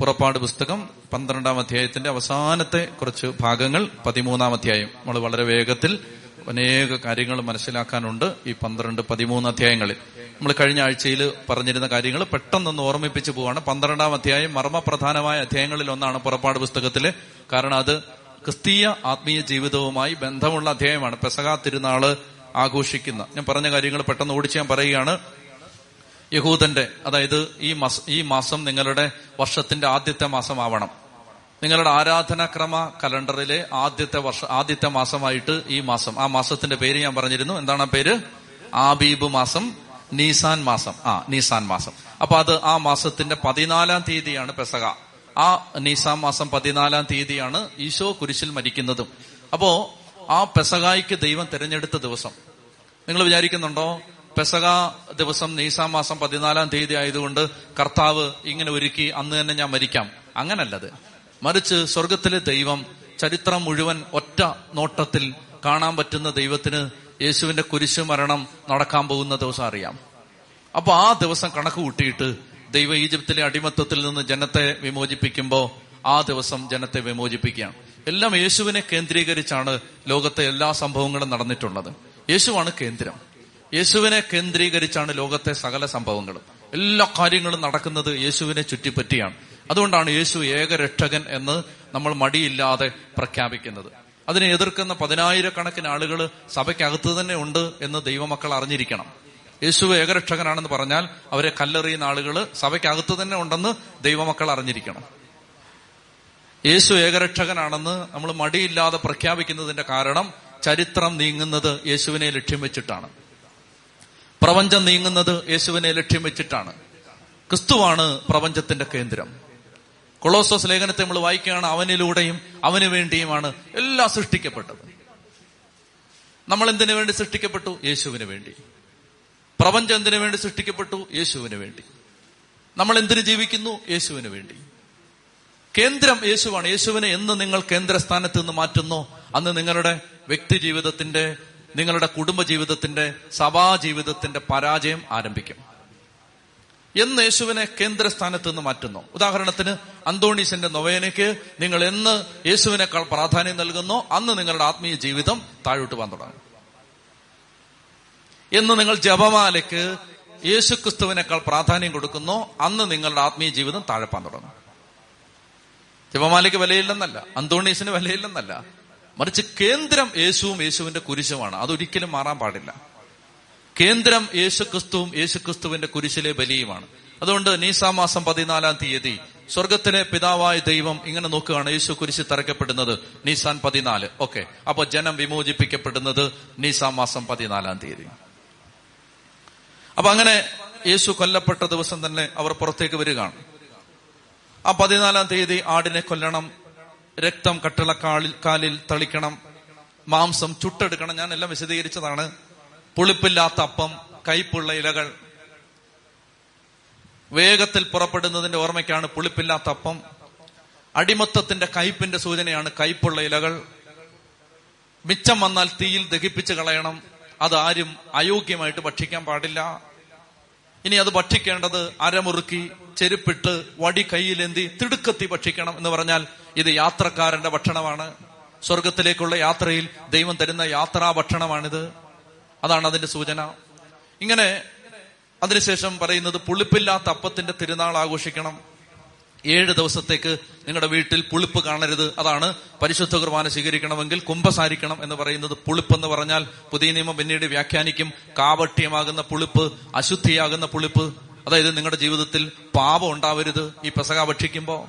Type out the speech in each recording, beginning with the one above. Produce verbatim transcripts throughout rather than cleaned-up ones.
പുറപ്പാട് പുസ്തകം പന്ത്രണ്ടാം അധ്യായത്തിന്റെ അവസാനത്തെ കുറച്ച് ഭാഗങ്ങൾ, പതിമൂന്നാം അധ്യായം. നമ്മൾ വളരെ വേഗത്തിൽ അനേക കാര്യങ്ങൾ മനസ്സിലാക്കാനുണ്ട് ഈ പന്ത്രണ്ട് പതിമൂന്ന് അധ്യായങ്ങളിൽ. നമ്മൾ കഴിഞ്ഞ ആഴ്ചയിൽ പറഞ്ഞിരുന്ന കാര്യങ്ങൾ പെട്ടെന്നൊന്ന് ഓർമ്മിപ്പിച്ചു പോവാണ്. പന്ത്രണ്ടാം അധ്യായം മർമ്മപ്രധാനമായ അധ്യായങ്ങളിൽ ഒന്നാണ് പുറപ്പാട് പുസ്തകത്തിലെ. കാരണം അത് ക്രിസ്തീയ ആത്മീയ ജീവിതവുമായി ബന്ധമുള്ള അധ്യായമാണ്. പെസഹാ തിരുനാള് ആഘോഷിക്കുന്ന, ഞാൻ പറഞ്ഞ കാര്യങ്ങൾ പെട്ടെന്ന് ഓടിച്ച് ഞാൻ പറയുകയാണ്. യഹൂദന്റെ, അതായത് ഈ മാസം ഈ മാസം നിങ്ങളുടെ വർഷത്തിന്റെ ആദ്യത്തെ മാസമാവണം. നിങ്ങളുടെ ആരാധനാക്രമ കലണ്ടറിലെ ആദ്യത്തെ വർഷ ആദ്യത്തെ മാസമായിട്ട് ഈ മാസം, ആ മാസത്തിന്റെ പേര് ഞാൻ പറഞ്ഞിരുന്നു. എന്താണ് ആ പേര്? ആബീബ് മാസം, നീസാൻ മാസം. ആ നീസാൻ മാസം. അപ്പൊ അത് ആ മാസത്തിന്റെ പതിനാലാം തീയതിയാണ് പെസഹ. ആ നീസാൻ മാസം പതിനാലാം തീയതിയാണ് ഈശോ കുരിശിൽ മരിക്കുന്നതും. അപ്പോ ആ പെസഹായ്ക്ക് ദൈവം തിരഞ്ഞെടുത്ത ദിവസം. നിങ്ങൾ വിചാരിക്കുന്നുണ്ടോ പെസഹ ദിവസം നീസാം മാസം പതിനാലാം തീയതി ആയതുകൊണ്ട് കർത്താവ് ഇങ്ങനെ ഒരുക്കി അന്ന് തന്നെ ഞാൻ മരിക്കാം? അങ്ങനല്ലത്. മറിച്ച് സ്വർഗത്തിലെ ദൈവം, ചരിത്രം മുഴുവൻ ഒറ്റ നോട്ടത്തിൽ കാണാൻ പറ്റുന്ന ദൈവത്തിന് യേശുവിന്റെ കുരിശു മരണം നടക്കാൻ പോകുന്ന ദിവസം അറിയാം. അപ്പൊ ആ ദിവസം കണക്ക് കൂട്ടിയിട്ട് ദൈവം ഈജിപ്തിലെ അടിമത്തത്തിൽ നിന്ന് ജനത്തെ വിമോചിപ്പിക്കുമ്പോൾ ആ ദിവസം ജനത്തെ വിമോചിപ്പിക്കുകയാണ്. എല്ലാം യേശുവിനെ കേന്ദ്രീകരിച്ചാണ് ലോകത്തെ എല്ലാ സംഭവങ്ങളും നടന്നിട്ടുള്ളത്. യേശുവാണ് കേന്ദ്രം. യേശുവിനെ കേന്ദ്രീകരിച്ചാണ് ലോകത്തെ സകല സംഭവങ്ങളും. എല്ലാ കാര്യങ്ങളും നടക്കുന്നത് യേശുവിനെ ചുറ്റിപ്പറ്റിയാണ്. അതുകൊണ്ടാണ് യേശു ഏകരക്ഷകൻ എന്ന് നമ്മൾ മടിയില്ലാതെ പ്രഖ്യാപിക്കുന്നത്. അതിനെ എതിർക്കുന്ന പതിനായിരക്കണക്കിന് ആളുകൾ സഭയ്ക്കകത്ത് തന്നെ ഉണ്ട് എന്ന് ദൈവമക്കൾ അറിഞ്ഞിരിക്കണം. യേശു ഏകരക്ഷകനാണെന്ന് പറഞ്ഞാൽ അവരെ കല്ലെറിയുന്ന ആളുകൾ സഭയ്ക്കകത്ത് തന്നെ ഉണ്ടെന്ന് ദൈവമക്കൾ അറിഞ്ഞിരിക്കണം. യേശു ഏകരക്ഷകനാണെന്ന് നമ്മൾ മടിയില്ലാതെ പ്രഖ്യാപിക്കുന്നതിന്റെ കാരണം ചരിത്രം നീങ്ങുന്നത് യേശുവിനെ ലക്ഷ്യം വെച്ചിട്ടാണ്. പ്രപഞ്ചം നീങ്ങുന്നത് യേശുവിനെ ലക്ഷ്യം വെച്ചിട്ടാണ്. ക്രിസ്തുവാണ് പ്രപഞ്ചത്തിന്റെ കേന്ദ്രം. കൊളോസോസ് ലേഖനത്തെ നമ്മൾ വായിക്കുകയാണ്. അവനിലൂടെയും അവന് വേണ്ടിയുമാണ് എല്ലാം സൃഷ്ടിക്കപ്പെട്ടത്. നമ്മൾ എന്തിനു വേണ്ടി സൃഷ്ടിക്കപ്പെട്ടു? യേശുവിന് വേണ്ടി. പ്രപഞ്ചം എന്തിനു വേണ്ടി സൃഷ്ടിക്കപ്പെട്ടു? യേശുവിന് വേണ്ടി. നമ്മൾ എന്തിനു ജീവിക്കുന്നു? യേശുവിന് വേണ്ടി. കേന്ദ്രം യേശുവാണ്. യേശുവിനെ എന്ന് നിങ്ങൾ കേന്ദ്രസ്ഥാനത്ത് നിന്ന് മാറ്റുന്നു, അന്ന് നിങ്ങളുടെ വ്യക്തി ജീവിതത്തിന്റെ, നിങ്ങളുടെ കുടുംബ ജീവിതത്തിന്റെ, സഭാ ജീവിതത്തിന്റെ പരാജയം ആരംഭിക്കും. എന്ന് യേശുവിനെ കേന്ദ്രസ്ഥാനത്ത് നിന്ന് മാറ്റുന്നു. ഉദാഹരണത്തിന് അന്തോണീസിന്റെ നൊവേനയ്ക്ക് നിങ്ങൾ എന്ന് യേശുവിനേക്കാൾ പ്രാധാന്യം നൽകുന്നു, അന്ന് നിങ്ങളുടെ ആത്മീയ ജീവിതം താഴോട്ട് പോകാൻ തുടങ്ങും. എന്ന് നിങ്ങൾ ജപമാലയ്ക്ക് യേശു ക്രിസ്തുവിനേക്കാൾ പ്രാധാന്യം കൊടുക്കുന്നു, അന്ന് നിങ്ങളുടെ ആത്മീയ ജീവിതം താഴെപ്പാൻ തുടങ്ങും. ജപമാലയ്ക്ക് വിലയില്ലെന്നല്ല, അന്തോണീസിന് വിലയില്ലെന്നല്ല, മറിച്ച് കേന്ദ്രം യേശുവും യേശുവിന്റെ കുരിശുമാണ്. അതൊരിക്കലും മാറാൻ പാടില്ല. കേന്ദ്രം യേശു ക്രിസ്തുവും യേശു ക്രിസ്തുവിന്റെ കുരിശിലെ ബലിയുമാണ്. അതുകൊണ്ട് നീസാം മാസം പതിനാലാം തീയതി സ്വർഗത്തിലെ പിതാവായ ദൈവം ഇങ്ങനെ നോക്കുകയാണ്. യേശു കുരിശിൽ തറക്കപ്പെടുന്നത് നീസാൻ പതിനാല്. ഓക്കെ, അപ്പൊ ജനം വിമോചിപ്പിക്കപ്പെടുന്നത് നീസാം മാസം പതിനാലാം തീയതി. അപ്പൊ അങ്ങനെ യേശു കൊല്ലപ്പെട്ട ദിവസം തന്നെ അവർ പുറത്തേക്ക് വരികയാണ്. ആ പതിനാലാം തീയതി ആടിനെ കൊല്ലണം, രക്തം കട്ടിളക്കാലിൽ കാലിൽ തളിക്കണം, മാംസം ചുട്ടെടുക്കണം. ഞാൻ എല്ലാം വിശദീകരിച്ചതാണ്. പുളിപ്പില്ലാത്ത അപ്പം, കയ്പുള്ള ഇലകൾ. വേഗത്തിൽ പുറപ്പെടുന്നതിന്റെ ഓർമ്മയ്ക്കാണ് പുളിപ്പില്ലാത്ത അപ്പം. അടിമത്തത്തിന്റെ കയ്പിന്റെ സൂചനയാണ് കയ്പുള്ള ഇലകൾ. മിച്ചം വന്നാൽ തീയിൽ ദഹിപ്പിച്ച് കളയണം. അത് ആരും അയോഗ്യമായിട്ട് ഭക്ഷിക്കാൻ പാടില്ല. ഇനി അത് ഭക്ഷിക്കേണ്ടത് അരമുറുക്കി ചെരുപ്പിട്ട് വടി കയ്യിലേന്തി തിടുക്കത്തി ഭക്ഷിക്കണം. എന്ന് പറഞ്ഞാൽ ഇത് യാത്രക്കാരന്റെ ഭക്ഷണമാണ്. സ്വർഗത്തിലേക്കുള്ള യാത്രയിൽ ദൈവം തരുന്ന യാത്രാ ഭക്ഷണമാണിത്. അതാണ് അതിന്റെ സൂചന. ഇങ്ങനെ അതിനുശേഷം പറയുന്നത് പുളിപ്പില്ലാത്ത അപ്പത്തിന്റെ തിരുനാൾ ആഘോഷിക്കണം. ഏഴ് ദിവസത്തേക്ക് നിങ്ങളുടെ വീട്ടിൽ പുളിപ്പ് കാണരുത്. അതാണ് പരിശുദ്ധ കുർബാന സ്വീകരിക്കണമെങ്കിൽ കുമ്പസാരിക്കണം എന്ന് പറയുന്നത്. പുളിപ്പെന്ന് പറഞ്ഞാൽ പുതിയ നിയമം പിന്നീട് വ്യാഖ്യാനിക്കും കാപട്യമാകുന്ന പുളിപ്പ്, അശുദ്ധിയാകുന്ന പുളിപ്പ്. അതായത് നിങ്ങളുടെ ജീവിതത്തിൽ പാപം ഉണ്ടാവരുത്. ഈ പെസഹ ഭക്ഷിക്കുമ്പോൾ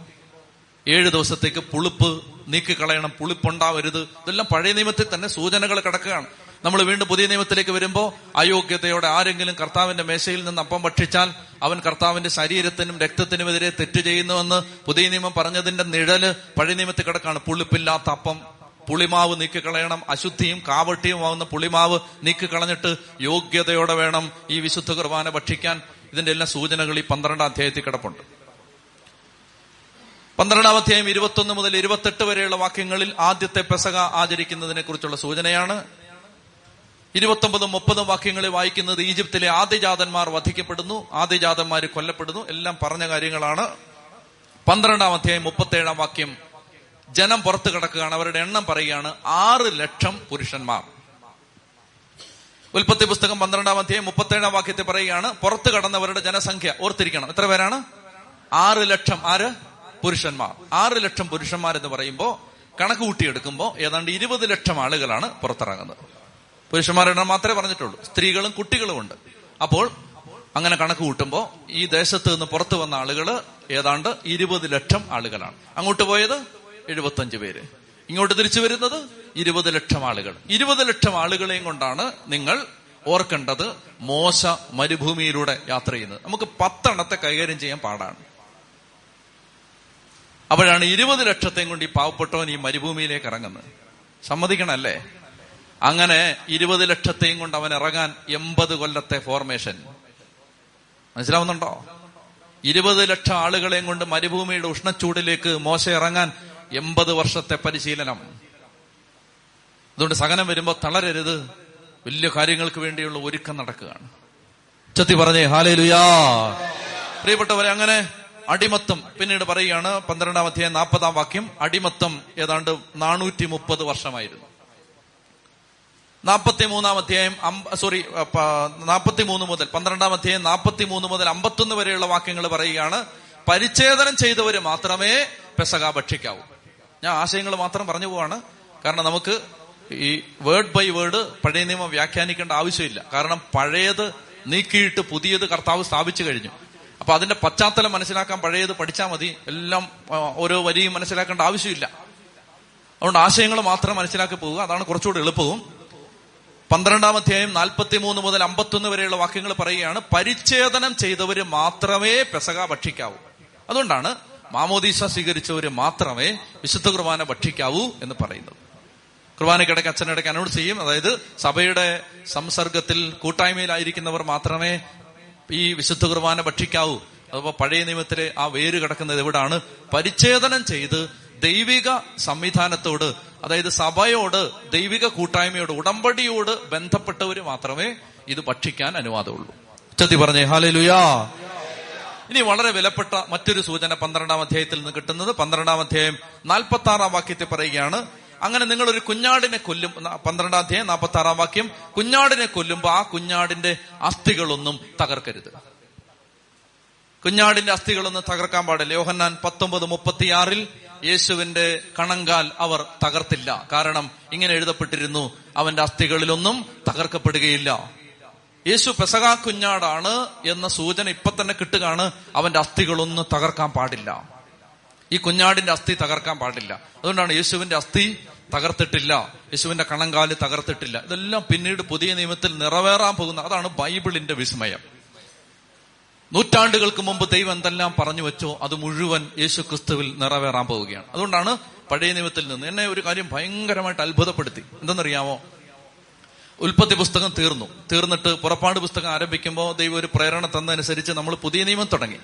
ഏഴ് ദിവസത്തേക്ക് പുളിപ്പ് നീക്കിക്കളയണം, പുളിപ്പുണ്ടാവരുത്. ഇതെല്ലാം പഴയ നിയമത്തിൽ തന്നെ സൂചനകൾ കിടക്കുകയാണ്. നമ്മൾ വീണ്ടും പുതിയ നിയമത്തിലേക്ക് വരുമ്പോൾ അയോഗ്യതയോടെ ആരെങ്കിലും കർത്താവിന്റെ മേശയിൽ നിന്ന് അപ്പം ഭക്ഷിച്ചാൽ അവൻ കർത്താവിന്റെ ശരീരത്തിനും രക്തത്തിനുമെതിരെ തെറ്റ് ചെയ്യുന്നുവെന്ന് പുതിയ നിയമം പറഞ്ഞതിന്റെ നിഴല് പഴയ നിയമത്തിൽ കിടക്കാണ്. പുളിപ്പില്ലാത്ത അപ്പം, പുളിമാവ് നീക്കിക്കളയണം. അശുദ്ധിയും കാവട്ടിയുമാവുന്ന പുളിമാവ് നീക്കിക്കളഞ്ഞിട്ട് യോഗ്യതയോടെ വേണം ഈ വിശുദ്ധ കുർബാന ഭക്ഷിക്കാൻ. ഇതിന്റെ എല്ലാ സൂചനകൾ ഈ പന്ത്രണ്ടാം അധ്യായത്തിൽ കിടപ്പുണ്ട്. പന്ത്രണ്ടാം അധ്യായം ഇരുപത്തൊന്ന് മുതൽ ഇരുപത്തെട്ട് വരെയുള്ള വാക്യങ്ങളിൽ ആദ്യത്തെ പെസഹ ആചരിക്കുന്നതിനെ കുറിച്ചുള്ള സൂചനയാണ്. ഇരുപത്തൊമ്പതും മുപ്പതും വാക്യങ്ങളിൽ വായിക്കുന്നത് ഈജിപ്തിലെ ആദ്യജാതന്മാർ വധിക്കപ്പെടുന്നു, ആദ്യജാതന്മാർ കൊല്ലപ്പെടുന്നു. എല്ലാം പറഞ്ഞ കാര്യങ്ങളാണ്. പന്ത്രണ്ടാം അധ്യായം മുപ്പത്തി ഏഴാം വാക്യം. ജനം പുറത്തു കിടക്കുകയാണ്, അവരുടെ എണ്ണം പറയുകയാണ്, ആറ് ലക്ഷം പുരുഷന്മാർ. ഉൽപ്പത്തി പുസ്തകം പന്ത്രണ്ടാം അധ്യായം മുപ്പത്തി ഏഴാം വാക്യത്തിൽ പറയുകയാണ്, പുറത്തു കടന്നവരുടെ ജനസംഖ്യ ഓർത്തിരിക്കണം. എത്ര പേരാണ്? ആറ് ലക്ഷം. ആര്? പുരുഷന്മാർ. ആറ് ലക്ഷം പുരുഷന്മാർ എന്ന് പറയുമ്പോൾ കണക്ക് കൂട്ടിയെടുക്കുമ്പോൾ ഏതാണ്ട് ഇരുപത് ലക്ഷം ആളുകളാണ് പുറത്തിറങ്ങുന്നത്. പുരുഷന്മാരെണ്ണം മാത്രമേ പറഞ്ഞിട്ടുള്ളൂ, സ്ത്രീകളും കുട്ടികളും ഉണ്ട്. അപ്പോൾ അങ്ങനെ കണക്ക് കൂട്ടുമ്പോൾ ഈ ദേശത്ത് നിന്ന് പുറത്തു വന്ന ആളുകൾ ഏതാണ്ട് ഇരുപത് ലക്ഷം ആളുകളാണ്. അങ്ങോട്ട് പോയത് എഴുപത്തഞ്ച് പേര്, ഇങ്ങോട്ട് തിരിച്ചു വരുന്നത് ഇരുപത് ലക്ഷം ആളുകൾ. ഇരുപത് ലക്ഷം ആളുകളെയും കൊണ്ടാണ് നിങ്ങൾ ഓർക്കേണ്ടത് മോശ മരുഭൂമിയിലൂടെ യാത്ര ചെയ്യുന്നത്. നമുക്ക് പത്തെണ്ണത്തെ കൈകാര്യം ചെയ്യാൻ പാടാണ്. അപ്പോഴാണ് ഇരുപത് ലക്ഷത്തെയും കൊണ്ട് ഈ പാവപ്പെട്ടവൻ ഈ മരുഭൂമിയിലേക്ക് ഇറങ്ങുന്നത്. സമ്മതിക്കണല്ലേ? അങ്ങനെ ഇരുപത് ലക്ഷത്തെയും കൊണ്ട് അവൻ ഇറങ്ങാൻ എൺപത് കൊല്ലത്തെ ഫോർമേഷൻ. മനസ്സിലാവുന്നുണ്ടോ? ഇരുപത് ലക്ഷം ആളുകളെയും കൊണ്ട് മരുഭൂമിയുടെ ഉഷ്ണച്ചൂടിലേക്ക് മോശ ഇറങ്ങാൻ എൺപത് വർഷത്തെ പരിശീലനം. അതുകൊണ്ട് സഹനം വരുമ്പോൾ തളരരുത്. വലിയ കാര്യങ്ങൾക്ക് വേണ്ടിയുള്ള ഒരുക്കം നടക്കുകയാണ്. ചത്തി പറഞ്ഞേ ഹല്ലേലൂയാ. പ്രിയപ്പെട്ടവരെ, അങ്ങനെ അടിമത്തം പിന്നീട് പറയുകയാണ്. പന്ത്രണ്ടാം അധ്യായം നാൽപ്പതാം വാക്യം. അടിമത്തം ഏതാണ്ട് നാനൂറ്റി മുപ്പത് വർഷമായിരുന്നു. നാൽപ്പത്തി മൂന്നാം അധ്യായം സോറി നാൽപ്പത്തി മൂന്ന് മുതൽ പന്ത്രണ്ടാം അധ്യായം നാൽപ്പത്തി മൂന്ന് മുതൽ അമ്പത്തൊന്ന് വരെയുള്ള വാക്യങ്ങൾ പറയുകയാണ്, പരിച്ഛേദനം ചെയ്തവര് മാത്രമേ പെസഹാ ഭക്ഷിക്കാവൂ. ഞാൻ ആശയങ്ങൾ മാത്രം പറഞ്ഞു പോവാണ്, കാരണം നമുക്ക് ഈ വേർഡ് ബൈ വേർഡ് പഴയ നിയമം വ്യാഖ്യാനിക്കേണ്ട ആവശ്യമില്ല. കാരണം പഴയത് നീക്കിയിട്ട് പുതിയത് കർത്താവ് സ്ഥാപിച്ചു കഴിഞ്ഞു. അപ്പൊ അതിന്റെ പശ്ചാത്തലം മനസ്സിലാക്കാൻ പഴയത് പഠിച്ചാൽ മതി. എല്ലാം ഓരോ വരിയും മനസ്സിലാക്കേണ്ട ആവശ്യമില്ല. അതുകൊണ്ട് ആശയങ്ങൾ മാത്രം മനസ്സിലാക്കി പോവുക, അതാണ് കുറച്ചുകൂടി എളുപ്പവും. പന്ത്രണ്ടാം അധ്യായം നാൽപ്പത്തി മൂന്ന് മുതൽ അമ്പത്തൊന്ന് വരെയുള്ള വാക്യങ്ങൾ പറയുകയാണ്, പരിച്ഛേദനം ചെയ്തവര് മാത്രമേ പെസഹാ ഭക്ഷിക്കാവൂ. അതുകൊണ്ടാണ് മാമോദീസ സ്വീകരിച്ചവര് മാത്രമേ വിശുദ്ധ കുർബാന ഭക്ഷിക്കാവൂ എന്ന് പറയുന്നത്. കുർബാനയ്ക്കിടയ്ക്ക് അച്ഛനിടയ്ക്ക് അനൗൺസ് ചെയ്യും, അതായത് സഭയുടെ സംസർഗത്തിൽ കൂട്ടായ്മയിലായിരിക്കുന്നവർ മാത്രമേ ഈ വിശുദ്ധ കുർബാന ഭക്ഷിക്കാവൂ. അതുപോലെ പഴയ നിയമത്തിലെ ആ വേര് കിടക്കുന്നത് എവിടാണ്? പരിച്ഛേദനം ചെയ്ത് ദൈവിക സംവിധാനത്തോട്, അതായത് സഭയോട്, ദൈവിക കൂട്ടായ്മയോട്, ഉടമ്പടിയോട് ബന്ധപ്പെട്ടവര് മാത്രമേ ഇത് ഭക്ഷിക്കാൻ അനുവാദമുള്ളൂ. ചത്തി പറഞ്ഞേ ഹല്ലേലൂയാ. ഇനി വളരെ വിലപ്പെട്ട മറ്റൊരു സൂചന പന്ത്രണ്ടാം അധ്യായത്തിൽ നിന്ന് കിട്ടുന്നത് പന്ത്രണ്ടാം അധ്യായം നാൽപ്പത്തി ആറാം വാക്യത്തിൽ പറയുകയാണ്, അങ്ങനെ നിങ്ങളൊരു കുഞ്ഞാടിനെ കൊല്ലും. പന്ത്രണ്ടാം അധ്യായം നാൽപ്പത്തി ആറാം വാക്യം, കുഞ്ഞാടിനെ കൊല്ലുമ്പോൾ ആ കുഞ്ഞാടിന്റെ അസ്ഥികളൊന്നും തകർക്കരുത്. കുഞ്ഞാടിന്റെ അസ്ഥികളൊന്നും തകർക്കാൻ പാടില്ല. യോഹന്നാൻ പത്തൊമ്പത് മുപ്പത്തിയാറിൽ യേശുവിന്റെ കണങ്കാൽ അവർ തകർത്തില്ല, കാരണം ഇങ്ങനെ എഴുതപ്പെട്ടിരുന്നു, അവന്റെ അസ്ഥികളിലൊന്നും തകർക്കപ്പെടുകയില്ല. യേശു പെസഹാ കുഞ്ഞാടാണ് എന്ന സൂചന ഇപ്പൊ തന്നെ കിട്ടുകയാണ്. അവന്റെ അസ്ഥികളൊന്നും തകർക്കാൻ പാടില്ല, ഈ കുഞ്ഞാടിന്റെ അസ്ഥി തകർക്കാൻ പാടില്ല. അതുകൊണ്ടാണ് യേശുവിന്റെ അസ്ഥി തകർത്തിട്ടില്ല, യേശുവിന്റെ കണങ്കാല് തകർത്തിട്ടില്ല. ഇതെല്ലാം പിന്നീട് പുതിയ നിയമത്തിൽ നിറവേറാൻ പോകുന്ന, അതാണ് ബൈബിളിന്റെ വിസ്മയം. നൂറ്റാണ്ടുകൾക്ക് മുമ്പ് ദൈവം എന്തെല്ലാം പറഞ്ഞു വെച്ചോ അത് മുഴുവൻ യേശു ക്രിസ്തുവിൽ നിറവേറാൻ പോവുകയാണ്. അതുകൊണ്ടാണ് പഴയ നിയമത്തിൽ നിന്ന് എന്നെ ഒരു കാര്യം ഭയങ്കരമായിട്ട് അത്ഭുതപ്പെടുത്തി. എന്തെന്നറിയാമോ? ഉൽപ്പത്തി പുസ്തകം തീർന്നു തീർന്നിട്ട് പുറപ്പാട് പുസ്തകം ആരംഭിക്കുമ്പോൾ ദൈവം ഒരു പ്രേരണ തന്നതനുസരിച്ച് നമ്മൾ പുതിയ നിയമം തുടങ്ങി.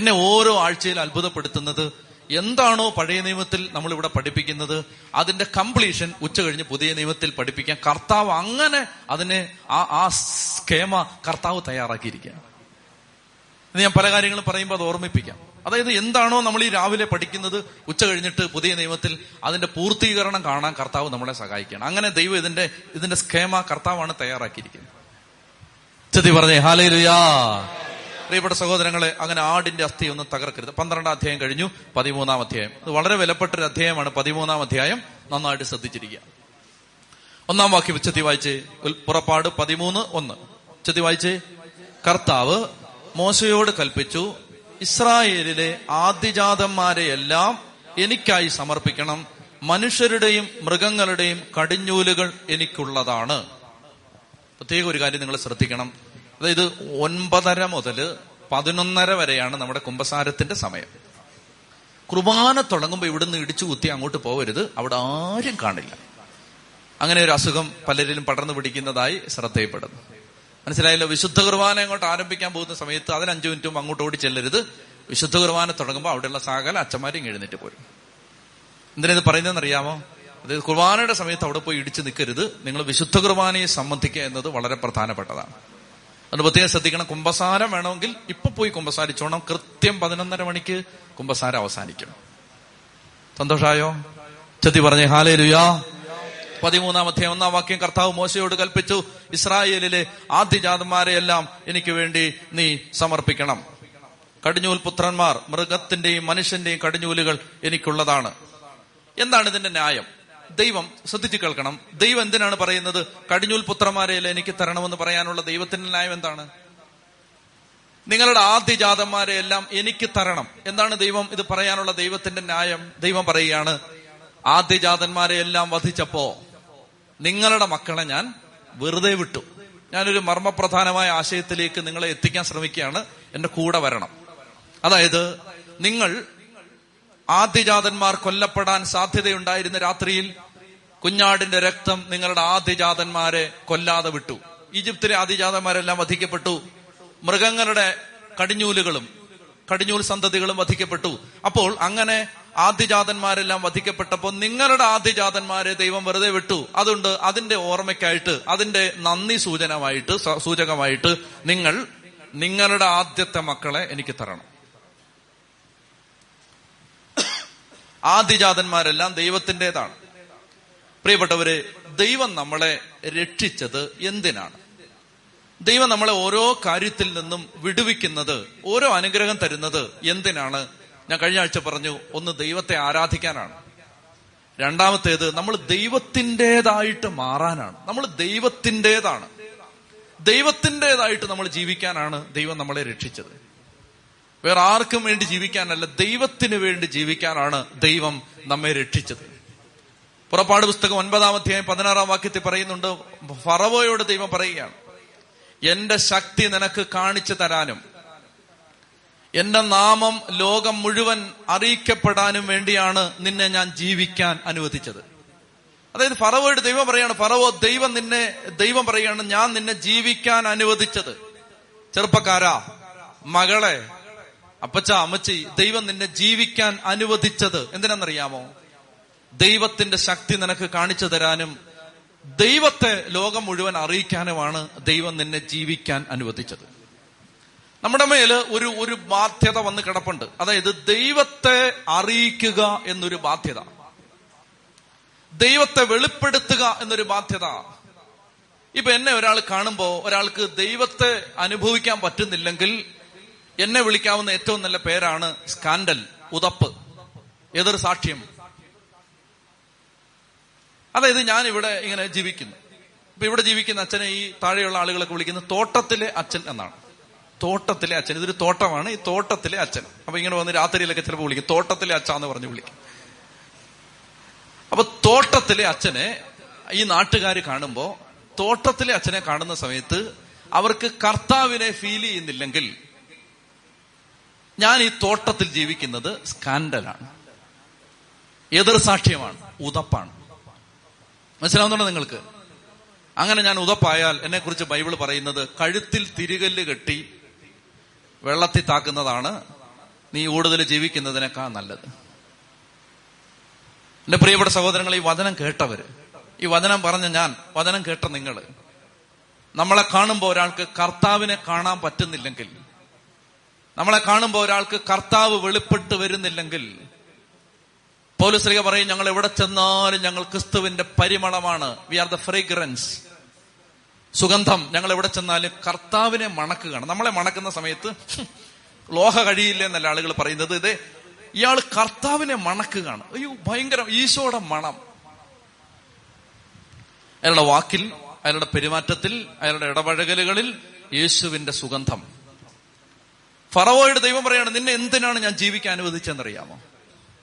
എന്നെ ഓരോ ആഴ്ചയിൽ അത്ഭുതപ്പെടുത്തുന്നത്, എന്താണോ പഴയ നിയമത്തിൽ നമ്മളിവിടെ പഠിപ്പിക്കുന്നത് അതിന്റെ കംപ്ലീഷൻ ഉച്ച കഴിഞ്ഞ് പുതിയ നിയമത്തിൽ പഠിപ്പിക്കാൻ കർത്താവ് അങ്ങനെ അതിനെ ആ ആ സ്കീമ കർത്താവ് തയ്യാറാക്കിയിരിക്കുക. ഇത് ഞാൻ പല കാര്യങ്ങളും പറയുമ്പോൾ അത് ഓർമ്മിപ്പിക്കാം. അതായത് എന്താണോ നമ്മൾ ഈ രാവിലെ പഠിക്കുന്നത് ഉച്ച കഴിഞ്ഞിട്ട് പുതിയ നിയമത്തിൽ അതിന്റെ പൂർത്തീകരണം കാണാൻ കർത്താവ് നമ്മളെ സഹായിക്കണം. അങ്ങനെ ദൈവം ഇതിന്റെ ഇതിന്റെ സ്കീമ കർത്താവാണ് തയ്യാറാക്കിയിരിക്കുന്നത്. ചെത്തി പറഞ്ഞേ ഹല്ലേലൂയാ. പ്രിയപ്പെട്ട സഹോദരങ്ങളെ, അങ്ങനെ ആടിന്റെ അസ്ഥി ഒന്നും തകർക്കരുത്. പന്ത്രണ്ടാം അധ്യായം കഴിഞ്ഞു, പതിമൂന്നാം അധ്യായം. ഇത് വളരെ വിലപ്പെട്ടൊരു അധ്യായമാണ്. പതിമൂന്നാം അധ്യായം നന്നായിട്ട് ശ്രദ്ധിച്ചിരിക്കുക. ഒന്നാം വാക്യം ഉച്ചത്തി വായിച്ചേ. പുറപ്പാട് പതിമൂന്ന് ഒന്ന് ഉച്ചത്തി വായിച്ചേ. കർത്താവ് മോശയോട് കൽപ്പിച്ചു, ഇസ്രായേലിലെ ആദിജാതന്മാരെയെല്ലാം എനിക്കായി സമർപ്പിക്കണം, മനുഷ്യരുടെയും മൃഗങ്ങളുടെയും കടിഞ്ഞൂലുകൾ എനിക്കുള്ളതാണ്. പ്രത്യേക ഒരു കാര്യം നിങ്ങൾ ശ്രദ്ധിക്കണം. അതായത് ഒൻപതര മുതൽ പതിനൊന്നര വരെയാണ് നമ്മുടെ കുമ്പസാരത്തിന്റെ സമയം. കുർബാന തുടങ്ങുമ്പോൾ ഇവിടുന്ന് ഇടിച്ചു കുത്തി അങ്ങോട്ട് പോകരുത്, അവിടെ ആരും കാണില്ല. അങ്ങനെ ഒരു അസുഖം പലരിലും പടർന്നു പിടിക്കുന്നതായി ശ്രദ്ധയിൽപ്പെടുന്നു. മനസ്സിലായല്ലോ? വിശുദ്ധ കുർബാന അങ്ങോട്ട് ആരംഭിക്കാൻ പോകുന്ന സമയത്ത് അതിന് അഞ്ചു മിനിറ്റും അങ്ങോട്ട് ഓടി ചെല്ലരുത്. വിശുദ്ധ കുർബാന തുടങ്ങുമ്പോൾ അവിടെയുള്ള സകല അച്ഛന്മാരെയും എഴുന്നേറ്റ് പോരും. എന്തിനാ ഇത് പറയുന്നതെന്ന് അറിയാമോ? അതായത് കുർബാനയുടെ സമയത്ത് അവിടെ പോയി ഇടിച്ചു നിൽക്കരുത്. നിങ്ങൾ വിശുദ്ധ കുർബാനയെ സംബന്ധിക്കുക എന്നത് വളരെ പ്രധാനപ്പെട്ടതാണ്. അത് പ്രത്യേകം ശ്രദ്ധിക്കണം. കുമ്പസാരം വേണമെങ്കിൽ ഇപ്പൊ പോയി കുമ്പസാരിച്ചോണം. കൃത്യം പതിനൊന്നര മണിക്ക് കുമ്പസാരം അവസാനിക്കും. സന്തോഷായോ? ചെത്തി പറഞ്ഞേ ഹല്ലേലൂയാ. പതിമൂന്നാം അധ്യായം ഒന്നാം വാക്യം, കർത്താവ് മോശയോട് കൽപ്പിച്ചു, ഇസ്രായേലിലെ ആദ്യജാതന്മാരെ എല്ലാം എനിക്ക് വേണ്ടി നീ സമർപ്പിക്കണം. കടിഞ്ഞൂൽ പുത്രന്മാർ, മൃഗത്തിന്റെയും മനുഷ്യന്റെയും കടിഞ്ഞൂലുകൾ എനിക്കുള്ളതാണ്. എന്താണ് ഇതിന്റെ ന്യായം? ദൈവം ശ്രദ്ധിച്ചു കേൾക്കണം. ദൈവം എന്തിനാണ് പറയുന്നത് കടിഞ്ഞൂൽ പുത്രന്മാരെ എല്ലാം എനിക്ക് തരണമെന്ന് പറയാനുള്ള ദൈവത്തിന്റെ ന്യായം എന്താണ്? നിങ്ങളുടെ ആദ്യജാതന്മാരെ എല്ലാം എനിക്ക് തരണം. എന്താണ് ദൈവം ഇത് പറയാനുള്ള ദൈവത്തിന്റെ ന്യായം? ദൈവം പറയുകയാണ്, ആദ്യജാതന്മാരെ എല്ലാം വധിച്ചപ്പോ നിങ്ങളുടെ മക്കളെ ഞാൻ വെറുതെ വിട്ടു. ഞാനൊരു മർമ്മപ്രധാനമായ ആശയത്തിലേക്ക് നിങ്ങളെ എത്തിക്കാൻ ശ്രമിക്കുകയാണ്, എന്റെ കൂടെ വരണം. അതായത്, നിങ്ങൾ ആദ്യജാതന്മാർ കൊല്ലപ്പെടാൻ സാധ്യതയുണ്ടായിരുന്ന രാത്രിയിൽ കുഞ്ഞാടിന്റെ രക്തം നിങ്ങളുടെ ആദ്യജാതന്മാരെ കൊല്ലാതെ വിട്ടു. ഈജിപ്തിലെ ആദ്യജാതന്മാരെല്ലാം വധിക്കപ്പെട്ടു. മൃഗങ്ങളുടെ കടിഞ്ഞൂലുകളും കടിഞ്ഞൂൽ സന്തതികളും വധിക്കപ്പെട്ടു. അപ്പോൾ അങ്ങനെ ആദ്യജാതന്മാരെല്ലാം വധിക്കപ്പെട്ടപ്പോൾ നിങ്ങളുടെ ആദ്യജാതന്മാരെ ദൈവം വെറുതെ വിട്ടു. അതുകൊണ്ട് അതിന്റെ ഓർമ്മയ്ക്കായിട്ട്, അതിന്റെ നന്ദി സൂചനമായിട്ട് സൂചകമായിട്ട് നിങ്ങൾ നിങ്ങളുടെ ആദ്യത്തെ മക്കളെ എനിക്ക് തരണം. ആദ്യജാതന്മാരെല്ലാം ദൈവത്തിൻ്റെതാണ്. പ്രിയപ്പെട്ടവരെ, ദൈവം നമ്മളെ രക്ഷിച്ചത് എന്തിനാണ്? ദൈവം നമ്മളെ ഓരോ കാര്യത്തിൽ നിന്നും വിടുവിക്കുന്നത്, ഓരോ അനുഗ്രഹം തരുന്നത് എന്തിനാണ്? ഞാൻ കഴിഞ്ഞ ആഴ്ച പറഞ്ഞു, ഒന്ന് ദൈവത്തെ ആരാധിക്കാനാണ്. രണ്ടാമത്തേത് നമ്മൾ ദൈവത്തിൻ്റെതായിട്ട് മാറാനാണ്. നമ്മൾ ദൈവത്തിൻ്റെതാണ്, ദൈവത്തിൻ്റെതായിട്ട് നമ്മൾ ജീവിക്കാനാണ് ദൈവം നമ്മളെ രക്ഷിച്ചത്. വേറെ ആർക്കും വേണ്ടി ജീവിക്കാനല്ല, ദൈവത്തിന് വേണ്ടി ജീവിക്കാനാണ് ദൈവം നമ്മെ രക്ഷിച്ചത്. പുറപ്പാട് പുസ്തകം ഒൻപതാം അധ്യായം പതിനാറാം വാക്യത്തിൽ പറയുന്നുണ്ട്, ഫറവോയോട് ദൈവം പറയുകയാണ്, എന്റെ ശക്തി നിനക്ക് കാണിച്ചു തരാനും എന്റെ നാമം ലോകം മുഴുവൻ അറിയിക്കപ്പെടാനും വേണ്ടിയാണ് നിന്നെ ഞാൻ ജീവിക്കാൻ അനുവദിച്ചത്. അതായത് ഫറവോയോട് ദൈവം പറയാണ്, ഫറവോ ദൈവം നിന്നെ ദൈവം പറയാണ് ഞാൻ നിന്നെ ജീവിക്കാൻ അനുവദിച്ചത്. ചെറുപ്പക്കാരാ, മകളെ, അപ്പച്ച, അമ്മച്ചി, ദൈവം നിന്നെ ജീവിക്കാൻ അനുവദിച്ചത് എന്തിനാണെന്നറിയാമോ? ദൈവത്തിന്റെ ശക്തി നിനക്ക് കാണിച്ചു തരാനും ദൈവത്തെ ലോകം മുഴുവൻ അറിയിക്കാനുമാണ് ദൈവം നിന്നെ ജീവിക്കാൻ അനുവദിച്ചത്. നമ്മുടെ മേൽ ഒരു ഒരു ബാധ്യത വന്ന് കിടപ്പുണ്ട്. അതായത് ദൈവത്തെ അറിയിക്കുക എന്നൊരു ബാധ്യത, ദൈവത്തെ വെളിപ്പെടുത്തുക എന്നൊരു ബാധ്യത. ഇപ്പൊ എന്നെ ഒരാൾ കാണുമ്പോ ഒരാൾക്ക് ദൈവത്തെ അനുഭവിക്കാൻ പറ്റുന്നില്ലെങ്കിൽ എന്നെ വിളിക്കാവുന്ന ഏറ്റവും നല്ല പേരാണ് സ്കാൻഡൽ, ഉതപ്പ്, എതിർ സാക്ഷ്യം. അതായത് ഞാൻ ഇവിടെ ഇങ്ങനെ ജീവിക്കുന്നു. ഇപ്പൊ ഇവിടെ ജീവിക്കുന്ന അച്ഛനെ ഈ താഴെയുള്ള ആളുകളൊക്കെ വിളിക്കുന്നത് തോട്ടത്തിലെ അച്ഛൻ എന്നാണ്. തോട്ടത്തിലെ അച്ഛൻ, ഇതൊരു തോട്ടമാണ്, ഈ തോട്ടത്തിലെ അച്ഛൻ. അപ്പൊ ഇങ്ങനെ വന്ന് രാത്രിയിലൊക്കെ ചിലപ്പോൾ വിളിക്കും, തോട്ടത്തിലെ അച്ഛാന്ന് പറഞ്ഞ് വിളിക്കും. അപ്പൊ തോട്ടത്തിലെ അച്ഛനെ ഈ നാട്ടുകാർ കാണുമ്പോ, തോട്ടത്തിലെ അച്ഛനെ കാണുന്ന സമയത്ത് അവർക്ക് കർത്താവിനെ ഫീൽ ചെയ്യുന്നില്ലെങ്കിൽ ഞാൻ ഈ തോട്ടത്തിൽ ജീവിക്കുന്നത് സ്കാൻഡലാണ്, എതിർ സാക്ഷ്യമാണ്, ഉതപ്പാണ്. മനസ്സിലാവുന്നുണ്ടോ നിങ്ങൾക്ക്? അങ്ങനെ ഞാൻ ഉതപ്പായാൽ എന്നെ കുറിച്ച് ബൈബിൾ പറയുന്നത് കഴുത്തിൽ തിരികല്ല് കെട്ടി വെള്ളത്തിൽ താക്കുന്നതാണ് നീ കൂടുതൽ ജീവിക്കുന്നതിനേക്കാൾ നല്ലത്. എന്റെ പ്രിയപ്പെട്ട സഹോദരങ്ങൾ, ഈ വചനം കേട്ടവര്, ഈ വചനം പറഞ്ഞ ഞാൻ, വചനം കേട്ട നിങ്ങള്, നമ്മളെ കാണുമ്പോൾ ഒരാൾക്ക് കർത്താവിനെ കാണാൻ പറ്റുന്നില്ലെങ്കിൽ, നമ്മളെ കാണുമ്പോൾ ഒരാൾക്ക് കർത്താവ് വെളിപ്പെട്ട് വരുന്നില്ലെങ്കിൽ, പൗലോസ്ലീഹ പറയും, ഞങ്ങൾ എവിടെ ചെന്നാലും ഞങ്ങൾ ക്രിസ്തുവിന്റെ പരിമളമാണ്. വി ആർ ദ ഫ്രേഗ്രൻസ്, സുഗന്ധം. ഞങ്ങൾ എവിടെ ചെന്നാലും കർത്താവിനെ മണക്കുകയാണ്. നമ്മളെ മണക്കുന്ന സമയത്ത് ലോഹ കഴിയില്ല എന്നല്ല ആളുകൾ പറയുന്നത്, ഇതേ ഇയാൾ കർത്താവിനെ മണക്കുകയാണ്. അയ്യോ, ഭയങ്കരം ഈശോയുടെ മണം. അയാളുടെ വാക്കിൽ, അയാളുടെ പെരുമാറ്റത്തിൽ, അയാളുടെ ഇടപഴകലുകളിൽ യേശുവിന്റെ സുഗന്ധം. ഫറവോയുടെ ദൈവം പറയാണ്, നിന്നെ എന്തിനാണ് ഞാൻ ജീവിക്കാൻ അനുവദിച്ചെന്നറിയാമോ?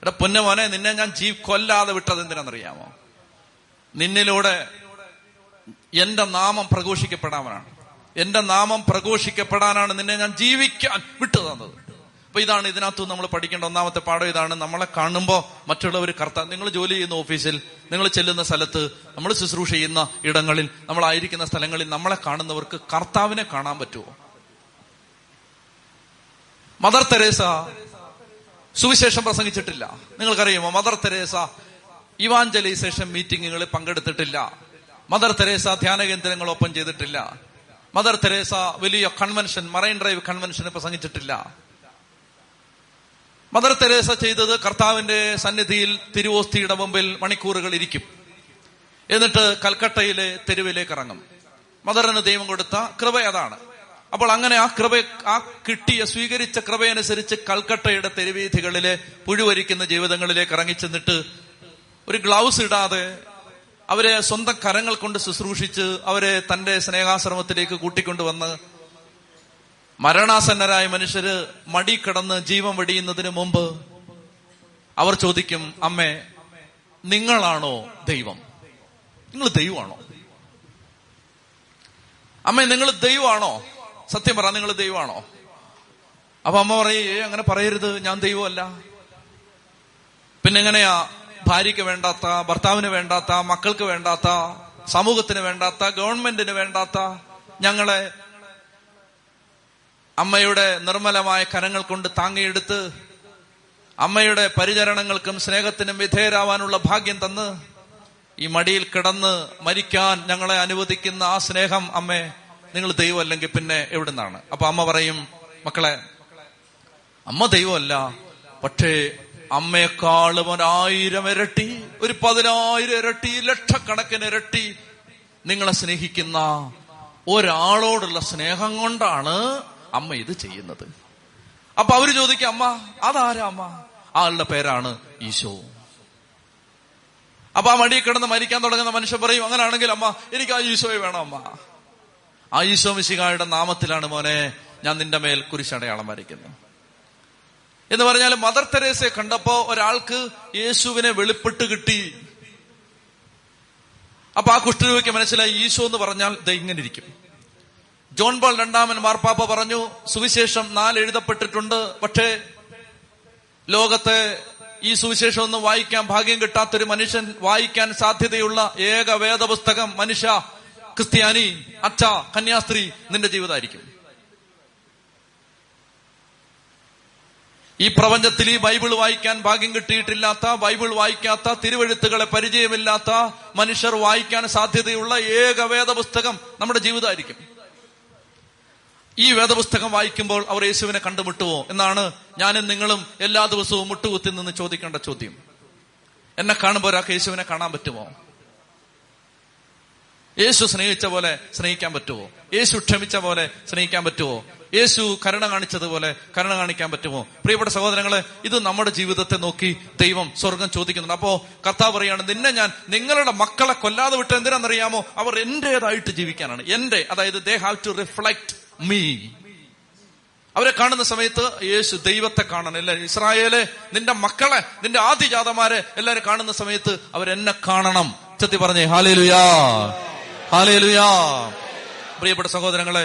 എടാ പൊന്നമോനെ, നിന്നെ ഞാൻ ജീ കൊല്ലാതെ വിട്ടത് എന്തിനാണെന്നറിയാമോ? നിന്നിലൂടെ എന്റെ നാമം പ്രഘോഷിക്കപ്പെടാനാണ്, എന്റെ നാമം പ്രഘോഷിക്കപ്പെടാനാണ് നിന്നെ ഞാൻ ജീവിക്കാൻ വിട്ടു തന്നത്. അപ്പൊ ഇതാണ് ഇതിനകത്ത് നമ്മൾ പഠിക്കേണ്ട ഒന്നാമത്തെ പാഠം. ഇതാണ്, നമ്മളെ കാണുമ്പോൾ മറ്റുള്ളവർ കർത്താവ്. നിങ്ങൾ ജോലി ചെയ്യുന്ന ഓഫീസിൽ, നിങ്ങൾ ചെല്ലുന്ന സ്ഥലത്ത്, നമ്മൾ ശുശ്രൂഷ ചെയ്യുന്ന ഇടങ്ങളിൽ, നമ്മളായിരിക്കുന്ന സ്ഥലങ്ങളിൽ നമ്മളെ കാണുന്നവർക്ക് കർത്താവിനെ കാണാൻ പറ്റുമോ? മദർ തെരേസ സുവിശേഷം പ്രസംഗിച്ചിട്ടില്ല. നിങ്ങൾക്കറിയുമോ മദർ തെരേസ ഇവാഞ്ചലൈസേഷൻ മീറ്റിങ്ങുകളിൽ പങ്കെടുത്തിട്ടില്ല. മദർ തെരേസ ധ്യാന കേന്ദ്രങ്ങൾ ഓപ്പൺ ചെയ്തിട്ടില്ല. മദർ തെരേസ വലിയ കൺവെൻഷൻ, മറൈൻ ഡ്രൈവ് കൺവെൻഷന് പ്രസംഗിച്ചിട്ടില്ല. മദർ തെരേസ ചെയ്തത് കർത്താവിന്റെ സന്നിധിയിൽ തിരുവോസ്തിയുടെ മുമ്പിൽ മണിക്കൂറുകൾ ഇരിക്കും, എന്നിട്ട് കൽക്കട്ടയിലെ തെരുവിലേക്ക് ഇറങ്ങും. മദറിന് ദൈവം കൊടുത്ത കൃപ അതാണ്. അപ്പോൾ അങ്ങനെ ആ കൃപ ആ കിട്ടിയ സ്വീകരിച്ച കൃപയനുസരിച്ച് കൽക്കട്ടയുടെ തെരുവീഥികളിലെ പുഴുവരിക്കുന്ന ജീവിതങ്ങളിലേക്ക് ഇറങ്ങിച്ചെന്നിട്ട് ഒരു ഗ്ലൗസ് ഇടാതെ അവരെ സ്വന്തം കരങ്ങൾ കൊണ്ട് ശുശ്രൂഷിച്ച് അവരെ തന്റെ സ്നേഹാശ്രമത്തിലേക്ക് കൂട്ടിക്കൊണ്ടുവന്ന് മരണാസന്നരായ മനുഷ്യര് മടി കിടന്ന് ജീവൻ വെടിയുന്നതിന് മുമ്പ് അവർ ചോദിക്കും, അമ്മേ നിങ്ങളാണോ ദൈവം? നിങ്ങൾ ദൈവമാണോ അമ്മേ? നിങ്ങൾ ദൈവമാണോ? സത്യം പറ, നിങ്ങൾ ദൈവമാണോ? അപ്പൊ അമ്മ പറയും, ഏ അങ്ങനെ പറയരുത്, ഞാൻ ദൈവമല്ല. പിന്നെങ്ങനെയാ ഭാര്യയ്ക്ക് വേണ്ടാത്ത, ഭർത്താവിന് വേണ്ടാത്ത, മക്കൾക്ക് വേണ്ടാത്ത, സമൂഹത്തിന് വേണ്ടാത്ത, ഗവൺമെന്റിന് വേണ്ടാത്ത ഞങ്ങളെ അമ്മയുടെ നിർമ്മലമായ കരങ്ങൾ കൊണ്ട് താങ്ങിയെടുത്ത് അമ്മയുടെ പരിചരണങ്ങൾക്കും സ്നേഹത്തിനും വിധേയരാവാനുള്ള ഭാഗ്യം തന്ന് ഈ മടിയിൽ കിടന്ന് മരിക്കാൻ ഞങ്ങളെ അനുവദിക്കുന്ന ആ സ്നേഹം അമ്മേ, നിങ്ങൾ ദൈവമല്ലെങ്കിൽ പിന്നെ എവിടുന്നാണ്? അപ്പൊ അമ്മ പറയും, മക്കളെ അമ്മ ദൈവമല്ല, പക്ഷേ അമ്മയെക്കാളും ഒരായിരം ഇരട്ടി, ഒരു പതിനായിരം ഇരട്ടി, ലക്ഷക്കണക്കിന് ഇരട്ടി നിങ്ങളെ സ്നേഹിക്കുന്ന ഒരാളോടുള്ള സ്നേഹം കൊണ്ടാണ് അമ്മ ഇത് ചെയ്യുന്നത്. അപ്പൊ അവര് ചോദിക്കും, അമ്മ അതാരാ അമ്മ? ആളുടെ പേരാണ് ഈശോ. അപ്പൊ ആ മടി കിടന്ന് മരിക്കാൻ തുടങ്ങുന്ന മനുഷ്യൻ പറയും, അങ്ങനെയാണെങ്കിൽ അമ്മ എനിക്ക് ആ ഈശോയെ വേണം അമ്മ. ആ ഈശോ മിശിഹായുടെ നാമത്തിലാണ് മോനെ ഞാൻ നിന്റെ മേൽ കുരിശടയാളം വരയ്ക്കുന്നത് എന്ന് പറഞ്ഞാൽ മദർ തെരേസയെ കണ്ടപ്പോ ഒരാൾക്ക് യേശുവിനെ വെളിപ്പെട്ട് കിട്ടി. അപ്പൊ ആ കുഷ്ഠരോഗിക്ക് മനസ്സിലായി ഈശോ എന്ന് പറഞ്ഞാൽ ദേ ഇങ്ങനെ ഇരിക്കും. ജോൺ പോൾ രണ്ടാമൻ മാർപ്പാപ്പ പറഞ്ഞു, സുവിശേഷം നാല് എഴുതപ്പെട്ടിട്ടുണ്ട്, പക്ഷേ ലോകത്തെ ഈ സുവിശേഷം ഒന്നും വായിക്കാൻ ഭാഗ്യം കിട്ടാത്തൊരു മനുഷ്യൻ വായിക്കാൻ സാധ്യതയുള്ള ഏക വേദപുസ്തകം മനുഷ്യ, ക്രിസ്ത്യാനി, അച്ഛ, കന്യാസ്ത്രീ നിന്റെ ജീവിതമായിരിക്കും. ഈ പ്രപഞ്ചത്തിൽ ഈ ബൈബിൾ വായിക്കാൻ ഭാഗ്യം കിട്ടിയിട്ടില്ലാത്ത, ബൈബിൾ വായിക്കാത്ത, തിരുവെഴുത്തുകളെ പരിചയമില്ലാത്ത മനുഷ്യർ വായിക്കാൻ സാധ്യതയുള്ള ഏക വേദപുസ്തകം നമ്മുടെ ജീവിതമായിരിക്കും. ഈ വേദപുസ്തകം വായിക്കുമ്പോൾ അവർ യേശുവിനെ കണ്ടുമുട്ടുമോ എന്നാണ് ഞാനും നിങ്ങളും എല്ലാ ദിവസവും മുട്ടുകുത്തി നിന്ന് ചോദിക്കേണ്ട ചോദ്യം. എന്നെ കാണുമ്പോൾ ഒരാൾക്ക് യേശുവിനെ കാണാൻ പറ്റുമോ? യേശു സ്നേഹിച്ച പോലെ സ്നേഹിക്കാൻ പറ്റുമോ? യേശു ക്ഷമിച്ച പോലെ സ്നേഹിക്കാൻ പറ്റുമോ? യേശു കരുണ കാണിച്ചതുപോലെ കരുണ കാണിക്കാൻ പറ്റുമോ? പ്രിയപ്പെട്ട സഹോദരങ്ങളെ, ഇത് നമ്മുടെ ജീവിതത്തെ നോക്കി ദൈവം സ്വർഗം ചോദിക്കുന്നുണ്ട്. അപ്പോ കർത്താവ് പറയാണ്, നിന്നെ ഞാൻ നിങ്ങളുടെ മക്കളെ കൊല്ലാതെ വിട്ട് എന്തിനാണെന്നറിയാമോ? അവർ എന്റേതായിട്ട് ജീവിക്കാനാണ്. എന്റെ, അതായത് they have to reflect me. അവരെ കാണുന്ന സമയത്ത് യേശു ദൈവത്തെ കാണണം. എല്ലാവരും ഇസ്രായേലെ, നിന്റെ മക്കളെ, നിന്റെ ആദിജാതമാരെ എല്ലാവരും കാണുന്ന സമയത്ത് അവരെന്നെ കാണണം. ചത്തി പറഞ്ഞേ ഹല്ലേലൂയാ, ഹല്ലേലൂയാ. പ്രിയപ്പെട്ട സഹോദരങ്ങളെ,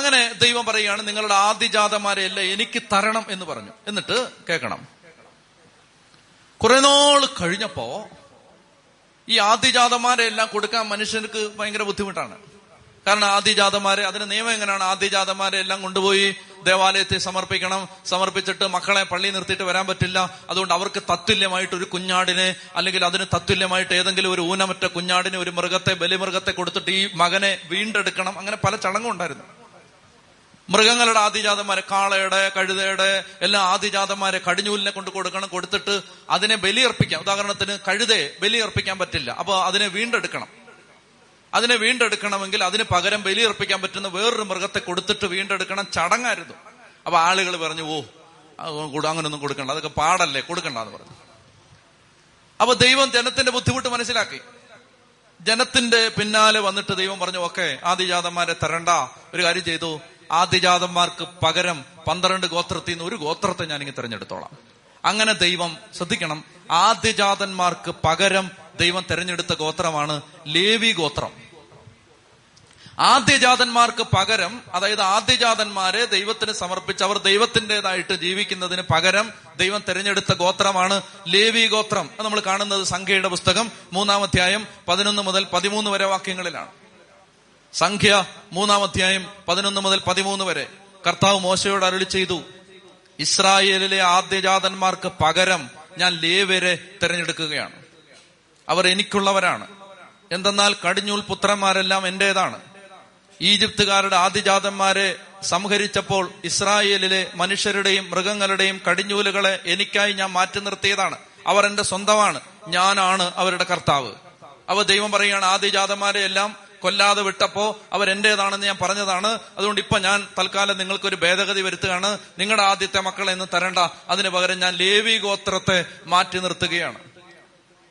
അങ്ങനെ ദൈവം പറയുകയാണ്, നിങ്ങളുടെ ആദിജാതമാരെ എല്ലാം എനിക്ക് തരണം എന്ന് പറഞ്ഞു. എന്നിട്ട് കേൾക്കണം, കുറെ നാൾ കഴിഞ്ഞപ്പോ ഈ ആദിജാതമാരെ എല്ലാം കൊടുക്കാൻ മനുഷ്യർക്ക് ഭയങ്കര ബുദ്ധിമുട്ടാണ്. കാരണം ആദിജാതമാരെ, അതിന് നിയമം എങ്ങനെയാണ്? ആദിജാതമാരെ എല്ലാം കൊണ്ടുപോയി ദേവാലയത്തിൽ സമർപ്പിക്കണം. സമർപ്പിച്ചിട്ട് മക്കളെ പള്ളി നിർത്തിയിട്ട് വരാൻ പറ്റില്ല. അതുകൊണ്ട് അവർക്ക് തത്തുല്യമായിട്ട് ഒരു കുഞ്ഞാടിനെ, അല്ലെങ്കിൽ അതിന് തത്തുല്യമായിട്ട് ഏതെങ്കിലും ഒരു ഊനമറ്റ കുഞ്ഞാടിനെ, ഒരു മൃഗത്തെ, ബലിമൃഗത്തെ കൊടുത്തിട്ട് ഈ മകനെ വീണ്ടെടുക്കണം. അങ്ങനെ പല ചടങ്ങും ഉണ്ടായിരുന്നു. മൃഗങ്ങളുടെ ആദിജാതന്മാരെ, കാളയുടെ, കഴുതയുടെ എല്ലാ ആദിജാതന്മാരെ കടിഞ്ഞൂലിനെ കൊണ്ട് കൊടുക്കണം. കൊടുത്തിട്ട് അതിനെ ബലിയർപ്പിക്കാം. ഉദാഹരണത്തിന് കഴുതയെ ബലിയർപ്പിക്കാൻ പറ്റില്ല. അപ്പൊ അതിനെ വീണ്ടെടുക്കണം. അതിനെ വീണ്ടെടുക്കണമെങ്കിൽ അതിന് പകരം ബലിയർപ്പിക്കാൻ പറ്റുന്ന വേറൊരു മൃഗത്തെ കൊടുത്തിട്ട് വീണ്ടെടുക്കണം. ചടങ്ങായിരുന്നു. അപ്പൊ ആളുകൾ പറഞ്ഞു, ഓ അങ്ങനൊന്നും കൊടുക്കണ്ട, അതൊക്കെ പാടല്ലേ, കൊടുക്കണ്ട എന്ന് പറഞ്ഞു. അപ്പൊ ദൈവം ജനത്തിന്റെ ബുദ്ധിമുട്ട് മനസ്സിലാക്കി. ജനത്തിന്റെ പിന്നാലെ വന്നിട്ട് ദൈവം പറഞ്ഞു, ഓക്കെ ആദിജാതന്മാരെ തരണ്ട, ഒരു കാര്യം ചെയ്തു, ആദിജാതന്മാർക്ക് പകരം പന്ത്രണ്ട് ഗോത്രത്തിൽ നിന്ന് ഒരു ഗോത്രത്തെ ഞാനിങ്ങനെ തെരഞ്ഞെടുത്തോളാം. അങ്ങനെ ദൈവം, ശ്രദ്ധിക്കണം, ആദിജാതന്മാർക്ക് പകരം ദൈവം തെരഞ്ഞെടുത്ത ഗോത്രമാണ് ലേവി ഗോത്രം. ആദ്യജാതന്മാർക്ക് പകരം, അതായത് ആദ്യജാതന്മാരെ ദൈവത്തിന് സമർപ്പിച്ച് അവർ ദൈവത്തിൻ്റെതായിട്ട് ജീവിക്കുന്നതിന് പകരം ദൈവം തെരഞ്ഞെടുത്ത ഗോത്രമാണ് ലേവി ഗോത്രം. അത് നമ്മൾ കാണുന്നത് സംഖ്യയുടെ പുസ്തകം മൂന്നാം അധ്യായം പതിനൊന്ന് മുതൽ പതിമൂന്ന് വരെ വാക്യങ്ങളിലാണ്. സംഖ്യ മൂന്നാം അധ്യായം പതിനൊന്ന് മുതൽ പതിമൂന്ന് വരെ കർത്താവ് മോശയോട് അരുളി ചെയ്തു, ഇസ്രായേലിലെ ആദ്യജാതന്മാർക്ക് പകരം ഞാൻ ലേവ്യരെ തെരഞ്ഞെടുക്കുകയാണ്. അവർ എനിക്കുള്ളവരാണ്. എന്തെന്നാൽ കടിഞ്ഞൂൽ പുത്രന്മാരെല്ലാം എന്റേതാണ്. ഈജിപ്തുകാരുടെ ആദിജാതന്മാരെ സംഹരിച്ചപ്പോൾ ഇസ്രായേലിലെ മനുഷ്യരുടെയും മൃഗങ്ങളുടെയും കടിഞ്ഞൂലുകളെ എനിക്കായി ഞാൻ മാറ്റി നിർത്തിയതാണ്. അവർ എന്റെ സ്വന്തമാണ്, ഞാനാണ് അവരുടെ കർത്താവ്. അവ ദൈവം പറയുകയാണ്, ആദിജാതന്മാരെ എല്ലാം കൊല്ലാതെ വിട്ടപ്പോ അവരെന്റേതാണെന്ന് ഞാൻ പറഞ്ഞതാണ്. അതുകൊണ്ട് ഇപ്പൊ ഞാൻ തൽക്കാലം നിങ്ങൾക്കൊരു ഭേദഗതി വരുത്തുകയാണ്. നിങ്ങളുടെ ആദ്യത്തെ മക്കളെ ഒന്നും തരണ്ട, അതിന് പകരം ഞാൻ ലേവി ഗോത്രത്തെ മാറ്റി നിർത്തുകയാണ്.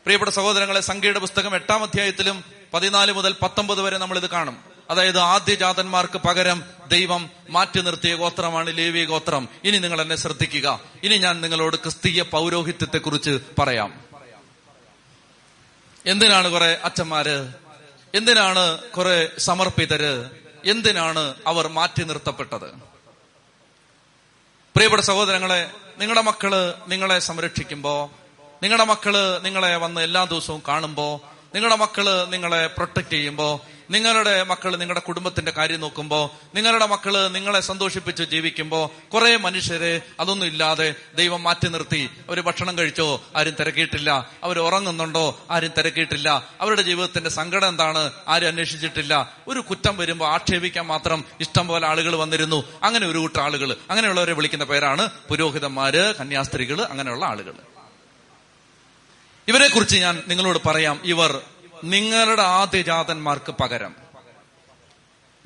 പ്രിയപ്പെട്ട സഹോദരങ്ങളെ, സംഖ്യയുടെ പുസ്തകം എട്ടാം അധ്യായത്തിലും പതിനാല് മുതൽ പത്തൊമ്പത് വരെ നമ്മൾ ഇത് കാണും. അതായത് ആദ്യജാതന്മാർക്ക് പകരം ദൈവം മാറ്റി നിർത്തിയ ഗോത്രമാണ് ലേവി ഗോത്രം. ഇനി നിങ്ങൾ എന്നെ ശ്രദ്ധിക്കുക. ഇനി ഞാൻ നിങ്ങളോട് ക്രിസ്തീയ പൗരോഹിത്യത്തെ കുറിച്ച് പറയാം. എന്തിനാണ് കുറെ അച്ഛന്മാര്, എന്തിനാണ് കുറെ സമർപ്പിതര്, എന്തിനാണ് അവർ മാറ്റി നിർത്തപ്പെട്ടത്? പ്രിയപ്പെട്ട സഹോദരങ്ങളെ, നിങ്ങളുടെ മക്കള് നിങ്ങളെ സംരക്ഷിക്കുമ്പോ, നിങ്ങളുടെ മക്കള് നിങ്ങളെ വന്ന് എല്ലാ ദിവസവും കാണുമ്പോ, നിങ്ങളുടെ മക്കള് നിങ്ങളെ പ്രൊട്ടക്ട് ചെയ്യുമ്പോ, നിങ്ങളുടെ മക്കള് നിങ്ങളുടെ കുടുംബത്തിന്റെ കാര്യം നോക്കുമ്പോ, നിങ്ങളുടെ മക്കള് നിങ്ങളെ സന്തോഷിപ്പിച്ച് ജീവിക്കുമ്പോ, കുറെ മനുഷ്യരെ അതൊന്നും ഇല്ലാതെ ദൈവം മാറ്റി നിർത്തി. അവര് ഭക്ഷണം കഴിച്ചോ? ആരും തിരക്കിയിട്ടില്ല. അവർ ഉറങ്ങുന്നുണ്ടോ? ആരും തിരക്കിയിട്ടില്ല. അവരുടെ ജീവിതത്തിന്റെ സങ്കടം എന്താണ്? ആരും അന്വേഷിച്ചിട്ടില്ല. ഒരു കുറ്റം വരുമ്പോ ആക്ഷേപിക്കാൻ മാത്രം ഇഷ്ടംപോലെ ആളുകൾ വന്നിരുന്നു. അങ്ങനെ ഒരു കൂട്ടം ആളുകൾ, അങ്ങനെയുള്ളവരെ വിളിക്കുന്ന പേരാണ് പുരോഹിതന്മാര്, കന്യാസ്ത്രീകള്, അങ്ങനെയുള്ള ആളുകൾ. ഇവരെ കുറിച്ച് ഞാൻ നിങ്ങളോട് പറയാം. ഇവർ നിങ്ങളുടെ ആദ്യജാതന്മാർക്ക് പകരം,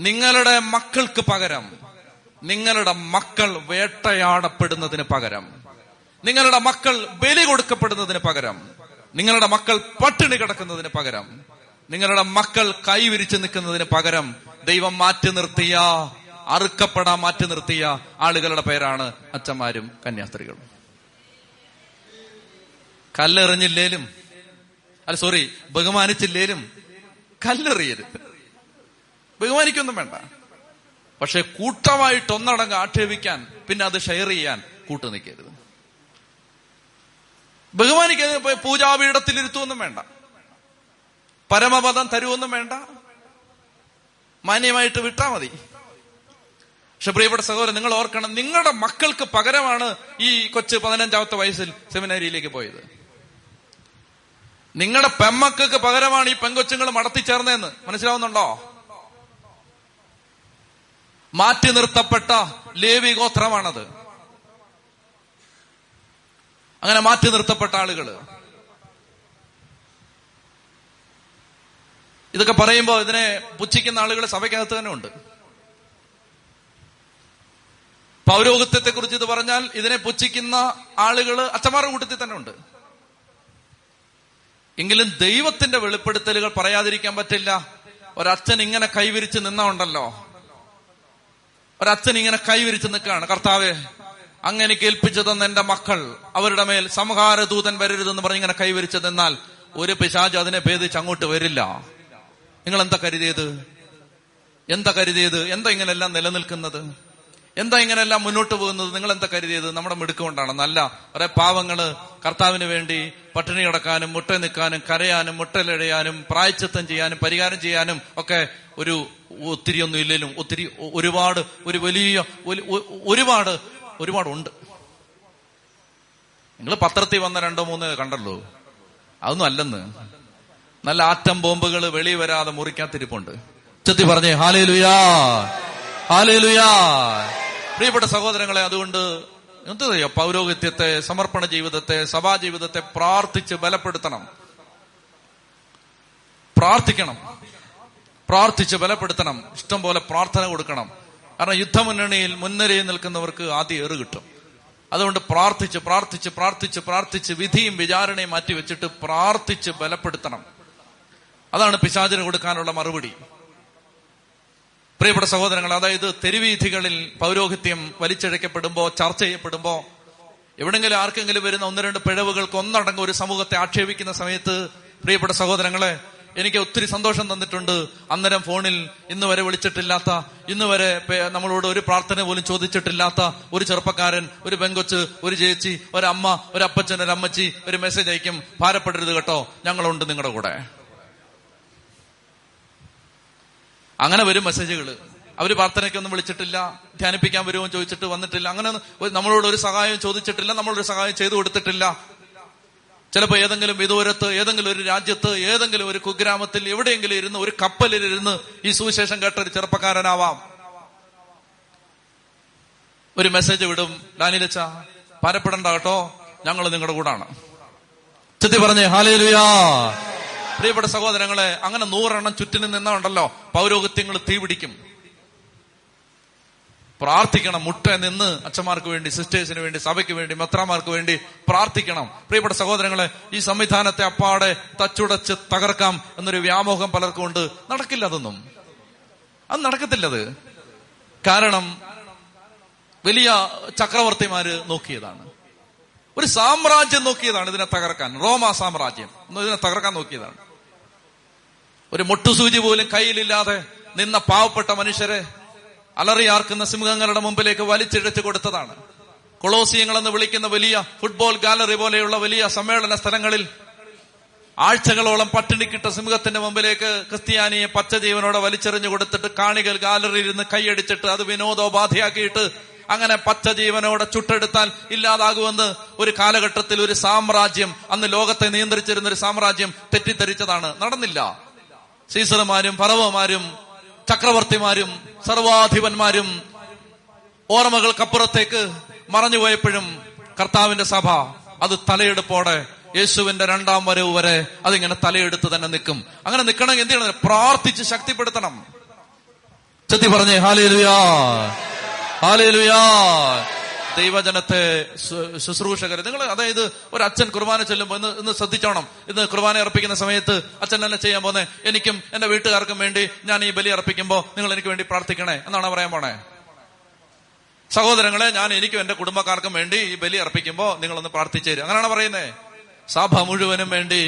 നിങ്ങളുടെ മക്കൾക്ക് പകരം, നിങ്ങളുടെ മക്കൾ വേട്ടയാടപ്പെടുന്നതിന് പകരം, നിങ്ങളുടെ മക്കൾ ബലി കൊടുക്കപ്പെടുന്നതിന് പകരം, നിങ്ങളുടെ മക്കൾ പട്ടിണി കിടക്കുന്നതിന് പകരം, നിങ്ങളുടെ മക്കൾ കൈവിരിച്ചു നിൽക്കുന്നതിന് പകരം ദൈവം മാറ്റി നിർത്തിയ, അറുക്കപ്പെടാൻ മാറ്റി നിർത്തിയ ആളുകളുടെ പേരാണ് അച്ഛന്മാരും കന്യാസ്ത്രീകളും. കല്ലെറിഞ്ഞില്ലേലും, അല്ല സോറി, ബഹുമാനിച്ചില്ലേലും കല്ലെറിയരുത്. ബഹുമാനിക്കൊന്നും വേണ്ട. പക്ഷെ കൂട്ടമായിട്ട് ഒന്നടങ്കം ആക്ഷേപിക്കാൻ, പിന്നെ അത് ഷെയർ ചെയ്യാൻ കൂട്ടു നിൽക്കരുത്. ബഹുമാനിക്കരുത്. പൂജാപീഠത്തിലിരുത്തുവൊന്നും വേണ്ട. പരമപദം തരുവൊന്നും വേണ്ട. മാന്യമായിട്ട് വിട്ടാ മതി. പക്ഷെ പ്രിയപ്പെട്ട സഹോദരൻ, നിങ്ങൾ ഓർക്കണം, നിങ്ങളുടെ മക്കൾക്ക് പകരമാണ് ഈ കൊച്ച് പതിനഞ്ചാമത്തെ വയസ്സിൽ സെമിനാരിയിലേക്ക് പോയത്. നിങ്ങളുടെ പെമ്മക്കൾക്ക് പകരമാണ് ഈ പെങ്കൊച്ചുങ്ങൾ മടത്തിച്ചേർന്നതെന്ന് മനസ്സിലാവുന്നുണ്ടോ? മാറ്റി നിർത്തപ്പെട്ട ലേവി ഗോത്രമാണത്. അങ്ങനെ മാറ്റി നിർത്തപ്പെട്ട ആളുകൾ. ഇതൊക്കെ പറയുമ്പോ ഇതിനെ പുച്ഛിക്കുന്ന ആളുകൾ സഭയ്ക്കകത്ത് തന്നെ ഉണ്ട്. പൗരോഹിത്യത്തെ കുറിച്ച് ഇത് പറഞ്ഞാൽ ഇതിനെ പുച്ഛിക്കുന്ന ആളുകൾ അച്ഛന്മാരുടെ കൂട്ടത്തിൽ തന്നെ ഉണ്ട്. എങ്കിലും ദൈവത്തിന്റെ വെളിപ്പെടുത്തലുകൾ പറയാതിരിക്കാൻ പറ്റില്ല. ഒരച്ഛൻ ഇങ്ങനെ കൈവിരിച്ച് നിന്നുണ്ടല്ലോ, ഒരച്ഛൻ ഇങ്ങനെ കൈവിരിച്ച് നിൽക്കുകയാണ്. കർത്താവെ, അങ്ങനെ കേൾപ്പിച്ചു തന്ന എന്റെ മക്കൾ, അവരുടെ മേൽ സംഹാരദൂതൻ വരരുതെന്ന് പറഞ്ഞ് ഇങ്ങനെ കൈവിരിച്ച് നിന്നാൽ ഒരു പിശാച് അതിനെ ഭേദിച്ച് അങ്ങോട്ട് വരില്ല. നിങ്ങൾ എന്താ കരുതിയത്? എന്താ കരുതിയത്? എന്താ ഇങ്ങനെല്ലാം നിലനിൽക്കുന്നത്? എന്താ ഇങ്ങനെല്ലാം മുന്നോട്ട് പോകുന്നത്? നിങ്ങൾ എന്താ കരുതിയത്? നമ്മുടെ മിടുക്കുകൊണ്ടാണ്? നല്ല കുറെ പാവങ്ങള് കർത്താവിന് വേണ്ടി പട്ടിണി കിടക്കാനും, മുട്ട നിൽക്കാനും, കരയാനും, മുട്ടലഴയാനും, പ്രായച്ചിത്തം ചെയ്യാനും, പരിഹാരം ചെയ്യാനും ഒക്കെ ഒരു ഒത്തിരി ഒന്നും ഇല്ലെങ്കിലും ഒത്തിരി ഒരുപാട് ഒരു വലിയ ഒരുപാട് ഒരുപാടുണ്ട്. നിങ്ങൾ പത്രത്തിൽ വന്ന രണ്ടോ മൂന്നോ കണ്ടല്ലോ, അതൊന്നും അല്ലെന്ന്. നല്ല ആറ്റം ബോംബുകൾ വെളി വരാതെ മുറിക്കാത്തിരിപ്പുണ്ട്. ചെത്തി പറഞ്ഞേ ഹല്ലേലൂയ, ഹല്ലേലൂയ. പ്രിയപ്പെട്ട സഹോദരങ്ങളെ, അതുകൊണ്ട് എന്താ ചെയ്യുക? പൗരോഹിത്യത്തെ, സമർപ്പണ ജീവിതത്തെ, സഭാജീവിതത്തെ പ്രാർത്ഥിച്ച് ബലപ്പെടുത്തണം. പ്രാർത്ഥിക്കണം, പ്രാർത്ഥിച്ച് ബലപ്പെടുത്തണം. ഇഷ്ടംപോലെ പ്രാർത്ഥന കൊടുക്കണം. കാരണം യുദ്ധമുന്നണിയിൽ മുൻനിരയിൽ നിൽക്കുന്നവർക്ക് ആദ്യം ഏറ് കിട്ടും. അതുകൊണ്ട് പ്രാർത്ഥിച്ച് പ്രാർത്ഥിച്ച് പ്രാർത്ഥിച്ച് പ്രാർത്ഥിച്ച് വിധിയും വിചാരണയും മാറ്റിവെച്ചിട്ട് പ്രാർത്ഥിച്ച് ബലപ്പെടുത്തണം. അതാണ് പിശാചിന് കൊടുക്കാനുള്ള മറുപടി. പ്രിയപ്പെട്ട സഹോദരങ്ങൾ, അതായത് തെരുവീഥികളിൽ പൗരോഹിത്യം വലിച്ചഴക്കപ്പെടുമ്പോ, ചർച്ച ചെയ്യപ്പെടുമ്പോ, എവിടെങ്കിലും ആർക്കെങ്കിലും വരുന്ന ഒന്ന് രണ്ട് പിഴവുകൾക്ക് ഒന്നടങ്കം ഒരു സമൂഹത്തെ ആക്ഷേപിക്കുന്ന സമയത്ത്, പ്രിയപ്പെട്ട സഹോദരങ്ങളെ, എനിക്ക് ഒത്തിരി സന്തോഷം തന്നിട്ടുണ്ട്, അന്നേരം ഫോണിൽ ഇന്ന് വരെ വിളിച്ചിട്ടില്ലാത്ത, ഇന്ന് വരെ നമ്മളോട് ഒരു പ്രാർത്ഥന പോലും ചോദിച്ചിട്ടില്ലാത്ത ഒരു ചെറുപ്പക്കാരൻ, ഒരു പെങ്കൊച്ച്, ഒരു ചേച്ചി, ഒരമ്മ, ഒരു അപ്പച്ചൻ, ഒരു അമ്മച്ചി ഒരു മെസ്സേജ് അയക്കും, ഭാരപ്പെടരുത് കേട്ടോ, ഞങ്ങളുണ്ട് നിങ്ങളുടെ കൂടെ. അങ്ങനെ വരും മെസ്സേജുകൾ. അവർ പ്രാർത്ഥനയ്ക്കൊന്നും വിളിച്ചിട്ടില്ല, ധ്യാനിപ്പിക്കാൻ വരുമോ ചോദിച്ചിട്ട് വന്നിട്ടില്ല, അങ്ങനെ നമ്മളോട് ഒരു സഹായം ചോദിച്ചിട്ടില്ല, നമ്മളൊരു സഹായം ചെയ്തു കൊടുത്തിട്ടില്ല. ചിലപ്പോൾ ഏതെങ്കിലും വിദൂരത്ത് ഏതെങ്കിലും ഒരു രാജ്യത്ത് ഏതെങ്കിലും ഒരു കുഗ്രാമത്തിൽ എവിടെയെങ്കിലും ഇരുന്ന് ഒരു കപ്പലിലിരുന്ന് ഈ സുവിശേഷം കേട്ടൊരു ചെറുപ്പക്കാരനാവാം. ഒരു മെസ്സേജ് വിടും, ഡാനിലച്ച പാരപ്പെടണ്ട കേട്ടോ, ഞങ്ങൾ നിങ്ങളുടെ കൂടാണ്. ചെത്തി പറഞ്ഞേ ഹല്ലേലൂയ. പ്രിയപ്പെട്ട സഹോദരങ്ങളെ, അങ്ങനെ നൂറെണ്ണം ചുറ്റിനും നിന്നുണ്ടല്ലോ പൗരോഹിത്യങ്ങൾ തീപിടിക്കും. പ്രാർത്ഥിക്കണം, മുട്ട നിന്ന് അച്ഛന്മാർക്ക് വേണ്ടി, സിസ്റ്റേഴ്സിന് വേണ്ടി, സഭയ്ക്ക് വേണ്ടി, മെത്രാന്മാർക്ക് വേണ്ടി പ്രാർത്ഥിക്കണം. പ്രിയപ്പെട്ട സഹോദരങ്ങളെ, ഈ സംവിധാനത്തെ അപ്പാടെ തച്ചുടച്ച് തകർക്കാം എന്നൊരു വ്യാമോഹം പലർക്കും ഉണ്ട്. നടക്കില്ല, അതൊന്നും അത് നടക്കത്തില്ലത്. കാരണം വലിയ ചക്രവർത്തിമാര് നോക്കിയതാണ്, ഒരു സാമ്രാജ്യം നോക്കിയതാണ് ഇതിനെ തകർക്കാൻ. റോമാ സാമ്രാജ്യം ഇതിനെ തകർക്കാൻ നോക്കിയതാണ്. ഒരു മുട്ടുസൂചി പോലും കയ്യിലില്ലാതെ നിന്ന പാവപ്പെട്ട മനുഷ്യരെ അലറിയാർക്കുന്ന സിംഹങ്ങളുടെ മുമ്പിലേക്ക് വലിച്ചിഴച്ചു കൊടുത്തതാണ്. കൊളോസിയങ്ങളെന്ന് വിളിക്കുന്ന വലിയ ഫുട്ബോൾ ഗാലറി പോലെയുള്ള വലിയ സമ്മേളന സ്ഥലങ്ങളിൽ ആഴ്ചകളോളം പട്ടിണിക്കിട്ട സിംഹത്തിന്റെ മുമ്പിലേക്ക് ക്രിസ്ത്യാനിയെ പച്ചജീവനോടെ വലിച്ചെറിഞ്ഞു കൊടുത്തിട്ട് കാണികൾ ഗാലറിയിൽ ഇരുന്ന് കൈയടിച്ചിട്ട് അത് വിനോദോപാധിയാക്കിയിട്ട് അങ്ങനെ പച്ചജീവനോടെ ചുട്ടെടുത്താൽ ഇല്ലാതാകുമെന്ന് ഒരു കാലഘട്ടത്തിൽ ഒരു സാമ്രാജ്യം, അന്ന് ലോകത്തെ നിയന്ത്രിച്ചിരുന്ന ഒരു സാമ്രാജ്യം തെറ്റിദ്ധരിച്ചതാണ്. നടന്നില്ല. സീസർമാരും ഫറവോമാരും ചക്രവർത്തിമാരും സർവാധിപന്മാരും ഓർമ്മകൾക്കപ്പുറത്തേക്ക് മറഞ്ഞുപോയപ്പോഴും കർത്താവിന്റെ സഭ അത് തലയെടുപ്പോടെ യേശുവിന്റെ രണ്ടാം വരവ് വരെ അതിങ്ങനെ തലയെടുത്ത് തന്നെ നിൽക്കും. അങ്ങനെ നിൽക്കണമെങ്കിൽ എന്ത് ചെയ്യണം? പ്രാർത്ഥിച്ച് ശക്തിപ്പെടുത്തണം. ചെത്തി പറഞ്ഞേ ഹല്ലേലൂയാ, ഹല്ലേലൂയാ. ദൈവജനത്തെ ശുശ്രൂഷകർ, നിങ്ങൾ അതായത് ഒരു അച്ഛൻ കുർബാന ചെല്ലുമ്പോൾ ഇന്ന് ഇന്ന് ശ്രദ്ധിച്ചോണം. ഇന്ന് കുർബാന അർപ്പിക്കുന്ന സമയത്ത് അച്ഛൻ തന്നെ ചെയ്യാൻ പോന്നെ, എനിക്കും എന്റെ വീട്ടുകാർക്കും വേണ്ടി ഞാൻ ഈ ബലി അർപ്പിക്കുമ്പോൾ നിങ്ങൾ എനിക്ക് വേണ്ടി പ്രാർത്ഥിക്കണേ എന്നാണ് പറയാൻ പോണേ. സഹോദരങ്ങളെ, ഞാൻ എനിക്കും എന്റെ കുടുംബക്കാർക്കും വേണ്ടി ഈ ബലി അർപ്പിക്കുമ്പോൾ നിങ്ങളൊന്ന് പ്രാർത്ഥിച്ചു തരും, അങ്ങനെയാണ് പറയുന്നേ. സഭ മുഴുവനും വേണ്ടി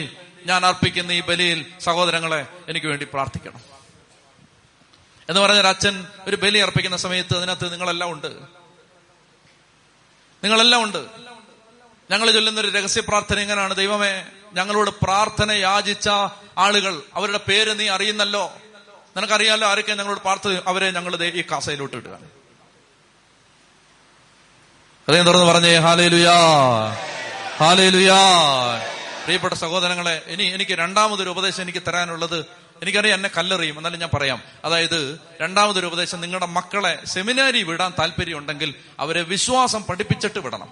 ഞാൻ അർപ്പിക്കുന്ന ഈ ബലിയിൽ സഹോദരങ്ങളെ എനിക്ക് വേണ്ടി പ്രാർത്ഥിക്കണം എന്ന് പറഞ്ഞ അച്ഛൻ ഒരു ബലി അർപ്പിക്കുന്ന സമയത്ത് അതിനകത്ത് നിങ്ങളെല്ലാം ഉണ്ട്, നിങ്ങളെല്ലാം ഉണ്ട്. ഞങ്ങൾ ചൊല്ലുന്നൊരു രഹസ്യ പ്രാർത്ഥന എങ്ങനെയാണ്? ദൈവമേ, ഞങ്ങളോട് പ്രാർത്ഥന യാചിച്ച ആളുകൾ, അവരുടെ പേര് നീ അറിയുന്നല്ലോ, നിനക്കറിയാലോ ആരൊക്കെ ഞങ്ങളോട് പ്രാർത്ഥന, അവരെ ഞങ്ങൾ ഈ കാസയിലോട്ട് ഇടുക. അതേ തുറന്ന് പറഞ്ഞേ ഹല്ലേലൂയാ, ഹല്ലേലൂയാ. പ്രിയപ്പെട്ട സഹോദരങ്ങളെ, ഇനി എനിക്ക് രണ്ടാമതൊരു ഉപദേശം എനിക്ക് തരാനുള്ളത്, എനിക്കറിയാം എന്നെ കല്ലെറിയും, എന്നാലും ഞാൻ പറയാം. അതായത് രണ്ടാമതൊരു ഉപദേശം, നിങ്ങളുടെ മക്കളെ സെമിനാരി വിടാൻ താല്പര്യം ഉണ്ടെങ്കിൽ അവരെ വിശ്വാസം പഠിപ്പിച്ചിട്ട് വിടണം.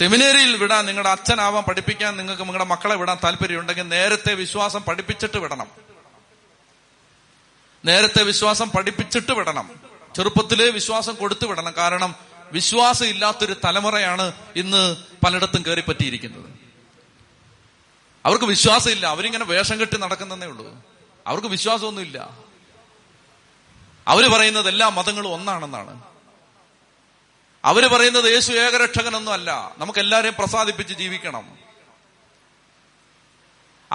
സെമിനാരിയിൽ വിടാൻ, നിങ്ങളുടെ അച്ഛനാവാൻ പഠിപ്പിക്കാൻ നിങ്ങൾക്ക് നിങ്ങളുടെ മക്കളെ വിടാൻ താല്പര്യം ഉണ്ടെങ്കിൽ നേരത്തെ വിശ്വാസം പഠിപ്പിച്ചിട്ട് വിടണം, നേരത്തെ വിശ്വാസം പഠിപ്പിച്ചിട്ട് വിടണം, ചെറുപ്പത്തിലെ വിശ്വാസം കൊടുത്തു വിടണം. കാരണം വിശ്വാസം ഇല്ലാത്തൊരു തലമുറയാണ് ഇന്ന് പലയിടത്തും കയറി പറ്റിയിരിക്കുന്നത്. അവർക്ക് വിശ്വാസമില്ല, അവരിങ്ങനെ വേഷം കെട്ടി നടക്കുന്നതേ ഉള്ളൂ. അവർക്ക് വിശ്വാസമൊന്നുമില്ല. അവര് പറയുന്നത് എല്ലാ മതങ്ങളും ഒന്നാണെന്നാണ്. അവര് പറയുന്നത് യേശു ഏകരക്ഷകനൊന്നും അല്ല, നമുക്ക് എല്ലാവരെയും പ്രസാദിപ്പിച്ച് ജീവിക്കണം.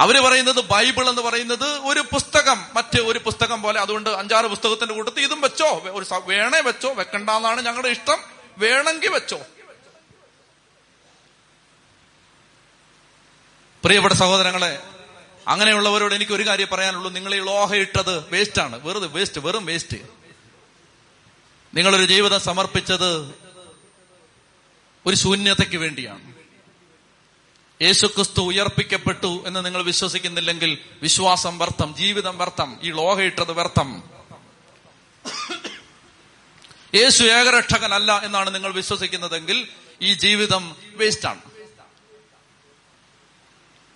അവര് പറയുന്നത് ബൈബിൾ എന്ന് പറയുന്നത് ഒരു പുസ്തകം, മറ്റ് ഒരു പുസ്തകം പോലെ, അതുകൊണ്ട് അഞ്ചാറ് പുസ്തകത്തിന്റെ കൂട്ടത്തിൽ ഇതും വെച്ചോ, ഒരു വേണേ വെച്ചോ, വെക്കണ്ടെന്നാണ് ഞങ്ങളുടെ ഇഷ്ടം, വേണമെങ്കിൽ വെച്ചോ. പ്രിയപ്പെട്ട സഹോദരങ്ങളെ, അങ്ങനെയുള്ളവരോട് എനിക്ക് ഒരു കാര്യം പറയാനുള്ളൂ, നിങ്ങൾ ഈ ലോഹ ഇട്ടത് വേസ്റ്റാണ്, വെറുതെ വേസ്റ്റ്, വെറും വേസ്റ്റ്. നിങ്ങളൊരു ജീവിതം സമർപ്പിച്ചത് ഒരു ശൂന്യതയ്ക്ക് വേണ്ടിയാണ്. യേശുക്രിസ്തു ഉയർപ്പിക്കപ്പെട്ടു എന്ന് നിങ്ങൾ വിശ്വസിക്കുന്നില്ലെങ്കിൽ വിശ്വാസം വ്യർത്ഥം, ജീവിതം വ്യർത്ഥം, ഈ ലോഹ ഇട്ടത് വ്യർത്ഥം. യേശു ഏകരക്ഷകനല്ല എന്നാണ് നിങ്ങൾ വിശ്വസിക്കുന്നതെങ്കിൽ ഈ ജീവിതം വേസ്റ്റാണ്,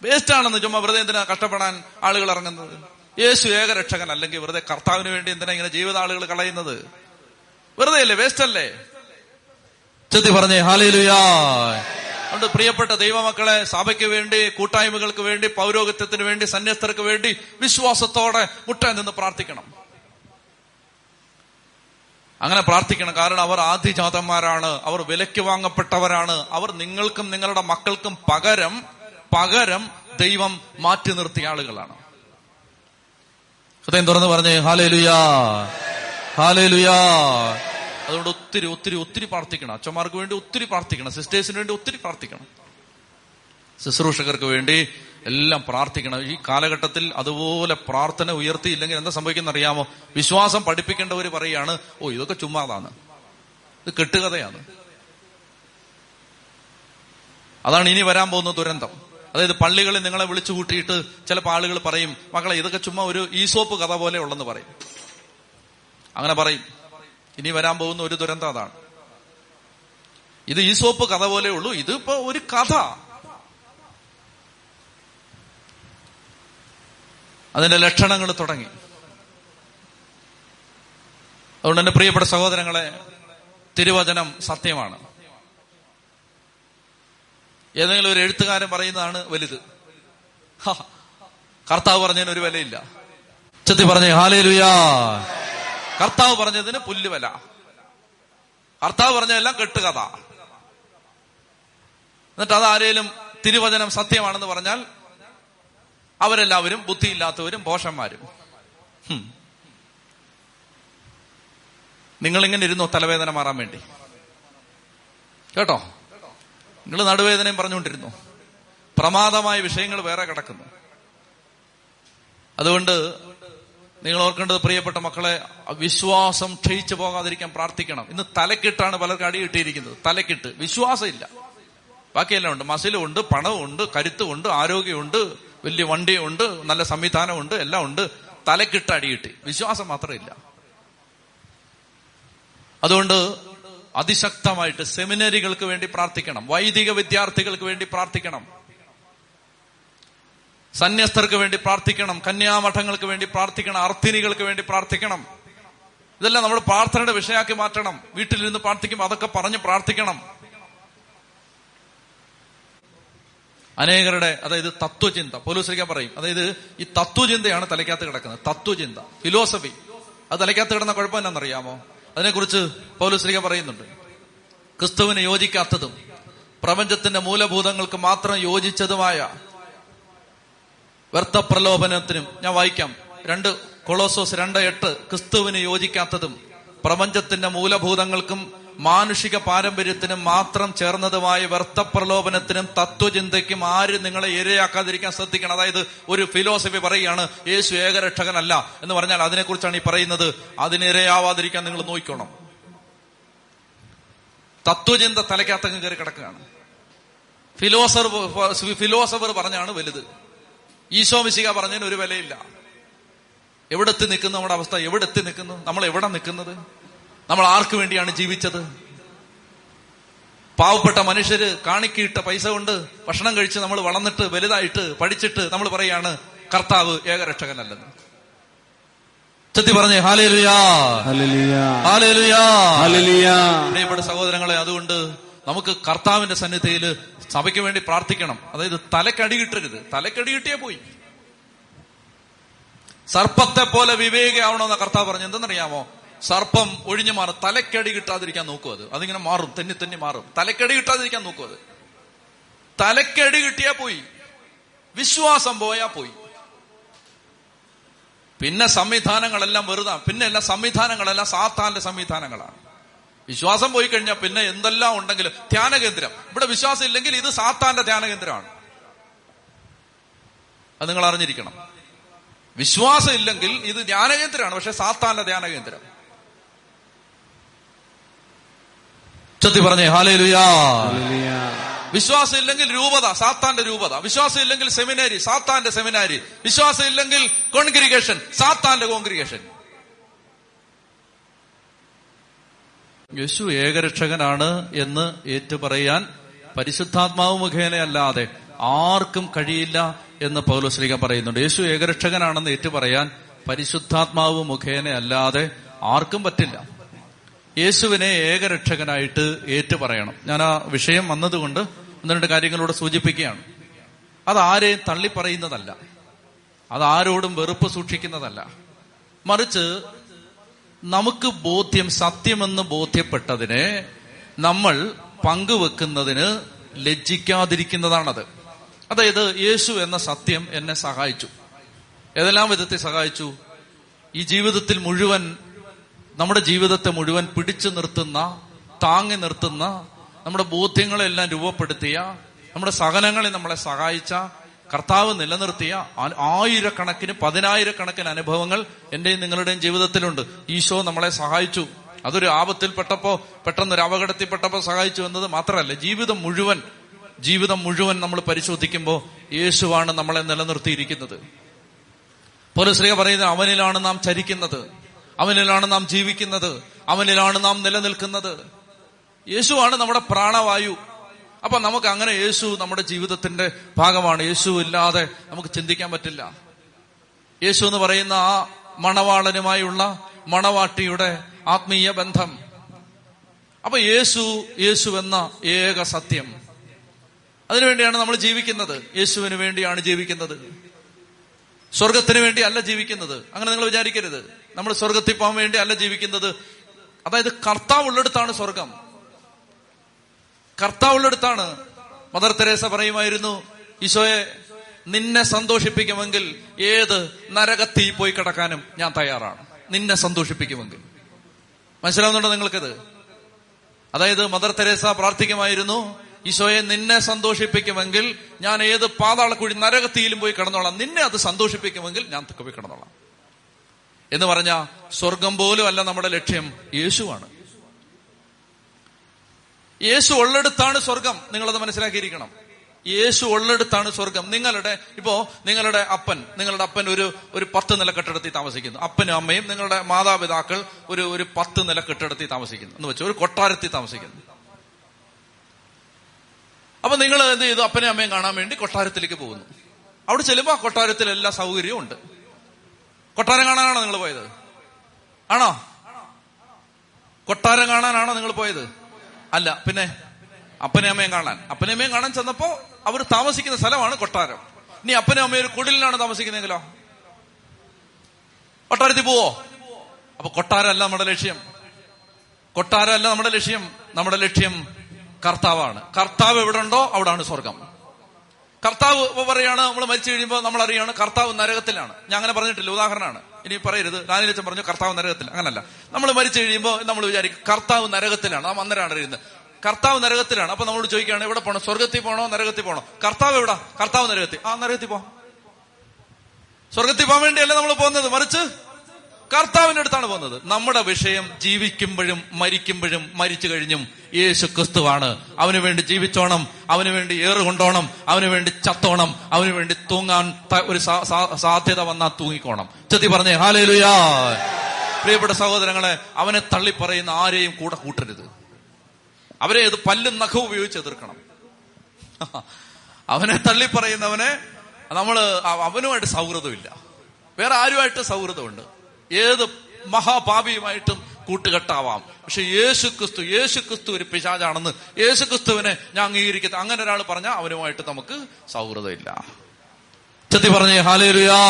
വേസ്റ്റാണെന്ന്. ചുമ്മാ വെറുതെ എന്തിനാ കഷ്ടപ്പെടാൻ ആളുകൾ ഇറങ്ങുന്നത്? യേശു ഏകരക്ഷകൻ അല്ലെങ്കിൽ വെറുതെ കർത്താവിന് വേണ്ടി എന്തിനാ ഇങ്ങനെ ജീവിത ആളുകൾ കളയുന്നത്? വെറുതെ അല്ലേ, വേസ്റ്റ് അല്ലേ? ചെത്തി പറഞ്ഞേ ഹല്ലേലൂയാ. അതുകൊണ്ട് പ്രിയപ്പെട്ട ദൈവമക്കളെ, സഭയ്ക്ക് വേണ്ടി, കൂട്ടായ്മകൾക്ക് വേണ്ടി, പൗരോഹിത്യത്തിന് വേണ്ടി, സന്യസ്തർക്ക് വേണ്ടി വിശ്വാസത്തോടെ മുട്ട നിന്ന് പ്രാർത്ഥിക്കണം. അങ്ങനെ പ്രാർത്ഥിക്കണം. കാരണം അവർ ആദിജാതന്മാരാണ്, അവർ വിലയ്ക്ക് വാങ്ങപ്പെട്ടവരാണ്. അവർ നിങ്ങൾക്കും നിങ്ങളുടെ മക്കൾക്കും പകരം പകരം ദൈവം മാറ്റി നിർത്തിയ ആളുകളാണ്. ഹൃദയം തുറന്ന് പറഞ്ഞേ ഹല്ലേലൂയാ, ഹല്ലേലൂയാ. അതുകൊണ്ട് ഒത്തിരി ഒത്തിരി ഒത്തിരി പ്രാർത്ഥിക്കണം. അച്ഛന്മാർക്ക് വേണ്ടി ഒത്തിരി പ്രാർത്ഥിക്കണം, സിസ്റ്റേഴ്സിന് വേണ്ടി ഒത്തിരി പ്രാർത്ഥിക്കണം, ശുശ്രൂഷകർക്ക് വേണ്ടി എല്ലാം പ്രാർത്ഥിക്കണം. ഈ കാലഘട്ടത്തിൽ അതുപോലെ പ്രാർത്ഥന ഉയർത്തിയില്ലെങ്കിൽ എന്താ സംഭവിക്കുന്ന അറിയാമോ? വിശ്വാസം പഠിപ്പിക്കേണ്ടവർ പറയാണ്, ഓ ഇതൊക്കെ ചുമ്മാതാണ്, ഇത് കെട്ടുകഥയാണ്, അതാണ് ഇനി വരാൻ പോകുന്ന ദുരന്തം. അതായത് പള്ളികളിൽ നിങ്ങളെ വിളിച്ചു കൂട്ടിയിട്ട് ചിലപ്പോൾ ആളുകൾ പറയും, മക്കളെ ഇതൊക്കെ ചുമ്മാ ഒരു ഈസോപ്പ് കഥ പോലെ ഉള്ളെന്ന് പറയും. അങ്ങനെ പറയും. ഇനി വരാൻ പോകുന്ന ഒരു ദുരന്തം അതാണ്. ഇത് ഈസോപ്പ് കഥ പോലെ ഉള്ളൂ, ഇതിപ്പോ ഒരു കഥ. അതിന്റെ ലക്ഷണങ്ങൾ തുടങ്ങി. അതുകൊണ്ട് എന്റെ പ്രിയപ്പെട്ട സഹോദരങ്ങളെ, തിരുവചനം സത്യമാണ്. ഏതെങ്കിലും ഒരു എഴുത്തുകാരൻ പറയുന്നതാണ് വലുത്. കർത്താവ് പറഞ്ഞതിന് ഒരു വിലയില്ല. ചെത്തി പറഞ്ഞേ ഹല്ലേലൂയാ. കർത്താവ് പറഞ്ഞതിന് പുല്ലുവില. കർത്താവ് പറഞ്ഞതെല്ലാം കെട്ടുകഥ. എന്നിട്ട് അതാരേലും തിരുവചനം സത്യമാണെന്ന് പറഞ്ഞാൽ അവരെല്ലാവരും ബുദ്ധിയില്ലാത്തവരും ഭോഷന്മാരും. നിങ്ങളിങ്ങനെ ഇരുന്നോ തലവേദന മാറാൻ വേണ്ടി? കേട്ടോ, നിങ്ങൾ നടുവേദനയും പറഞ്ഞുകൊണ്ടിരുന്നു. പ്രമാദമായ വിഷയങ്ങൾ വേറെ കിടക്കുന്നു. അതുകൊണ്ട് നിങ്ങൾ ഓർക്കേണ്ടത്, പ്രിയപ്പെട്ട മക്കളെ, വിശ്വാസം ക്ഷയിച്ചു പോകാതിരിക്കാൻ പ്രാർത്ഥിക്കണം. ഇന്ന് തലക്കിട്ടാണ് പലർക്കും അടി കിട്ടിയിരിക്കുന്നത്. തലക്കിട്ട് വിശ്വാസം ഇല്ല. ബാക്കിയെല്ലാം ഉണ്ട്. മസിലുണ്ട്, പണമുണ്ട്, കരുത്തുമുണ്ട്, ആരോഗ്യമുണ്ട്, വലിയ വണ്ടിയുണ്ട്, നല്ല സംവിധാനമുണ്ട്, എല്ലാം ഉണ്ട്. തലക്കിട്ട് അടി കിട്ടി, വിശ്വാസം മാത്രമില്ല. അതുകൊണ്ട് അതിശക്തമായിട്ട് സെമിനറികൾക്ക് വേണ്ടി പ്രാർത്ഥിക്കണം, വൈദിക വിദ്യാർത്ഥികൾക്ക് വേണ്ടി പ്രാർത്ഥിക്കണം, സന്യസ്തർക്ക് വേണ്ടി പ്രാർത്ഥിക്കണം, കന്യാമഠങ്ങൾക്ക് വേണ്ടി പ്രാർത്ഥിക്കണം, അർത്ഥിനികൾക്ക് വേണ്ടി പ്രാർത്ഥിക്കണം. ഇതെല്ലാം നമ്മൾ പ്രാർത്ഥനയുടെ വിഷയമാക്കി മാറ്റണം. വീട്ടിലിരുന്ന് പ്രാർത്ഥിക്കുമ്പോൾ അതൊക്കെ പറഞ്ഞ് പ്രാർത്ഥിക്കണം. അനേകരുടെ അതായത് തത്വചിന്ത, പോലീസിലേക്ക് പറയും, അതായത് ഈ തത്വചിന്തയാണ് തലയ്ക്കകത്ത് കിടക്കുന്നത്. തത്വചിന്ത, ഫിലോസഫി, അത് തലയ്ക്കകത്ത് കിടന്ന കുഴപ്പം എന്നാണെന്നറിയാമോ? അതിനെക്കുറിച്ച് പൗലോസ്ലീഹ പറയുന്നുണ്ട്. ക്രിസ്തുവിന് യോജിക്കാത്തതും പ്രപഞ്ചത്തിന്റെ മൂലഭൂതങ്ങൾക്ക് മാത്രം യോജിച്ചതുമായ വ്യർത്ഥ പ്രലോഭനത്തിനും, ഞാൻ വായിക്കാം, രണ്ട് കൊളോസോസ് രണ്ട് എട്ട്, ക്രിസ്തുവിന് യോജിക്കാത്തതും പ്രപഞ്ചത്തിന്റെ മൂലഭൂതങ്ങൾക്കും മാനുഷിക പാരമ്പര്യത്തിനും മാത്രം ചേർന്നതുമായ വ്യർത്ഥ പ്രലോഭനത്തിനും തത്വചിന്തയ്ക്കും ആരും നിങ്ങളെ ഇരയാക്കാതിരിക്കാൻ ശ്രദ്ധിക്കണം. അതായത് ഒരു ഫിലോസഫി പറയുകയാണ് യേശു ഏകരക്ഷകനല്ല എന്ന് പറഞ്ഞാൽ അതിനെക്കുറിച്ചാണ് ഈ പറയുന്നത്. അതിനിരയാവാതിരിക്കാൻ നിങ്ങൾ നോക്കണം. തത്വചിന്ത തലയ്ക്കകത്തങ്ങ് കയറി കിടക്കുകയാണ്. ഫിലോസഫർ ഫിലോസഫർ പറഞ്ഞാണ് വലുത്. ഈശോ മിശിഹ പറഞ്ഞതിന് ഒരു വിലയില്ല. എവിടെത്തി നിൽക്കുന്നു നമ്മുടെ അവസ്ഥ? എവിടെത്തി നിൽക്കുന്നു നമ്മൾ? എവിടെ നിൽക്കുന്നത്? നമ്മൾ ആർക്ക് വേണ്ടിയാണ് ജീവിച്ചത്? പാവപ്പെട്ട മനുഷ്യര് കാണിക്കിട്ട പൈസ കൊണ്ട് ഭക്ഷണം കഴിച്ച് നമ്മൾ വളർന്നിട്ട് വലുതായിട്ട് പഠിച്ചിട്ട് നമ്മൾ പറയാണ് കർത്താവ് ഏകരക്ഷകനല്ലെന്ന്. ചെത്തി പറഞ്ഞേ ഹല്ലേലൂയാ, ഹല്ലേലൂയാ, ഹല്ലേലൂയാ, ഹല്ലേലൂയാ. പ്രിയപ്പെട്ട സഹോദരങ്ങളെ, അതുകൊണ്ട് നമുക്ക് കർത്താവിന്റെ സന്നിധിയിൽ സഭയ്ക്ക് വേണ്ടി പ്രാർത്ഥിക്കണം. അതായത് തലക്കടി കിട്ടരുത്. തലക്കടി കിട്ടിയേ പോയി. സർപ്പത്തെ പോലെ വിവേകയാവണമെന്ന കർത്താവ് പറഞ്ഞു. എന്തെന്നറിയാമോ? സർപ്പം ഒഴിഞ്ഞു മാറും. തലക്കടി കിട്ടാതിരിക്കാൻ നോക്കും. അത് അതിങ്ങനെ മാറും, തെന്നി തെന്നി മാറും. തലക്കടി കിട്ടാതിരിക്കാൻ നോക്കും. അത് തലക്കടി കിട്ടിയാ പോയി. വിശ്വാസം പോയാ പോയി. പിന്നെ സംവിധാനങ്ങളെല്ലാം വെറുതെ. പിന്നെ എല്ലാ സംവിധാനങ്ങളെല്ലാം സാത്താന്റെ സംവിധാനങ്ങളാണ്. വിശ്വാസം പോയി കഴിഞ്ഞാൽ പിന്നെ എന്തെല്ലാം ഉണ്ടെങ്കിലും ധ്യാനകേന്ദ്രം. ഇവിടെ വിശ്വാസം ഇല്ലെങ്കിൽ ഇത് സാത്താന്റെ ധ്യാനകേന്ദ്രമാണ്. അത് നിങ്ങൾ അറിഞ്ഞിരിക്കണം. വിശ്വാസം ഇല്ലെങ്കിൽ ഇത് ധ്യാനകേന്ദ്രമാണ്, പക്ഷെ സാത്താന്റെ ധ്യാനകേന്ദ്രം. ചെത്തി പറഞ്ഞേ ഹല്ലേലൂയാ. വിശ്വാസം ഇല്ലെങ്കിൽ രൂപത, സാത്താന്റെ രൂപത. വിശ്വാസം ഇല്ലെങ്കിൽ സെമിനാരി, സാത്താന്റെ സെമിനാരി. വിശ്വാസം ഇല്ലെങ്കിൽ കോൺഗ്രിഗേഷൻ, സാത്താന്റെ കോൺഗ്രിഗേഷൻ. യേശു ഏകരക്ഷകനാണ് എന്ന് ഏറ്റുപറയാൻ പരിശുദ്ധാത്മാവ് മുഖേനയല്ലാതെ ആർക്കും കഴിയില്ല എന്ന് പൗലോസ്ലീഹ പറയുന്നുണ്ട്. യേശു ഏകരക്ഷകനാണെന്ന് ഏറ്റുപറയാൻ പരിശുദ്ധാത്മാവ് മുഖേനയല്ലാതെ ആർക്കും പറ്റില്ല. യേശുവിനെ ഏകരക്ഷകനായിട്ട് ഏറ്റുപറയണം. ഞാൻ ആ വിഷയം വന്നതുകൊണ്ട് ഒന്ന് രണ്ട് കാര്യങ്ങളോട് സൂചിപ്പിക്കുകയാണ്. അതാരെയും തള്ളിപ്പറയുന്നതല്ല, അതാരോടും വെറുപ്പ് സൂക്ഷിക്കുന്നതല്ല, മറിച്ച് നമുക്ക് ബോധ്യം സത്യമെന്ന് ബോധ്യപ്പെട്ടതിനെ നമ്മൾ പങ്കുവെക്കുന്നതിന് ലജ്ജിക്കാതിരിക്കുന്നതാണത്. അതായത് യേശു എന്ന സത്യം എന്നെ സഹായിച്ചു. ഏതെല്ലാം വിധത്തിൽ സഹായിച്ചു? ഈ ജീവിതത്തിൽ മുഴുവൻ, നമ്മുടെ ജീവിതത്തെ മുഴുവൻ പിടിച്ചു നിർത്തുന്ന, താങ്ങി നിർത്തുന്ന, നമ്മുടെ ബോധ്യങ്ങളെല്ലാം രൂപപ്പെടുത്തിയ, നമ്മുടെ സഹനങ്ങളെ നമ്മളെ സഹായിച്ച, കർത്താവ് നിലനിർത്തിയ ആയിരക്കണക്കിന് പതിനായിരക്കണക്കിന് അനുഭവങ്ങൾ എന്റെയും നിങ്ങളുടെയും ജീവിതത്തിലുണ്ട്. ഈശോ നമ്മളെ സഹായിച്ചു. അതൊരു ആപത്തിൽപ്പെട്ടപ്പോ, പെട്ടെന്നൊരു അപകടത്തിൽപ്പെട്ടപ്പോ സഹായിച്ചു എന്നത് മാത്രമല്ല, ജീവിതം മുഴുവൻ ജീവിതം മുഴുവൻ നമ്മൾ പരിശോധിക്കുമ്പോൾ യേശുവാണ് നമ്മളെ നിലനിർത്തിയിരിക്കുന്നത്. പൗലോസ് പറയുന്നത് അവനിലാണ് നാം ചരിക്കുന്നത്, അവനിലാണ് നാം ജീവിക്കുന്നത്, അവനിലാണ് നാം നിലനിൽക്കുന്നത്. യേശുവാണ് നമ്മുടെ പ്രാണവായു. അപ്പൊ നമുക്ക് അങ്ങനെ യേശു നമ്മുടെ ജീവിതത്തിന്റെ ഭാഗമാണ്. യേശു ഇല്ലാതെ നമുക്ക് ചിന്തിക്കാൻ പറ്റില്ല. യേശു എന്ന് പറയുന്ന ആ മണവാളനുമായുള്ള മണവാട്ടിയുടെ ആത്മീയ ബന്ധം. അപ്പൊ യേശു യേശു എന്ന ഏക സത്യം, അതിനുവേണ്ടിയാണ് നമ്മൾ ജീവിക്കുന്നത്. യേശുവിന് വേണ്ടിയാണ് ജീവിക്കുന്നത്, സ്വർഗത്തിന് വേണ്ടി അല്ല ജീവിക്കുന്നത്. അങ്ങനെ നിങ്ങൾ വിചാരിക്കരുത്, നമ്മൾ സ്വർഗത്തിൽ പോകാൻ വേണ്ടി അല്ല ജീവിക്കുന്നത്. അതായത് കർത്താവ് ഉള്ളിടത്താണ് സ്വർഗം, കർത്താവുള്ളിടത്താണ്. മദർ തെരേസ പറയുമായിരുന്നു, ഈശോയെ നിന്നെ സന്തോഷിപ്പിക്കുമെങ്കിൽ ഏത് നരകത്തിൽ പോയി കിടക്കാനും ഞാൻ തയ്യാറാണ്, നിന്നെ സന്തോഷിപ്പിക്കുമെങ്കിൽ. മനസ്സിലാവുന്നുണ്ടോ നിങ്ങൾക്കത്? അതായത് മദർ തെരേസ പ്രാർത്ഥിക്കുമായിരുന്നു, ഈശോയെ നിന്നെ സന്തോഷിപ്പിക്കുമെങ്കിൽ ഞാൻ ഏത് പാതാളക്കുഴി നരകത്തിയിലും പോയി കിടന്നോളാം, നിന്നെ അത് സന്തോഷിപ്പിക്കുമെങ്കിൽ ഞാൻ പോയി കിടന്നോളാം എന്ന് പറഞ്ഞ സ്വർഗം പോലും അല്ല നമ്മുടെ ലക്ഷ്യം, യേശുവാണ്. യേശു ഉള്ളിടത്താണ് സ്വർഗം, നിങ്ങളത് മനസ്സിലാക്കിയിരിക്കണം. യേശു ഉള്ളിടത്താണ് സ്വർഗം. നിങ്ങളുടെ ഇപ്പോ നിങ്ങളുടെ അപ്പൻ നിങ്ങളുടെ അപ്പൻ ഒരു ഒരു പത്ത് നില കെട്ടിടത്തിൽ താമസിക്കുന്നു. അപ്പനും അമ്മയും നിങ്ങളുടെ മാതാപിതാക്കൾ ഒരു ഒരു പത്ത് നില കെട്ടിടത്തിൽ താമസിക്കുന്നു എന്ന് വെച്ചാൽ ഒരു കൊട്ടാരത്തിൽ താമസിക്കുന്നു. അപ്പൊ നിങ്ങൾ എന്ത് ചെയ്തു? അപ്പനെ അമ്മയും കാണാൻ വേണ്ടി കൊട്ടാരത്തിലേക്ക് പോകുന്നു. അവിടെ ചെല്ലുമ്പോൾ കൊട്ടാരത്തിൽ എല്ലാ സൗകര്യവും ഉണ്ട്. കൊട്ടാരം കാണാനാണോ നിങ്ങൾ പോയത്? ആണോ? കൊട്ടാരം കാണാനാണോ നിങ്ങൾ പോയത്? അല്ല, പിന്നെ അപ്പനമ്മയും കാണാൻ. അപ്പനമ്മയും കാണാൻ ചെന്നപ്പോ അവർ താമസിക്കുന്ന സ്ഥലമാണ് കൊട്ടാരം. ഇനി അപ്പനും അമ്മയും ഒരു കുടിലാണ് താമസിക്കുന്നെങ്കിലോ? കൊട്ടാരത്തിൽ പോവോ? അപ്പൊ കൊട്ടാരമല്ല നമ്മുടെ ലക്ഷ്യം, കൊട്ടാരമല്ല നമ്മുടെ ലക്ഷ്യം. നമ്മുടെ ലക്ഷ്യം കർത്താവാണ്. കർത്താവ് എവിടെ ഉണ്ടോ അവിടാണ് സ്വർഗം. കർത്താവ് പറയാണ്, നമ്മൾ മരിച്ചു കഴിയുമ്പോൾ നമ്മൾ അറിയാണ് കർത്താവ് നരകത്തിലാണ്. ഞാൻ അങ്ങനെ പറഞ്ഞിട്ടില്ല, ഉദാഹരണമാണ്, ഇനി പറയരുത്. നാനിലച്ചൻ പറഞ്ഞു കർത്താവ് നരകത്തിൽ, അങ്ങനല്ല. നമ്മൾ മരിച്ചു കഴിയുമ്പോൾ നമ്മൾ വിചാരിക്കും കർത്താവ് നരകത്തിലാണ്, നാം അന്നേരമാണ് അറിയുന്നത് കർത്താവ് നരകത്തിലാണ്. അപ്പൊ നമ്മളോട് ചോദിക്കുകയാണ്, എവിടെ പോകണം? സ്വർഗത്തിൽ പോകണോ നരകത്തിൽ പോകണോ? കർത്താവ് എവിടെ? കർത്താവ് നരകത്തിൽ. ആ നരകത്തിൽ പോവാം. സ്വർഗത്തിൽ പോകാൻ വേണ്ടിയല്ല നമ്മൾ പോകുന്നത്, മറിച്ച് കർത്താവിന്റെ അടുത്താണ് പോകുന്നത്. നമ്മുടെ വിഷയം ജീവിക്കുമ്പോഴും മരിക്കുമ്പോഴും മരിച്ചു കഴിഞ്ഞും യേശു ക്രിസ്തുവാണ്. അവന് വേണ്ടി ജീവിച്ചോണം, അവന് വേണ്ടി ഏറുകൊണ്ടോണം, അവന് വേണ്ടി ചത്തോണം, അവന് വേണ്ടി തൂങ്ങാൻ ഒരു സാധ്യത വന്നാൽ തൂങ്ങിക്കോണം. ചെത്തി പറഞ്ഞേ ഹല്ലേലൂയാ. പ്രിയപ്പെട്ട സഹോദരങ്ങളെ, അവനെ തള്ളിപ്പറയുന്ന ആരെയും കൂടെ കൂട്ടരുത്. അവരെ ഇത് പല്ലും നഖവും ഉപയോഗിച്ച് എതിർക്കണം. അവനെ തള്ളിപ്പറയുന്നവനെ നമ്മള് അവനുമായിട്ട് സൗഹൃദമില്ല, വേറെ ആരുമായിട്ട് സൗഹൃദമുണ്ട്. ഏത് മഹാപാപിയുമായിട്ടും കൂട്ടുകെട്ടാവാം, പക്ഷെ യേശു ക്രിസ്തു യേശു ക്രിസ്തു ഒരു പിശാചാണെന്ന് യേശു ക്രിസ്തുവിനെ ഞാൻ അംഗീകരിക്കട്ടെ, അങ്ങനെ ഒരാൾ പറഞ്ഞാൽ അവനുമായിട്ട് നമുക്ക് സൗഹൃദമില്ല. ചെത്തി പറഞ്ഞേ ഹല്ലേലൂയാ.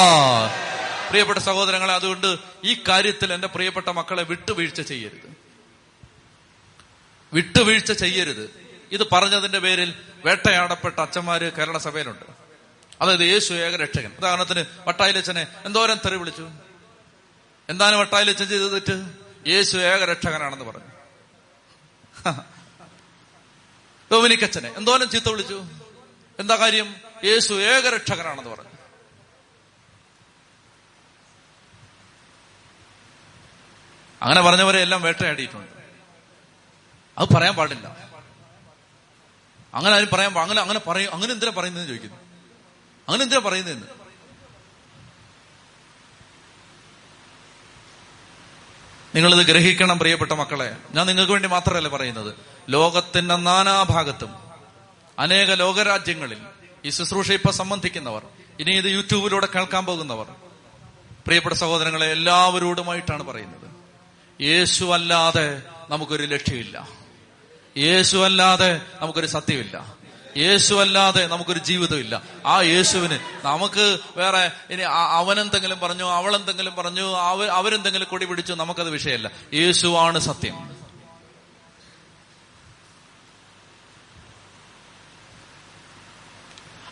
പ്രിയപ്പെട്ട സഹോദരങ്ങളെ, അതുകൊണ്ട് ഈ കാര്യത്തിൽ എന്റെ പ്രിയപ്പെട്ട മക്കളെ വിട്ടുവീഴ്ച ചെയ്യരുത്, വിട്ടുവീഴ്ച ചെയ്യരുത്. ഇത് പറഞ്ഞതിന്റെ പേരിൽ വേട്ടയാടപ്പെട്ട അച്ഛന്മാര് കേരള സഭയിലുണ്ട്. അതായത് യേശു ഏകരക്ഷകൻ. ഉദാഹരണത്തിന് വട്ടായിലച്ചനെ എന്തോരം തെറി വിളിച്ചു. എന്താണ് വട്ടായിലച്ചൻ ചെയ്തത് തെറ്റ്? യേശു ഏകരക്ഷകനാണെന്ന് പറഞ്ഞു. ഡൊമിനിക്കച്ചനെ എന്തോരം ചീത്ത വിളിച്ചു. എന്താ കാര്യം? യേശു ഏകരക്ഷകനാണെന്ന് പറഞ്ഞു. അങ്ങനെ പറഞ്ഞവരെ എല്ലാം വേട്ടയാടിയിട്ടുണ്ട്. അത് പറയാൻ പാടില്ല. അങ്ങനെ ആരും പറയാൻ അങ്ങനെ അങ്ങനെ പറയും അങ്ങനെ എന്തിനാ പറയുന്നതെന്ന് ചോദിക്കുന്നു. അങ്ങനെ എന്തിനാ പറയുന്നതെന്ന് നിങ്ങളിത് ഗ്രഹിക്കണം പ്രിയപ്പെട്ട മക്കളെ. ഞാൻ നിങ്ങൾക്ക് വേണ്ടി മാത്രമല്ല പറയുന്നത്, ലോകത്തിന്റെ നാനാഭാഗത്തും അനേക ലോകരാജ്യങ്ങളിൽ ഈ ശുശ്രൂഷ ഇപ്പൊ സംബന്ധിക്കുന്നവർ, ഇനി ഇത് യൂട്യൂബിലൂടെ കേൾക്കാൻ പോകുന്നവർ, പ്രിയപ്പെട്ട സഹോദരങ്ങളെ, എല്ലാവരോടുമായിട്ടാണ് പറയുന്നത്, യേശു അല്ലാതെ നമുക്കൊരു ലക്ഷ്യമില്ല, യേശു അല്ലാതെ നമുക്കൊരു സത്യമില്ല, യേശു അല്ലാതെ നമുക്കൊരു ജീവിതമില്ല. ആ യേശുവിന് നമുക്ക് വേറെ ഇനി അവനെന്തെങ്കിലും പറഞ്ഞു, അവളെന്തെങ്കിലും പറഞ്ഞു, അവ അവരെന്തെങ്കിലും കൊടി പിടിച്ചു, നമുക്കത് വിഷയമല്ല. യേശുവാണ് സത്യം.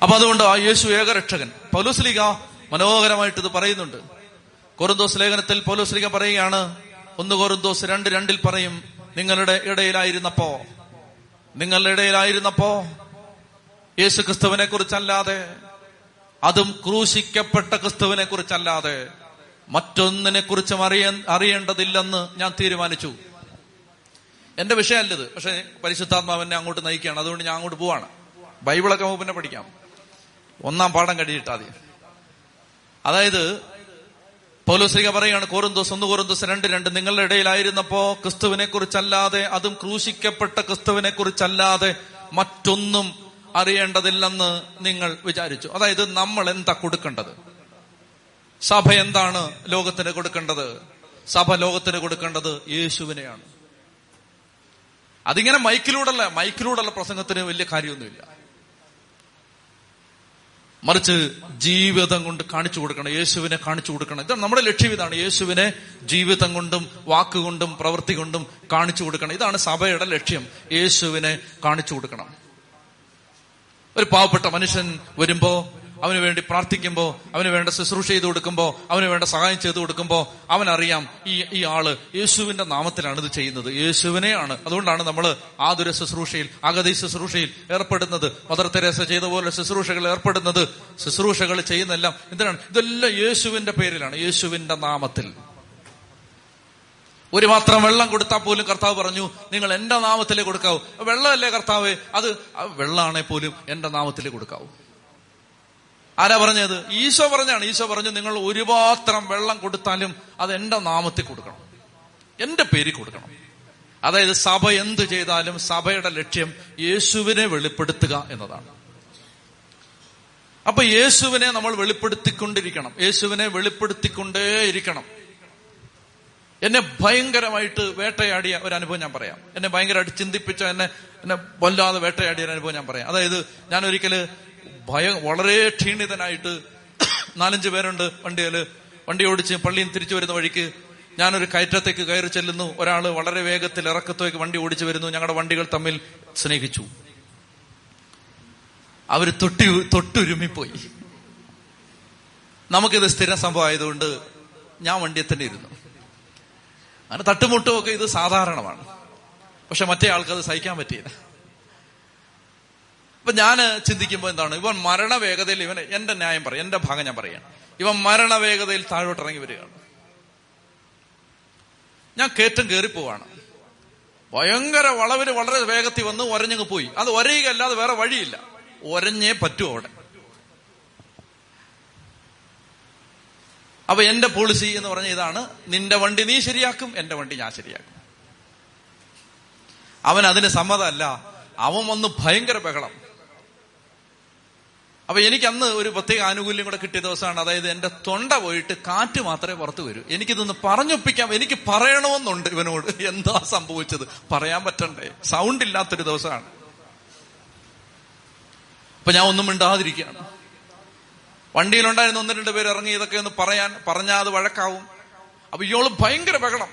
അപ്പൊ അതുകൊണ്ട് ആ യേശു ഏകരക്ഷകൻ. പൗലോസ് ശ്ലീഹ മനോഹരമായിട്ട് ഇത് പറയുന്നുണ്ട്. കൊറിന്തോസ് ലേഖനത്തിൽ പൗലോസ് ശ്ലീഹ പറയുകയാണ്, ഒന്ന് കൊറിന്തോസ് രണ്ട് രണ്ടിൽ പറയും, നിങ്ങളുടെ ഇടയിലായിരുന്നപ്പോ നിങ്ങളുടെ ഇടയിലായിരുന്നപ്പോ യേശു ക്രിസ്തുവിനെ കുറിച്ചല്ലാതെ, അതും ക്രൂശിക്കപ്പെട്ട ക്രിസ്തുവിനെ കുറിച്ചല്ലാതെ മറ്റൊന്നിനെ കുറിച്ചും അറിയാൻ അറിയേണ്ടതില്ലെന്ന് ഞാൻ തീരുമാനിച്ചു. എന്റെ വിഷയമല്ലത്, പക്ഷെ പരിശുദ്ധാത്മാവെന്നെ അങ്ങോട്ട് നയിക്കുകയാണ്, അതുകൊണ്ട് ഞാൻ അങ്ങോട്ട് പോവാണ്. ബൈബിളൊക്കെ നമുക്ക് പിന്നെ പഠിക്കാം, ഒന്നാം പാഠം കഴിയിട്ടാതി. അതായത് പൗലോസ്ലീഹ പറയുകയാണ്, കോറിന്തോസ് ഒന്ന് കോറിന്തോസ് രണ്ട് രണ്ട് നിങ്ങളുടെ ഇടയിലായിരുന്നപ്പോ ക്രിസ്തുവിനെ കുറിച്ചല്ലാതെ, അതും ക്രൂശിക്കപ്പെട്ട ക്രിസ്തുവിനെ കുറിച്ചല്ലാതെ മറ്റൊന്നും അറിയേണ്ടതില്ലെന്ന് നിങ്ങൾ വിചാരിച്ചു. അതായത് നമ്മൾ എന്താ കൊടുക്കേണ്ടത്, സഭ എന്താണ് ലോകത്തിന് കൊടുക്കേണ്ടത്? സഭ ലോകത്തിന് കൊടുക്കേണ്ടത് യേശുവിനെയാണ്. അതിങ്ങനെ മൈക്കിലൂടെയുള്ള മൈക്കിലൂടെയുള്ള പ്രസംഗത്തിന് വലിയ കാര്യമൊന്നുമില്ല, മറിച്ച് ജീവിതം കൊണ്ട് കാണിച്ചു കൊടുക്കണം, യേശുവിനെ കാണിച്ചു കൊടുക്കണം. ഇതാണ് നമ്മുടെ ലക്ഷ്യം, ഇതാണ് യേശുവിനെ ജീവിതം കൊണ്ടും വാക്കുകൊണ്ടും പ്രവൃത്തി കൊണ്ടും കാണിച്ചു കൊടുക്കണം. ഇതാണ് സഭയുടെ ലക്ഷ്യം, യേശുവിനെ കാണിച്ചു കൊടുക്കണം. ഒരു പാവപ്പെട്ട മനുഷ്യൻ വരുമ്പോ അവന് വേണ്ടി പ്രാർത്ഥിക്കുമ്പോ, അവന് വേണ്ട ശുശ്രൂഷ ചെയ്തു കൊടുക്കുമ്പോ, അവന് വേണ്ട സഹായം ചെയ്തു കൊടുക്കുമ്പോ അവനറിയാം ഈ ഈ ആള് യേശുവിന്റെ നാമത്തിലാണ് ഇത് ചെയ്യുന്നത്, യേശുവിനെയാണ്. അതുകൊണ്ടാണ് നമ്മൾ ആതുര ശുശ്രൂഷയിൽ, അഗതി ശുശ്രൂഷയിൽ ഏർപ്പെടുന്നത്, മദർ തെരേസ ചെയ്ത പോലെ ശുശ്രൂഷകൾ ഏർപ്പെടുന്നത്. ശുശ്രൂഷകൾ ചെയ്യുന്നെല്ലാം എന്തിനാണ്? ഇതെല്ലാം യേശുവിന്റെ പേരിലാണ്, യേശുവിന്റെ നാമത്തിൽ. ഒരു മാത്രം വെള്ളം കൊടുത്താൽ പോലും കർത്താവ് പറഞ്ഞു, നിങ്ങൾ എന്റെ നാമത്തിലേ കൊടുക്കാവൂ. വെള്ളമല്ലേ കർത്താവേ, അത് വെള്ളമാണെ പോലും എന്റെ നാമത്തിലേ കൊടുക്കാവൂ. ആരാ പറഞ്ഞത്? ഈശോ പറഞ്ഞാണ്. ഈശോ പറഞ്ഞു, നിങ്ങൾ ഒരു പാത്രം വെള്ളം കൊടുത്താലും അത് എന്റെ നാമത്തിൽ കൊടുക്കണം, എന്റെ പേരിൽ കൊടുക്കണം. അതായത് സഭ എന്ത് ചെയ്താലും സഭയുടെ ലക്ഷ്യം യേശുവിനെ വെളിപ്പെടുത്തുക എന്നതാണ്. അപ്പൊ യേശുവിനെ നമ്മൾ വെളിപ്പെടുത്തിക്കൊണ്ടിരിക്കണം, യേശുവിനെ വെളിപ്പെടുത്തിക്കൊണ്ടേയിരിക്കണം. എന്നെ ഭയങ്കരമായിട്ട് വേട്ടയാടിയ ഒരു അനുഭവം ഞാൻ പറയാം. എന്നെ ഭയങ്കരമായിട്ട് ചിന്തിപ്പിച്ച, എന്നെ എന്നെ വല്ലാതെ വേട്ടയാടിയ ഒരു അനുഭവം ഞാൻ പറയാം. അതായത് ഞാൻ ഒരിക്കല് ഭയം, വളരെ ക്ഷീണിതനായിട്ട്, നാലഞ്ച് പേരുണ്ട് വണ്ടിയില്, വണ്ടി ഓടിച്ച് പള്ളിയിൽ നിന്ന് തിരിച്ചു വരുന്ന വഴിക്ക് ഞാനൊരു കയറ്റത്തേക്ക് കയറി ചെല്ലുന്നു. ഒരാള് വളരെ വേഗത്തിൽ ഇറക്കത്തേക്ക് വണ്ടി ഓടിച്ചു വരുന്നു. ഞങ്ങളുടെ വണ്ടികൾ തമ്മിൽ സ്നേഹിച്ചു, അവര് തൊട്ടി തൊട്ടുരുമ്മിപ്പോയി. നമുക്കിത് സ്ഥിര സംഭവം ആയതുകൊണ്ട് ഞാൻ വണ്ടിയെ തന്നെ ഇരുന്നു. അങ്ങനെ തട്ടുമുട്ടുമൊക്കെ ഇത് സാധാരണമാണ്. പക്ഷെ മറ്റേ ആൾക്കത് സഹിക്കാൻ പറ്റിയില്ല. അപ്പൊ ഞാൻ ചിന്തിക്കുമ്പോൾ എന്താണ്, ഇവൻ മരണവേഗതയിൽ, ഇവൻ എന്റെ ന്യായം പറയും, എന്റെ ഭാഗം ഞാൻ പറയാണ്, ഇവൻ മരണവേഗതയിൽ താഴോട്ട് ഇറങ്ങി വരികയാണ്. ഞാൻ കയറ്റം കയറിപ്പോവാണ്. ഭയങ്കര വളവിന് വളരെ വേഗത്തിൽ വന്ന് ഒരഞ്ഞങ്ങ് പോയി. അത് ഒരയുകയല്ലാതെ വേറെ വഴിയില്ല, ഒരഞ്ഞേ പറ്റൂ അവിടെ. അപ്പൊ എന്റെ പോളിസി എന്ന് പറഞ്ഞ ഇതാണ്, നിന്റെ വണ്ടി നീ ശരിയാക്കും, എന്റെ വണ്ടി ഞാൻ ശരിയാക്കും. അവൻ അതിന് സമ്മതമല്ല. അവൻ വന്ന് ഭയങ്കര ബഹളം. അപ്പൊ എനിക്ക് അന്ന് ഒരു പ്രത്യേക ആനുകൂല്യം കൂടെ കിട്ടിയ ദിവസമാണ്. അതായത് എന്റെ തൊണ്ട പോയിട്ട് കാറ്റ് മാത്രമേ പുറത്തു വരൂ. എനിക്കിതൊന്ന് പറഞ്ഞൊപ്പിക്കാം, എനിക്ക് പറയണമെന്നുണ്ട് ഇവനോട് എന്താ സംഭവിച്ചത്, പറയാൻ പറ്റണ്ടേ. സൗണ്ട് ഇല്ലാത്തൊരു ദിവസമാണ്. അപ്പൊ ഞാൻ ഒന്നും മിണ്ടാതിരിക്കുകയാണ്. വണ്ടിയിലുണ്ടായിരുന്ന ഒന്ന് രണ്ട് പേര് ഇറങ്ങി ഇതൊക്കെ ഒന്ന് പറയാൻ പറഞ്ഞാൽ അത് വഴക്കാവും. അപ്പൊ ഇയാള് ഭയങ്കര ബഹളം,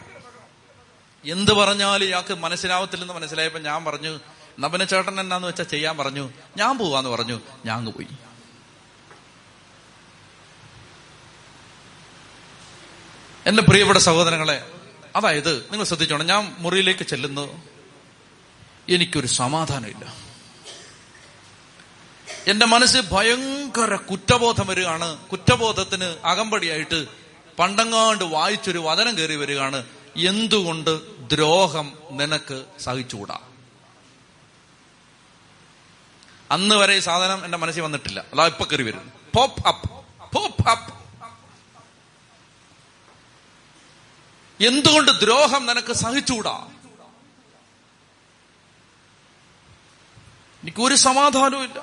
എന്ത് പറഞ്ഞാലും ഇയാൾക്ക് മനസ്സിലാവത്തില്ലെന്ന് മനസ്സിലായപ്പോ ഞാൻ പറഞ്ഞു, നബന ചേട്ടൻ എന്നാന്ന് വെച്ചാൽ ചെയ്യാൻ പറഞ്ഞു, ഞാൻ പോവാന്ന് പറഞ്ഞു. ഞാൻ അങ്ങ് പോയി. എന്റെ പ്രിയപ്പെട്ട സഹോദരങ്ങളെ, അതായത് നിങ്ങൾ ശ്രദ്ധിച്ചോണം, ഞാൻ മുറിയിലേക്ക് ചെല്ലുന്നു, എനിക്കൊരു സമാധാനമില്ല. എന്റെ മനസ്സ് ഭയങ്കര കുറ്റബോധം വരികയാണ്. കുറ്റബോധത്തിന് അകമ്പടിയായിട്ട് പണ്ടങ്ങാണ്ട് വായിച്ചൊരു വചനം കയറി വരികയാണ്, എന്തുകൊണ്ട് ദ്രോഹം നിനക്ക് സഹിച്ചുകൂടാ. അന്ന് വരെ ഈ സാധനം എന്റെ മനസ്സിൽ വന്നിട്ടില്ല, അതാ ഇപ്പൊ കയറി വരുന്നു. പോപ്പ് അപ്പ്, പോപ്പ് അപ്പ്, എന്തുകൊണ്ട് ദ്രോഹം നിനക്ക് സഹിച്ചുകൂടാ. എനിക്കൊരു സമാധാനവും ഇല്ല.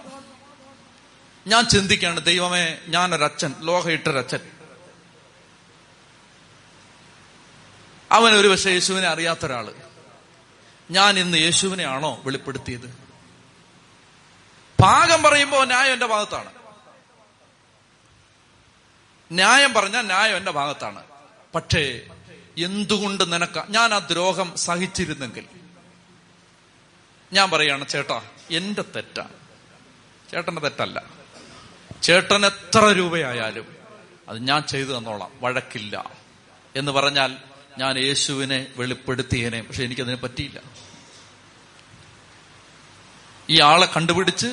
ഞാൻ ചിന്തിക്കുകയാണ്, ദൈവമേ, ഞാനൊരച്ഛൻ, ലോകയിട്ടൊരച്ഛൻ. അവൻ ഒരു പക്ഷെ യേശുവിനെ അറിയാത്തൊരാള്. ഞാൻ ഇന്ന് യേശുവിനെ ആണോ വെളിപ്പെടുത്തിയത്? ഭാഗം പറയുമ്പോ ന്യായം എന്റെ ഭാഗത്താണ്, ന്യായം പറഞ്ഞ ന്യായം എന്റെ ഭാഗത്താണ്. പക്ഷേ എന്തുകൊണ്ട് നിനക്ക, ഞാൻ ആ ദ്രോഹം സഹിച്ചിരുന്നെങ്കിൽ. ഞാൻ പറയാണ്, ചേട്ടാ എന്റെ തെറ്റാ, ചേട്ടന്റെ തെറ്റല്ല. ചേട്ടൻ എത്ര രൂപയായാലും അത് ഞാൻ ചെയ്തു തന്നോളാം, വഴക്കില്ല എന്ന് പറഞ്ഞാൽ ഞാൻ യേശുവിനെ വെളിപ്പെടുത്തിയേനെ. പക്ഷെ എനിക്കതിനെ പറ്റിയില്ല. ഈ ആളെ കണ്ടുപിടിച്ച്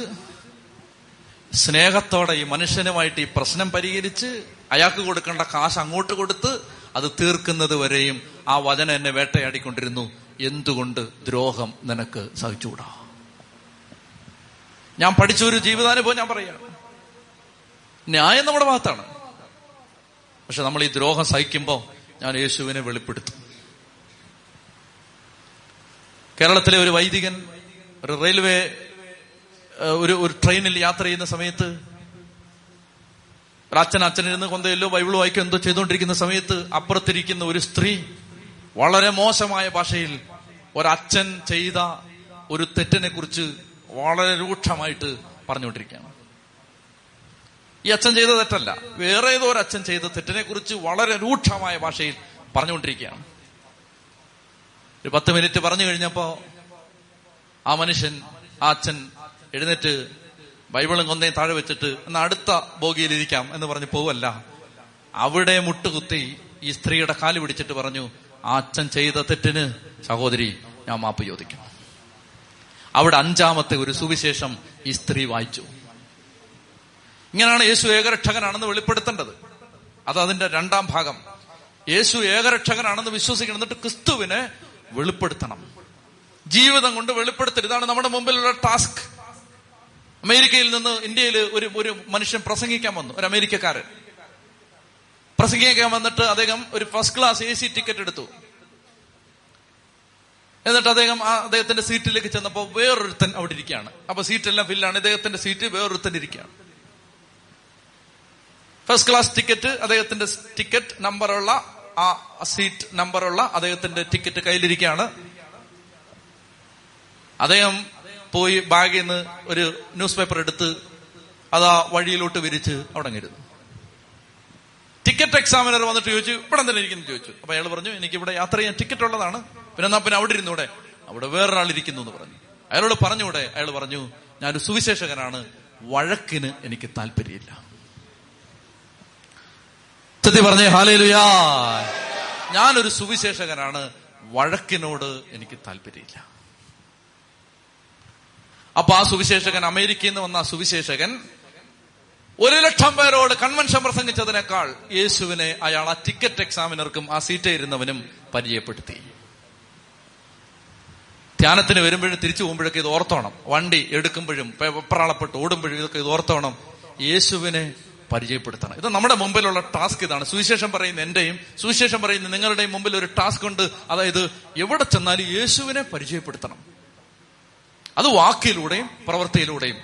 സ്നേഹത്തോടെ ഈ മനുഷ്യനുമായിട്ട് ഈ പ്രശ്നം പരിഹരിച്ച് അയാൾക്ക് കൊടുക്കേണ്ട കാശ് അങ്ങോട്ട് കൊടുത്ത് അത് തീർക്കുന്നത് വരെയും ആ വചനം എന്നെ വേട്ടയാടിക്കൊണ്ടിരുന്നു, എന്തുകൊണ്ട് ദ്രോഹം നിനക്ക് സഹിച്ചുകൂടാ. ഞാൻ പഠിച്ചൊരു ജീവിതാനുഭവം ഞാൻ പറയുകയാണ്. ന്യായം നമ്മുടെ ഭാഗത്താണ്. പക്ഷെ നമ്മൾ ഈ ദ്രോഹം സഹിക്കുമ്പോൾ ഞാൻ യേശുവിനെ വെളിപ്പെടുത്തും. കേരളത്തിലെ ഒരു വൈദികൻ ഒരു റെയിൽവേ ഒരു ഒരു ട്രെയിനിൽ യാത്ര ചെയ്യുന്ന സമയത്ത് അച്ഛൻ അച്ഛനിരുന്ന് കൊന്തയിലോ ബൈബിളോ വായിക്കോ എന്തോ ചെയ്തുകൊണ്ടിരിക്കുന്ന സമയത്ത് അപ്പുറത്തിരിക്കുന്ന ഒരു സ്ത്രീ വളരെ മോശമായ ഭാഷയിൽ ഒരച്ഛൻ ചെയ്ത ഒരു തെറ്റിനെ കുറിച്ച് വളരെ രൂക്ഷമായിട്ട് പറഞ്ഞുകൊണ്ടിരിക്കുകയാണ്. ഈ അച്ഛൻ ചെയ്ത തെറ്റല്ല, വേറെ ഏതോ ഒരു അച്ഛൻ ചെയ്ത തെറ്റിനെ കുറിച്ച് വളരെ രൂക്ഷമായ ഭാഷയിൽ പറഞ്ഞുകൊണ്ടിരിക്കുകയാണ്. ഒരു പത്ത് മിനിറ്റ് പറഞ്ഞു കഴിഞ്ഞപ്പോ ആ മനുഷ്യൻ ആ അച്ഛൻ എഴുന്നേറ്റ് ബൈബിളും കൊന്തയും താഴെ വെച്ചിട്ട് എന്നാൽ അടുത്ത ബോഗിയിലിരിക്കാം എന്ന് പറഞ്ഞ് പോവല്ല, അവിടെ മുട്ടുകുത്തി ഈ സ്ത്രീയുടെ കാല് പിടിച്ചിട്ട് പറഞ്ഞു, ആ അച്ഛൻ ചെയ്ത തെറ്റിന് സഹോദരി ഞാൻ മാപ്പ് ചോദിക്കും. അവിടെ അഞ്ചാമത്തെ ഒരു സുവിശേഷം ഈ സ്ത്രീ വായിച്ചു. ഇങ്ങനെയാണ് യേശു ഏകരക്ഷകനാണെന്ന് വെളിപ്പെടുത്തേണ്ടത്. അത് അതിന്റെ രണ്ടാം ഭാഗം. യേശു ഏകരക്ഷകനാണെന്ന് വിശ്വസിക്കണം, എന്നിട്ട് ക്രിസ്തുവിനെ വെളിപ്പെടുത്തണം, ജീവിതം കൊണ്ട് വെളിപ്പെടുത്തരുത്. ഇതാണ് നമ്മുടെ മുമ്പിലുള്ള ടാസ്ക്. അമേരിക്കയിൽ നിന്ന് ഇന്ത്യയിൽ ഒരു ഒരു മനുഷ്യൻ പ്രസംഗിക്കാൻ വന്നു, ഒരു അമേരിക്കക്കാരൻ പ്രസംഗിക്കാൻ വന്നിട്ട് അദ്ദേഹം ഒരു first class A C ticket എടുത്തു. എന്നിട്ട് അദ്ദേഹം ആ അദ്ദേഹത്തിന്റെ സീറ്റിലേക്ക് ചെന്നപ്പോൾ വേറൊരുത്തൻ അവിടെ ഇരിക്കുകയാണ്. അപ്പൊ സീറ്റെല്ലാം ഫില്ലാണ്, ഇദ്ദേഹത്തിന്റെ സീറ്റ് വേറൊരുത്തൻ ഇരിക്കുകയാണ്. ഫസ്റ്റ് ക്ലാസ് ടിക്കറ്റ് അദ്ദേഹത്തിന്റെ ടിക്കറ്റ് നമ്പറുള്ള ആ സീറ്റ് നമ്പറുള്ള അദ്ദേഹത്തിന്റെ ടിക്കറ്റ് കയ്യിലിരിക്കുകയാണ്. അദ്ദേഹം പോയി ബാഗിൽ നിന്ന് ഒരു ന്യൂസ് പേപ്പർ എടുത്ത് അത് ആ വഴിയിലോട്ട് വിരിച്ച് അവിടെ ഇരുന്നു. ടിക്കറ്റ് എക്സാമിനർ വന്നിട്ട് ചോദിച്ചു, ഇവിടെ എന്തെങ്കിലും ഇരിക്കുന്നു ചോദിച്ചു. അപ്പൊ അയാൾ പറഞ്ഞു, എനിക്ക് ഇവിടെ യാത്ര ചെയ്യാൻ ടിക്കറ്റ് ഉള്ളതാണ്, പിന്നെ എന്നാ പിന്നെ അവിടെ ഇരുന്നൂടെ, അവിടെ വേറൊരാളിരിക്കുന്നു എന്ന് പറഞ്ഞു. അയാളോട് പറഞ്ഞൂടെ? അയാൾ പറഞ്ഞു, ഞാനൊരു സുവിശേഷകനാണ്, വഴക്കിന് എനിക്ക് താല്പര്യമില്ല. സത്യം പറഞ്ഞേ ഹല്ലേലൂയാ. ഞാനൊരു സുവിശേഷകനാണ്, വഴക്കിനോട് എനിക്ക് താല്പര്യമില്ല. അപ്പൊ ആ സുവിശേഷകൻ, അമേരിക്കയിൽ നിന്ന് വന്ന ആ സുവിശേഷകൻ, ഒരു ലക്ഷം പേരോട് കൺവെൻഷൻ പ്രസംഗിച്ചതിനേക്കാൾ യേശുവിനെ അയാൾ ആ ടിക്കറ്റ് എക്സാമിനർക്കും ആ സീറ്റ് ഇരുന്നവനും പരിചയപ്പെടുത്തി. ധ്യാനത്തിന് വരുമ്പോഴും തിരിച്ചു പോകുമ്പോഴൊക്കെ ഇത് ഓർത്തോണം, വണ്ടി എടുക്കുമ്പോഴും വെപ്രാളപ്പെട്ട് ഓടുമ്പോഴും ഇതൊക്കെ ഇത് ഓർത്തോണം, യേശുവിനെ പരിചയപ്പെടുത്തണം. ഇത് നമ്മുടെ മുമ്പിലുള്ള ടാസ്ക്. ഇതാണ് സുവിശേഷം പറയുന്ന എന്റെയും സുവിശേഷം പറയുന്ന നിങ്ങളുടെയും മുമ്പിൽ ഒരു ടാസ്ക് ഉണ്ട്. അതായത് എവിടെ ചെന്നാലും യേശുവിനെ പരിചയപ്പെടുത്തണം, അത് വാക്കിലൂടെയും പ്രവൃത്തിയിലൂടെയും.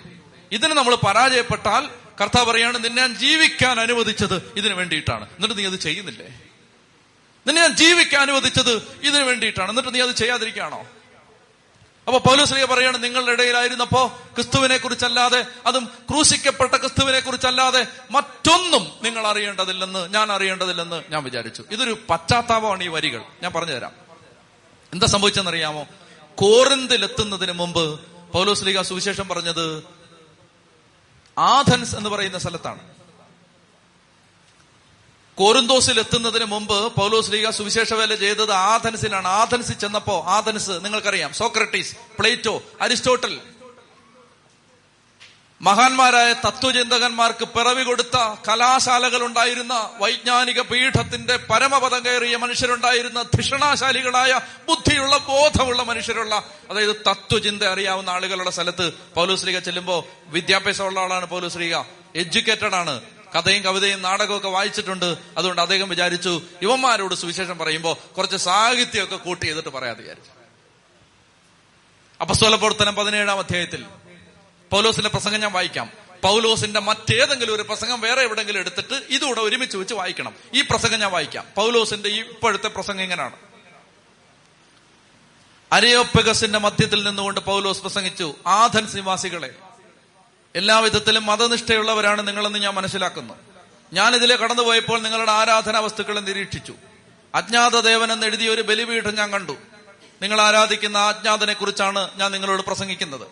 ഇതിന് നമ്മൾ പരാജയപ്പെട്ടാൽ കർത്താവ് പറയാണ്, നിന്നെ ഞാൻ ജീവിക്കാൻ അനുവദിച്ചത് ഇതിനു വേണ്ടിയിട്ടാണ്, എന്നിട്ട് നീ അത് ചെയ്യുന്നില്ലേ? നിന്നെ ഞാൻ ജീവിക്കാൻ അനുവദിച്ചത് ഇതിനു വേണ്ടിയിട്ടാണ്, എന്നിട്ട് നീ അത് ചെയ്യാതിരിക്കുകയാണോ? അപ്പൊ പൗലോസ് പറയാണ്, നിങ്ങളുടെ ഇടയിലായിരുന്നപ്പോ ക്രിസ്തുവിനെ കുറിച്ചല്ലാതെ, അതും ക്രൂശിക്കപ്പെട്ട ക്രിസ്തുവിനെ കുറിച്ചല്ലാതെ മറ്റൊന്നും നിങ്ങൾ അറിയേണ്ടതില്ലെന്ന് ഞാൻ അറിയേണ്ടതില്ലെന്ന് ഞാൻ വിചാരിച്ചു. ഇതൊരു പശ്ചാത്താപമാണ് ഈ വരികൾ. ഞാൻ പറഞ്ഞുതരാം എന്താ സംഭവിച്ചെന്നറിയാമോ. കോറിന്തിലെത്തുന്നതിന് മുമ്പ് പൗലോസ് ലീഗ സുവിശേഷം പറഞ്ഞത് ആഥൻസ് എന്ന് പറയുന്ന സ്ഥലത്താണ്. കോറിന്തോസിൽ എത്തുന്നതിന് മുമ്പ് പൗലോസ് ലീഗ സുവിശേഷ വേല ചെയ്തത് ആഥൻസിലാണ്. ആഥൻസിൽ ചെന്നപ്പോ, ആഥൻസ് നിങ്ങൾക്കറിയാം, സോക്രട്ടീസ്, പ്ലേറ്റോ, അരിസ്റ്റോട്ടൽ, മഹാന്മാരായ തത്വചിന്തകന്മാർക്ക് പിറവി കൊടുത്ത കലാശാലകൾ ഉണ്ടായിരുന്ന, വൈജ്ഞാനിക പീഠത്തിന്റെ പരമപദം കയറിയ മനുഷ്യരുണ്ടായിരുന്ന, ധിഷണാശാലികളായ, ബുദ്ധിയുള്ള, ബോധമുള്ള മനുഷ്യരുള്ള, അതായത് തത്വചിന്ത അറിയാവുന്ന ആളുകളുടെ സ്ഥലത്ത് പൗലോസ് ലീഗ ചെല്ലുമ്പോൾ, വിദ്യാഭ്യാസമുള്ള ആളാണ് പൗലോസ് ലീഗ, എഡ്യൂക്കേറ്റഡ് ആണ്, കഥയും കവിതയും നാടകമൊക്കെ വായിച്ചിട്ടുണ്ട്. അതുകൊണ്ട് അദ്ദേഹം വിചാരിച്ചു, ഇവന്മാരോട് സുവിശേഷം പറയുമ്പോൾ കുറച്ച് സാഹിത്യമൊക്കെ കൂട്ടി ചെയ്തിട്ട് പറയാതെ വിചാരിച്ചു. അപ്പസ്തോല പ്രവർത്തനം പതിനേഴാം അധ്യായത്തിൽ പൗലോസിന്റെ പ്രസംഗം ഞാൻ വായിക്കാം. പൗലോസിന്റെ മറ്റേതെങ്കിലും ഒരു പ്രസംഗം വേറെ എവിടെങ്കിലും എടുത്തിട്ട് ഇതുകൂടെ ഒരുമിച്ച് വെച്ച് വായിക്കണം. ഈ പ്രസംഗം ഞാൻ വായിക്കാം. പൗലോസിന്റെ ഈ ഇപ്പോഴത്തെ പ്രസംഗം ഇങ്ങനെയാണ്. അരിയോപ്പഗസിന്റെ മധ്യത്തിൽ നിന്നുകൊണ്ട് പൗലോസ് പ്രസംഗിച്ചു, ആഥൻസ് നിവാസികളെ, എല്ലാവിധത്തിലും മതനിഷ്ഠയുള്ളവരാണ് നിങ്ങളെന്ന് ഞാൻ മനസ്സിലാക്കുന്നു. ഞാൻ ഇതിലെ കടന്നുപോയപ്പോൾ നിങ്ങളുടെ ആരാധനാ വസ്തുക്കളെ നിരീക്ഷിച്ചു. അജ്ഞാത ദേവൻ എന്ന് എഴുതിയ ഒരു ബലിപീഠം ഞാൻ കണ്ടു. നിങ്ങൾ ആരാധിക്കുന്ന അജ്ഞാതനെ കുറിച്ചാണ് ഞാൻ നിങ്ങളോട് പ്രസംഗിക്കുന്നത്.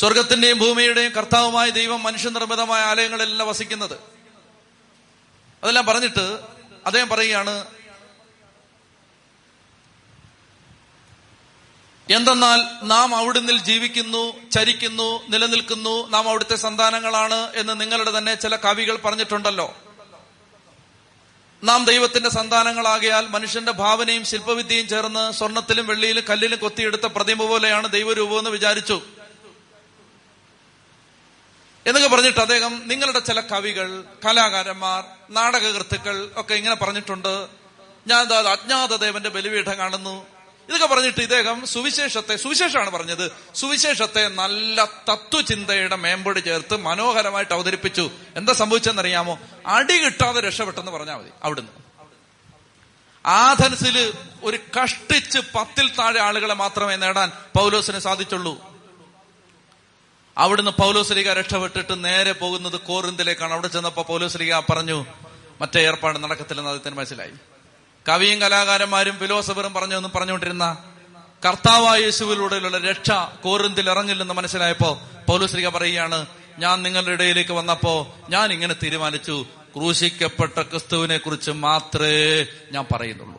സ്വർഗത്തിന്റെയും ഭൂമിയുടെയും കർത്താവുമായ ദൈവം മനുഷ്യനിർമ്മിതമായ ആലയങ്ങളിലല്ല വസിക്കുന്നത്. അതെല്ലാം പറഞ്ഞിട്ട് അദ്ദേഹം പറയുകയാണ്, എന്തെന്നാൽ നാം അവിടുന്ന് ജീവിക്കുന്നു, ചരിക്കുന്നു, നിലനിൽക്കുന്നു, നാം അവിടുത്തെ സന്താനങ്ങളാണ് എന്ന് നിങ്ങളുടെ തന്നെ ചില കവികൾ പറഞ്ഞിട്ടുണ്ടല്ലോ. നാം ദൈവത്തിന്റെ സന്താനങ്ങളാകയാൽ മനുഷ്യന്റെ ഭാവനയും ശില്പവിദ്യയും ചേർന്ന് സ്വർണത്തിലും വെള്ളിയിലും കല്ലിലും കൊത്തിയെടുത്ത പ്രതിമ പോലെയാണ് ദൈവരൂപമെന്ന് വിചാരിച്ചു. എന്നൊക്കെ പറഞ്ഞിട്ട് അദ്ദേഹം നിങ്ങളുടെ ചില കവികൾ, കലാകാരന്മാർ, നാടകകൃത്തുക്കൾ ഒക്കെ ഇങ്ങനെ പറഞ്ഞിട്ടുണ്ട്. ഞാൻ അജ്ഞാതദേവന്റെ ബലിപീഠം കാണുന്നു ഇതൊക്കെ പറഞ്ഞിട്ട് ഇദ്ദേഹം സുവിശേഷത്തെ, സുവിശേഷമാണ് പറഞ്ഞത്, സുവിശേഷത്തെ നല്ല തത്വചിന്തയുടെ മേമ്പോട് ചേർത്ത് മനോഹരമായിട്ട് അവതരിപ്പിച്ചു. എന്താ സംഭവിച്ചെന്നറിയാമോ? അടി കിട്ടാതെ രക്ഷപ്പെട്ടെന്ന് പറഞ്ഞാൽ മതി. അവിടുന്ന് ആഥൻസില് ഒരു കഷ്ടിച്ച് പത്തിൽ താഴെ ആളുകളെ മാത്രമേ നേടാൻ പൗലോസിന് സാധിച്ചുള്ളൂ. അവിടുന്ന് പൗലോസ്ലീഗ രക്ഷപ്പെട്ടിട്ട് നേരെ പോകുന്നത് കോറിന്തിലേക്കാണ്. അവിടെ ചെന്നപ്പോ പൗലോസ്ലീഗ പറഞ്ഞു, മറ്റേ ഏർപ്പാട് നടക്കത്തില്ലെന്ന് അദ്ദേഹത്തിന് മനസ്സിലായി. കവിയും കലാകാരന്മാരും ഫിലോസഫറും പറഞ്ഞൊന്നും പറഞ്ഞുകൊണ്ടിരുന്ന കർത്താവായ യേശുവിലൂടെയുള്ള രക്ഷ കോറിന്തിൽ ഇറങ്ങില്ലെന്ന് മനസ്സിലായപ്പോ പൗലോസ്ലീഗ പറയുകയാണ്, ഞാൻ നിങ്ങളുടെ ഇടയിലേക്ക് വന്നപ്പോ ഞാൻ ഇങ്ങനെ തീരുമാനിച്ചു, ക്രൂശിക്കപ്പെട്ട ക്രിസ്തുവിനെ കുറിച്ച് മാത്രമേ ഞാൻ പറയുന്നുള്ളൂ.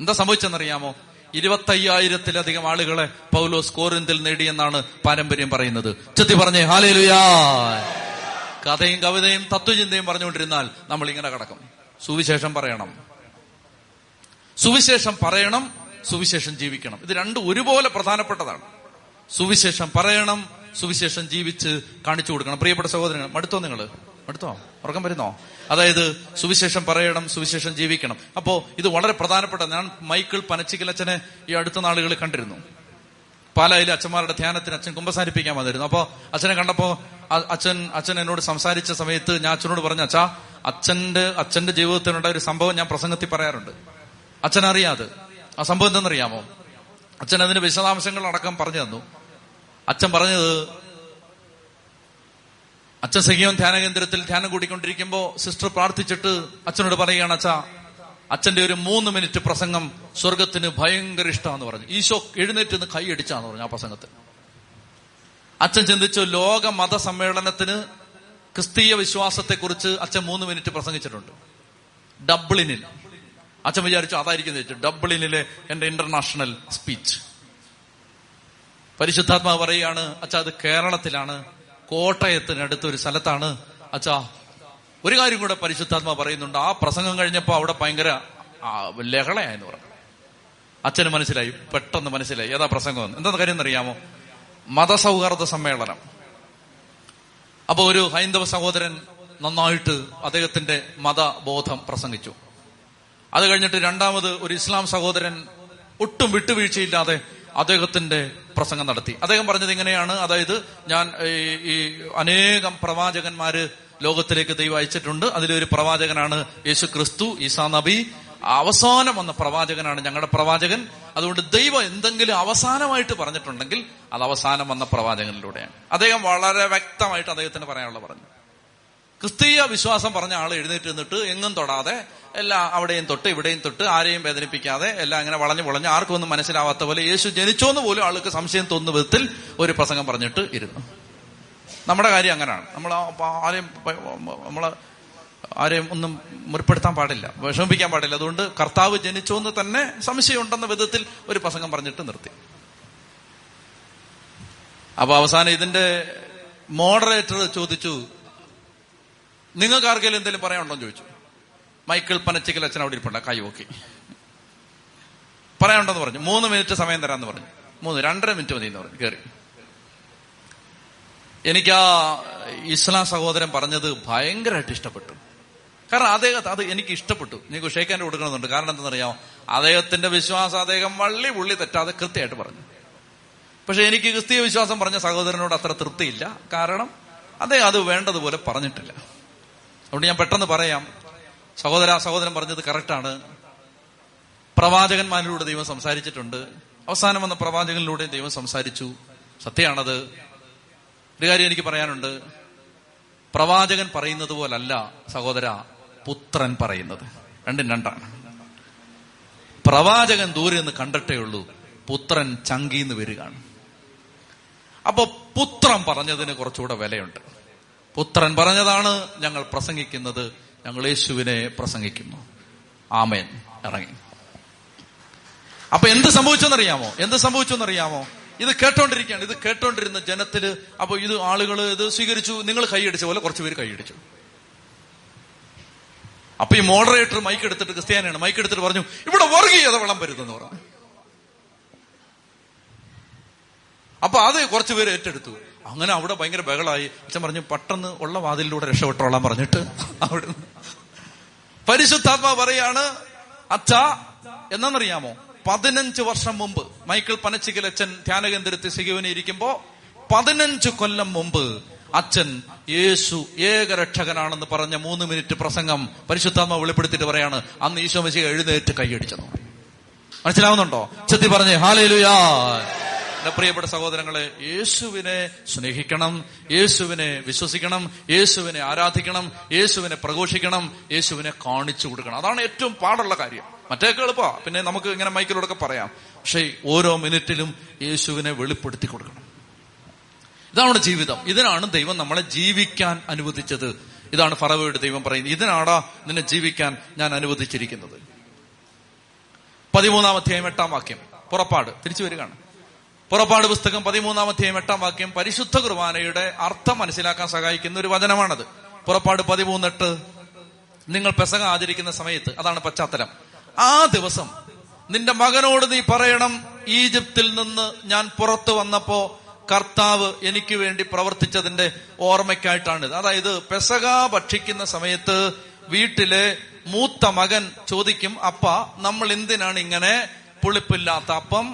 എന്താ സംഭവിച്ചെന്നറിയാമോ? ഇരുപത്തയ്യായിരത്തിലധികം ആളുകളെ പൗലോസ് കോറിന്തിൽ നേടിയെന്നാണ് പാരമ്പര്യം പറയുന്നത്. ചെത്തി പറഞ്ഞേ ഹല്ലേലൂയ. കഥയും കവിതയും തത്വചിന്തയും പറഞ്ഞുകൊണ്ടിരുന്നാൽ നമ്മൾ ഇങ്ങനെ കിടക്കും. സുവിശേഷം പറയണം, സുവിശേഷം പറയണം, സുവിശേഷം ജീവിക്കണം. ഇത് രണ്ടും ഒരുപോലെ പ്രധാനപ്പെട്ടതാണ്. സുവിശേഷം പറയണം, സുവിശേഷം ജീവിച്ച് കാണിച്ചു കൊടുക്കണം. പ്രിയപ്പെട്ട സഹോദരങ്ങൾ, മടുത്തോ? നിങ്ങൾ മടുത്തോ? ഉറക്കം വരുന്നോ? അതായത് സുവിശേഷം പറയണം, സുവിശേഷം ജീവിക്കണം. അപ്പോ ഇത് വളരെ പ്രധാനപ്പെട്ട. ഞാൻ മൈക്കിൾ പനച്ചിക്കൽ അച്ഛനെ ഈ അടുത്ത നാളുകളിൽ കണ്ടിരുന്നു. പാലായിലെ അച്ഛന്മാരുടെ ധ്യാനത്തിന് അച്ഛൻ കുമ്പസാരിപ്പിക്കാൻ വന്നിരുന്നു. അപ്പോ അച്ഛനെ കണ്ടപ്പോ അച്ഛൻ അച്ഛൻ എന്നോട് സംസാരിച്ച സമയത്ത് ഞാൻ അച്ഛനോട് പറഞ്ഞു, അച്ഛാ, അച്ഛന്റെ അച്ഛന്റെ ജീവിതത്തിനുണ്ടായ ഒരു സംഭവം ഞാൻ പ്രസംഗത്തിൽ പറയാറുണ്ട്. അച്ഛനറിയാതെ ആ സംഭവം എന്തെന്നറിയാമോ? അച്ഛൻ അതിന്റെ വിശദാംശങ്ങൾ അടക്കം പറഞ്ഞു തന്നു. അച്ഛൻ പറഞ്ഞത്, അച്ഛൻ സഖിയോൻ ധ്യാന കേന്ദ്രത്തിൽ ധ്യാനം കൂടിക്കൊണ്ടിരിക്കുമ്പോ സിസ്റ്റർ പ്രാർത്ഥിച്ചിട്ട് അച്ഛനോട് പറയുകയാണ്, അച്ഛാ, അച്ഛന്റെ ഒരു മൂന്ന് മിനിറ്റ് പ്രസംഗം സ്വർഗത്തിന് ഭയങ്കര ഇഷ്ടമാണെന്ന് പറഞ്ഞു. ഈശോ എഴുന്നേറ്റ് നിന്ന് കൈ അടിച്ചാന്ന് പറഞ്ഞു ആ പ്രസംഗത്തിൽ. അച്ഛൻ ചിന്തിച്ചു, ലോക മത സമ്മേളനത്തിന് ക്രിസ്തീയ വിശ്വാസത്തെക്കുറിച്ച് അച്ഛൻ മൂന്ന് മിനിറ്റ് പ്രസംഗിച്ചിട്ടുണ്ട് ഡബ്ലിനിൽ. അച്ഛൻ വിചാരിച്ചു അതായിരിക്കും ചോദിച്ചു ഡബ്ലിനിലെ എന്റെ ഇന്റർനാഷണൽ സ്പീച്ച്. പരിശുദ്ധാത്മാവ് പറയുകയാണ്, അച്ഛാ, അത് കേരളത്തിലാണ്, കോട്ടയത്തിനടുത്തൊരു സ്ഥലത്താണ്. അച്ഛാ, ഒരു കാര്യം കൂടെ പരിശുദ്ധാത്മാവ് പറയുന്നുണ്ട്, ആ പ്രസംഗം കഴിഞ്ഞപ്പോ അവിടെ ഭയങ്കര ലഹളയായെന്ന് പറഞ്ഞു. അച്ഛന് മനസ്സിലായി, പെട്ടെന്ന് മനസ്സിലായി ഏതാ പ്രസംഗം. എന്താ കാര്യം എന്നറിയാമോ? മതസൗഹാർദ്ദ സമ്മേളനം. അപ്പൊ ഒരു ഹൈന്ദവ സഹോദരൻ നന്നായിട്ട് അദ്ദേഹത്തിന്റെ മതബോധം പ്രസംഗിച്ചു. അത് കഴിഞ്ഞിട്ട് രണ്ടാമത് ഒരു ഇസ്ലാം സഹോദരൻ ഒട്ടും വിട്ടുവീഴ്ചയില്ലാതെ അദ്ദേഹത്തിന്റെ പ്രസംഗം നടത്തി. അദ്ദേഹം പറഞ്ഞത് ഇങ്ങനെയാണ്, അതായത് ഞാൻ ഈ അനേകം പ്രവാചകന്മാര് ലോകത്തിലേക്ക് ദൈവം അയച്ചിട്ടുണ്ട്. അതിലൊരു പ്രവാചകനാണ് യേശു ക്രിസ്തു, ഈസാ നബി. അവസാനം വന്ന പ്രവാചകനാണ് ഞങ്ങളുടെ പ്രവാചകൻ. അതുകൊണ്ട് ദൈവം എന്തെങ്കിലും അവസാനമായിട്ട് പറഞ്ഞിട്ടുണ്ടെങ്കിൽ അത് അവസാനം വന്ന പ്രവാചകനിലൂടെയാണ്. അദ്ദേഹം വളരെ വ്യക്തമായിട്ട് അദ്ദേഹത്തിന് പറയാനുള്ള പറഞ്ഞു. ക്രിസ്തീയ വിശ്വാസം പറഞ്ഞ ആൾ എഴുന്നേറ്റ് നിന്നിട്ട് എങ്ങും തൊടാതെ, എല്ലാം അവിടെയും തൊട്ട് ഇവിടെയും തൊട്ട്, ആരെയും വേദനിപ്പിക്കാതെ, എല്ലാം അങ്ങനെ വളഞ്ഞു വളഞ്ഞ് ആർക്കും ഒന്നും മനസ്സിലാവാത്ത പോലെ, യേശു ജനിച്ചോന്ന് പോലും ആൾക്ക് സംശയം തോന്നുന്ന വിധത്തിൽ ഒരു പ്രസംഗം പറഞ്ഞിട്ട് ഇരുന്നു. നമ്മുടെ കാര്യം അങ്ങനെയാണ്. നമ്മൾ ആരെയും നമ്മളെ ആരെയും ഒന്നും മുറിപ്പെടുത്താൻ പാടില്ല, വിഷമിപ്പിക്കാൻ പാടില്ല. അതുകൊണ്ട് കർത്താവ് ജനിച്ചോന്ന് തന്നെ സംശയം ഉണ്ടെന്ന വിധത്തിൽ ഒരു പ്രസംഗം പറഞ്ഞിട്ട് നിർത്തി. അപ്പൊ അവസാനം ഇതിന്റെ മോഡറേറ്റർ ചോദിച്ചു, നിങ്ങൾക്ക് ആർക്കെങ്കിലും എന്തെങ്കിലും പറയാനുണ്ടോന്ന് ചോദിച്ചു. മൈക്കിൾ പനച്ചിക്കൽ അച്ഛൻ അവിടെ ഇരിപ്പുണ്ട, കൈ ഓക്കി. പറയാനുണ്ടെന്ന് പറഞ്ഞു. മൂന്ന് മിനിറ്റ് സമയം തരാമെന്ന് പറഞ്ഞു. മൂന്ന് രണ്ടര മിനിറ്റ് മതി എന്ന് പറഞ്ഞു. കയറി. എനിക്ക് ആ ഇസ്ലാം സഹോദരൻ പറഞ്ഞത് ഭയങ്കരമായിട്ട് ഇഷ്ടപ്പെട്ടു. കാരണം അദ്ദേഹത്തെ അത് എനിക്ക് ഇഷ്ടപ്പെട്ടു. എനിക്ക് ഷേക്കാൻ്റെ കൊടുക്കണമെന്നുണ്ട്. കാരണം എന്താണെന്നറിയാമോ? അദ്ദേഹത്തിന്റെ വിശ്വാസം അദ്ദേഹം വള്ളി ഉള്ളി തെറ്റാതെ കൃത്യമായിട്ട് പറഞ്ഞു. പക്ഷെ എനിക്ക് ക്രിസ്തീയ വിശ്വാസം പറഞ്ഞ സഹോദരനോട് അത്ര തൃപ്തിയില്ല. കാരണം അദ്ദേഹം അത് വേണ്ടതുപോലെ പറഞ്ഞിട്ടില്ല. അതുകൊണ്ട് ഞാൻ പെട്ടെന്ന് പറയാം. സഹോദര സഹോദരൻ പറഞ്ഞത് കറക്റ്റാണ്. പ്രവാചകന്മാരിലൂടെ ദൈവം സംസാരിച്ചിട്ടുണ്ട്. അവസാനം വന്ന പ്രവാചകനിലൂടെ ദൈവം സംസാരിച്ചു. സത്യമാണത്. ഒരു കാര്യം എനിക്ക് പറയാനുണ്ട്. പ്രവാചകൻ പറയുന്നത് പോലല്ല സഹോദര പുത്രൻ പറയുന്നത്. രണ്ടും രണ്ടാണ്. പ്രവാചകൻ ദൂരെ നിന്ന് കണ്ടിട്ടേ ഉള്ളൂ, പുത്രൻ ചങ്കിന്ന് വരികയാണ്. അപ്പൊ പുത്രൻ പറഞ്ഞതിന് കുറച്ചുകൂടെ വിലയുണ്ട്. പുത്രൻ പറഞ്ഞതാണ് ഞങ്ങൾ പ്രസംഗിക്കുന്നത്. ഞങ്ങൾ യേശുവിനെ പ്രസംഗിക്കുന്നു. ആമേൻ. ഇറങ്ങി. അപ്പൊ എന്ത് സംഭവിച്ചെന്നറിയാമോ? എന്ത് സംഭവിച്ചെന്നറിയാമോ? ഇത് കേട്ടോണ്ടിരിക്കുകയാണ്. ഇത് കേട്ടോണ്ടിരുന്ന ജനത്തില് അപ്പൊ ഇത് ആളുകൾ ഇത് സ്വീകരിച്ചു. നിങ്ങൾ കൈയടിച്ച പോലെ കുറച്ചുപേര് കൈയടിച്ചു. അപ്പൊ ഈ മോഡറേറ്റർ മൈക്ക് എടുത്തിട്ട്, ക്രിസ്ത്യാനിയാണ്, മൈക്ക് എടുത്തിട്ട് പറഞ്ഞു, ഇവിടെ വർഗീയത വിളമ്പരുതെന്ന് പറഞ്ഞു. അപ്പൊ അത് കുറച്ചുപേര് ഏറ്റെടുത്തു. അങ്ങനെ അവിടെ ഭയങ്കര ബഹളായി. അച്ഛൻ പറഞ്ഞു പെട്ടെന്ന് ഉള്ള വാതിലിലൂടെ രക്ഷപ്പെട്ടോളാൻ പറഞ്ഞിട്ട് അവിടെ പരിശുദ്ധാത്മാ പറയാണ് അച്ഛ എന്നറിയാമോ, പതിനഞ്ച് വർഷം മുമ്പ് മൈക്കിൾ പനച്ചിക്കൽ അച്ഛൻ ധ്യാനകേന്ദ്രത്തിൽ സിഗുവിനെ ഇരിക്കുമ്പോ പതിനഞ്ച് കൊല്ലം മുമ്പ് അച്ഛൻ യേശു ഏകരക്ഷകനാണെന്ന് പറഞ്ഞ മൂന്ന് മിനിറ്റ് പ്രസംഗം പരിശുദ്ധാത്മാ വെളിപ്പെടുത്തിയിട്ട് പറയാണ് അന്ന് ഈശോ മിശിഹ എഴുന്നേറ്റ് കൈയടിച്ചത്. മനസ്സിലാവുന്നുണ്ടോ? ചെത്തി പറഞ്ഞേ ഹല്ലേലൂയാ. എന്റെ പ്രിയപ്പെട്ട സഹോദരങ്ങളെ, യേശുവിനെ സ്നേഹിക്കണം, യേശുവിനെ വിശ്വസിക്കണം, യേശുവിനെ ആരാധിക്കണം, യേശുവിനെ പ്രഘോഷിക്കണം, യേശുവിനെ കാണിച്ചു കൊടുക്കണം. അതാണ് ഏറ്റവും പാടുള്ള കാര്യം. മറ്റേക്ക് എളുപ്പ പിന്നെ നമുക്ക് ഇങ്ങനെ മൈക്കിലൂടെ പറയാം. പക്ഷെ ഓരോ മിനിറ്റിലും യേശുവിനെ വെളിപ്പെടുത്തി കൊടുക്കണം. ഇതാണ് ജീവിതം. ഇതിനാണ് ദൈവം നമ്മളെ ജീവിക്കാൻ അനുവദിച്ചത്. ഇതാണ് ഫറവോയുടെ ദൈവം പറയുന്നത്, ഇതിനാടാ നിന്നെ ജീവിക്കാൻ ഞാൻ അനുവദിച്ചിരിക്കുന്നത്. പതിമൂന്നാം അധ്യായം എട്ടാം വാക്യം, പുറപ്പാട് തിരിച്ചു വരികയാണ്. പുറപ്പാട് പുസ്തകം പതിമൂന്നാം അധ്യായം എട്ടാം വാക്യം പരിശുദ്ധ കുർബാനയുടെ അർത്ഥം മനസ്സിലാക്കാൻ സഹായിക്കുന്ന ഒരു വചനമാണത്. പുറപ്പാട് പതിമൂന്നെട്ട്, നിങ്ങൾ പെസഹ ആചരിക്കുന്ന സമയത്ത്, അതാണ് പശ്ചാത്തലം, ആ ദിവസം നിന്റെ മകനോട് നീ പറയണം, ഈജിപ്തിൽ നിന്ന് ഞാൻ പുറത്തു വന്നപ്പോ കർത്താവ് എനിക്ക് വേണ്ടി പ്രവർത്തിച്ചതിന്റെ ഓർമ്മയ്ക്കായിട്ടാണിത്. അതായത് പെസഹ ഭക്ഷിക്കുന്ന സമയത്ത് വീട്ടിലെ മൂത്ത മകൻ ചോദിക്കും, അപ്പ നമ്മൾ എന്തിനാണ് ഇങ്ങനെ പുളിപ്പില്ലാത്ത അപ്പം,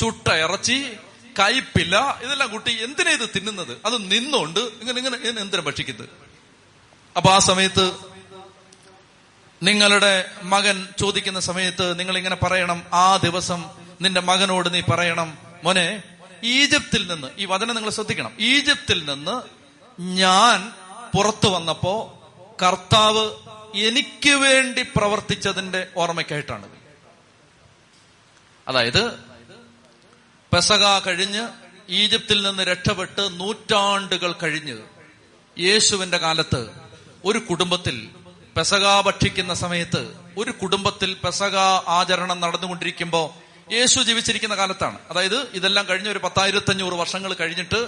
ചുട്ട ഇറച്ചി, കയ്പില്ല, ഇതെല്ലാം കൂട്ടി എന്തിനാ ഇത് തിന്നുന്നത്? അത് നിന്നുകൊണ്ട് ഇങ്ങനെ ഇങ്ങനെ എന്തിനാ ഭക്ഷിക്കുന്നത്? അപ്പൊ ആ സമയത്ത് നിങ്ങളുടെ മകൻ ചോദിക്കുന്ന സമയത്ത് നിങ്ങൾ ഇങ്ങനെ പറയണം, ആ ദിവസം നിന്റെ മകനോട് നീ പറയണം, മോനെ, ഈജിപ്തിൽ നിന്ന്, ഈ വചനം നിങ്ങൾ ശ്രദ്ധിക്കണം, ഈജിപ്തിൽ നിന്ന് ഞാൻ പുറത്തു വന്നപ്പോ കർത്താവ് എനിക്ക് വേണ്ടി പ്രവർത്തിച്ചതിന്റെ ഓർമ്മയ്ക്കായിട്ടാണ്. അതായത് പെസഹ കഴിഞ്ഞ് ഈജിപ്തിൽ നിന്ന് രക്ഷപ്പെട്ട് നൂറ്റാണ്ടുകൾ കഴിഞ്ഞ് യേശുവിന്റെ കാലത്ത് ഒരു കുടുംബത്തിൽ പെസഹ ഭക്ഷിക്കുന്ന സമയത്ത്, ഒരു കുടുംബത്തിൽ പെസഹ ആചരണം നടന്നുകൊണ്ടിരിക്കുമ്പോൾ, യേശു ജീവിച്ചിരിക്കുന്ന കാലത്താണ്, അതായത് ഇതെല്ലാം കഴിഞ്ഞ് ഒരു പത്തായിരത്തി അഞ്ഞൂറ് വർഷങ്ങൾ കഴിഞ്ഞിട്ട്,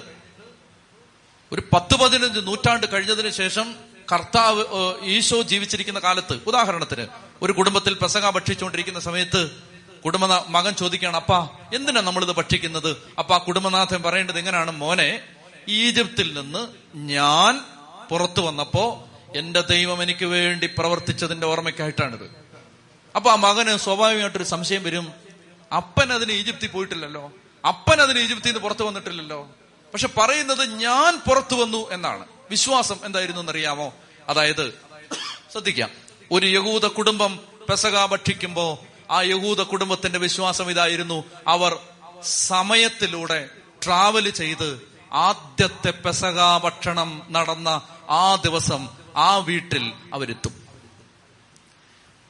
ഒരു പത്ത് പതിനഞ്ച് നൂറ്റാണ്ട് കഴിഞ്ഞതിന് ശേഷം കർത്താവ് ഈശോ ജീവിച്ചിരിക്കുന്ന കാലത്ത്, ഉദാഹരണത്തിന് ഒരു കുടുംബത്തിൽ പെസഹ ഭക്ഷിച്ചുകൊണ്ടിരിക്കുന്ന സമയത്ത് കുടുംബ മകൻ ചോദിക്കുകയാണ്, അപ്പാ എന്തിനാ നമ്മളിത് ഭക്ഷിക്കുന്നത്? അപ്പൊ ആ കുടുംബനാഥൻ പറയേണ്ടത് എങ്ങനെയാണ്, മോനെ, ഈജിപ്തിൽ നിന്ന് ഞാൻ പുറത്തു വന്നപ്പോ എന്റെ ദൈവം എനിക്ക് വേണ്ടി പ്രവർത്തിച്ചതിന്റെ ഓർമ്മയ്ക്കായിട്ടാണിത്. അപ്പൊ ആ മകന് സ്വാഭാവികമായിട്ടൊരു സംശയം വരും, അപ്പൻ അതിന് ഈജിപ്തിൽ പോയിട്ടില്ലല്ലോ, അപ്പൻ അതിന് ഈജിപ്തിൽ നിന്ന് പുറത്തു വന്നിട്ടില്ലല്ലോ, പക്ഷെ പറയുന്നത് ഞാൻ പുറത്തു വന്നു എന്നാണ്. വിശ്വാസം എന്തായിരുന്നു എന്നറിയാമോ? അതായത് ശ്രദ്ധിക്കാം, ഒരു യഹൂദ കുടുംബം പെസഹ ഭക്ഷിക്കുമ്പോ ആ യഹൂദ കുടുംബത്തിന്റെ വിശ്വാസം ഇതായിരുന്നു, അവർ സമയത്തിലൂടെ ട്രാവൽ ചെയ്ത് ആദ്യത്തെ പെസഹ ഭക്ഷണം നടന്ന ആ ദിവസം ആ വീട്ടിൽ അവരെത്തും.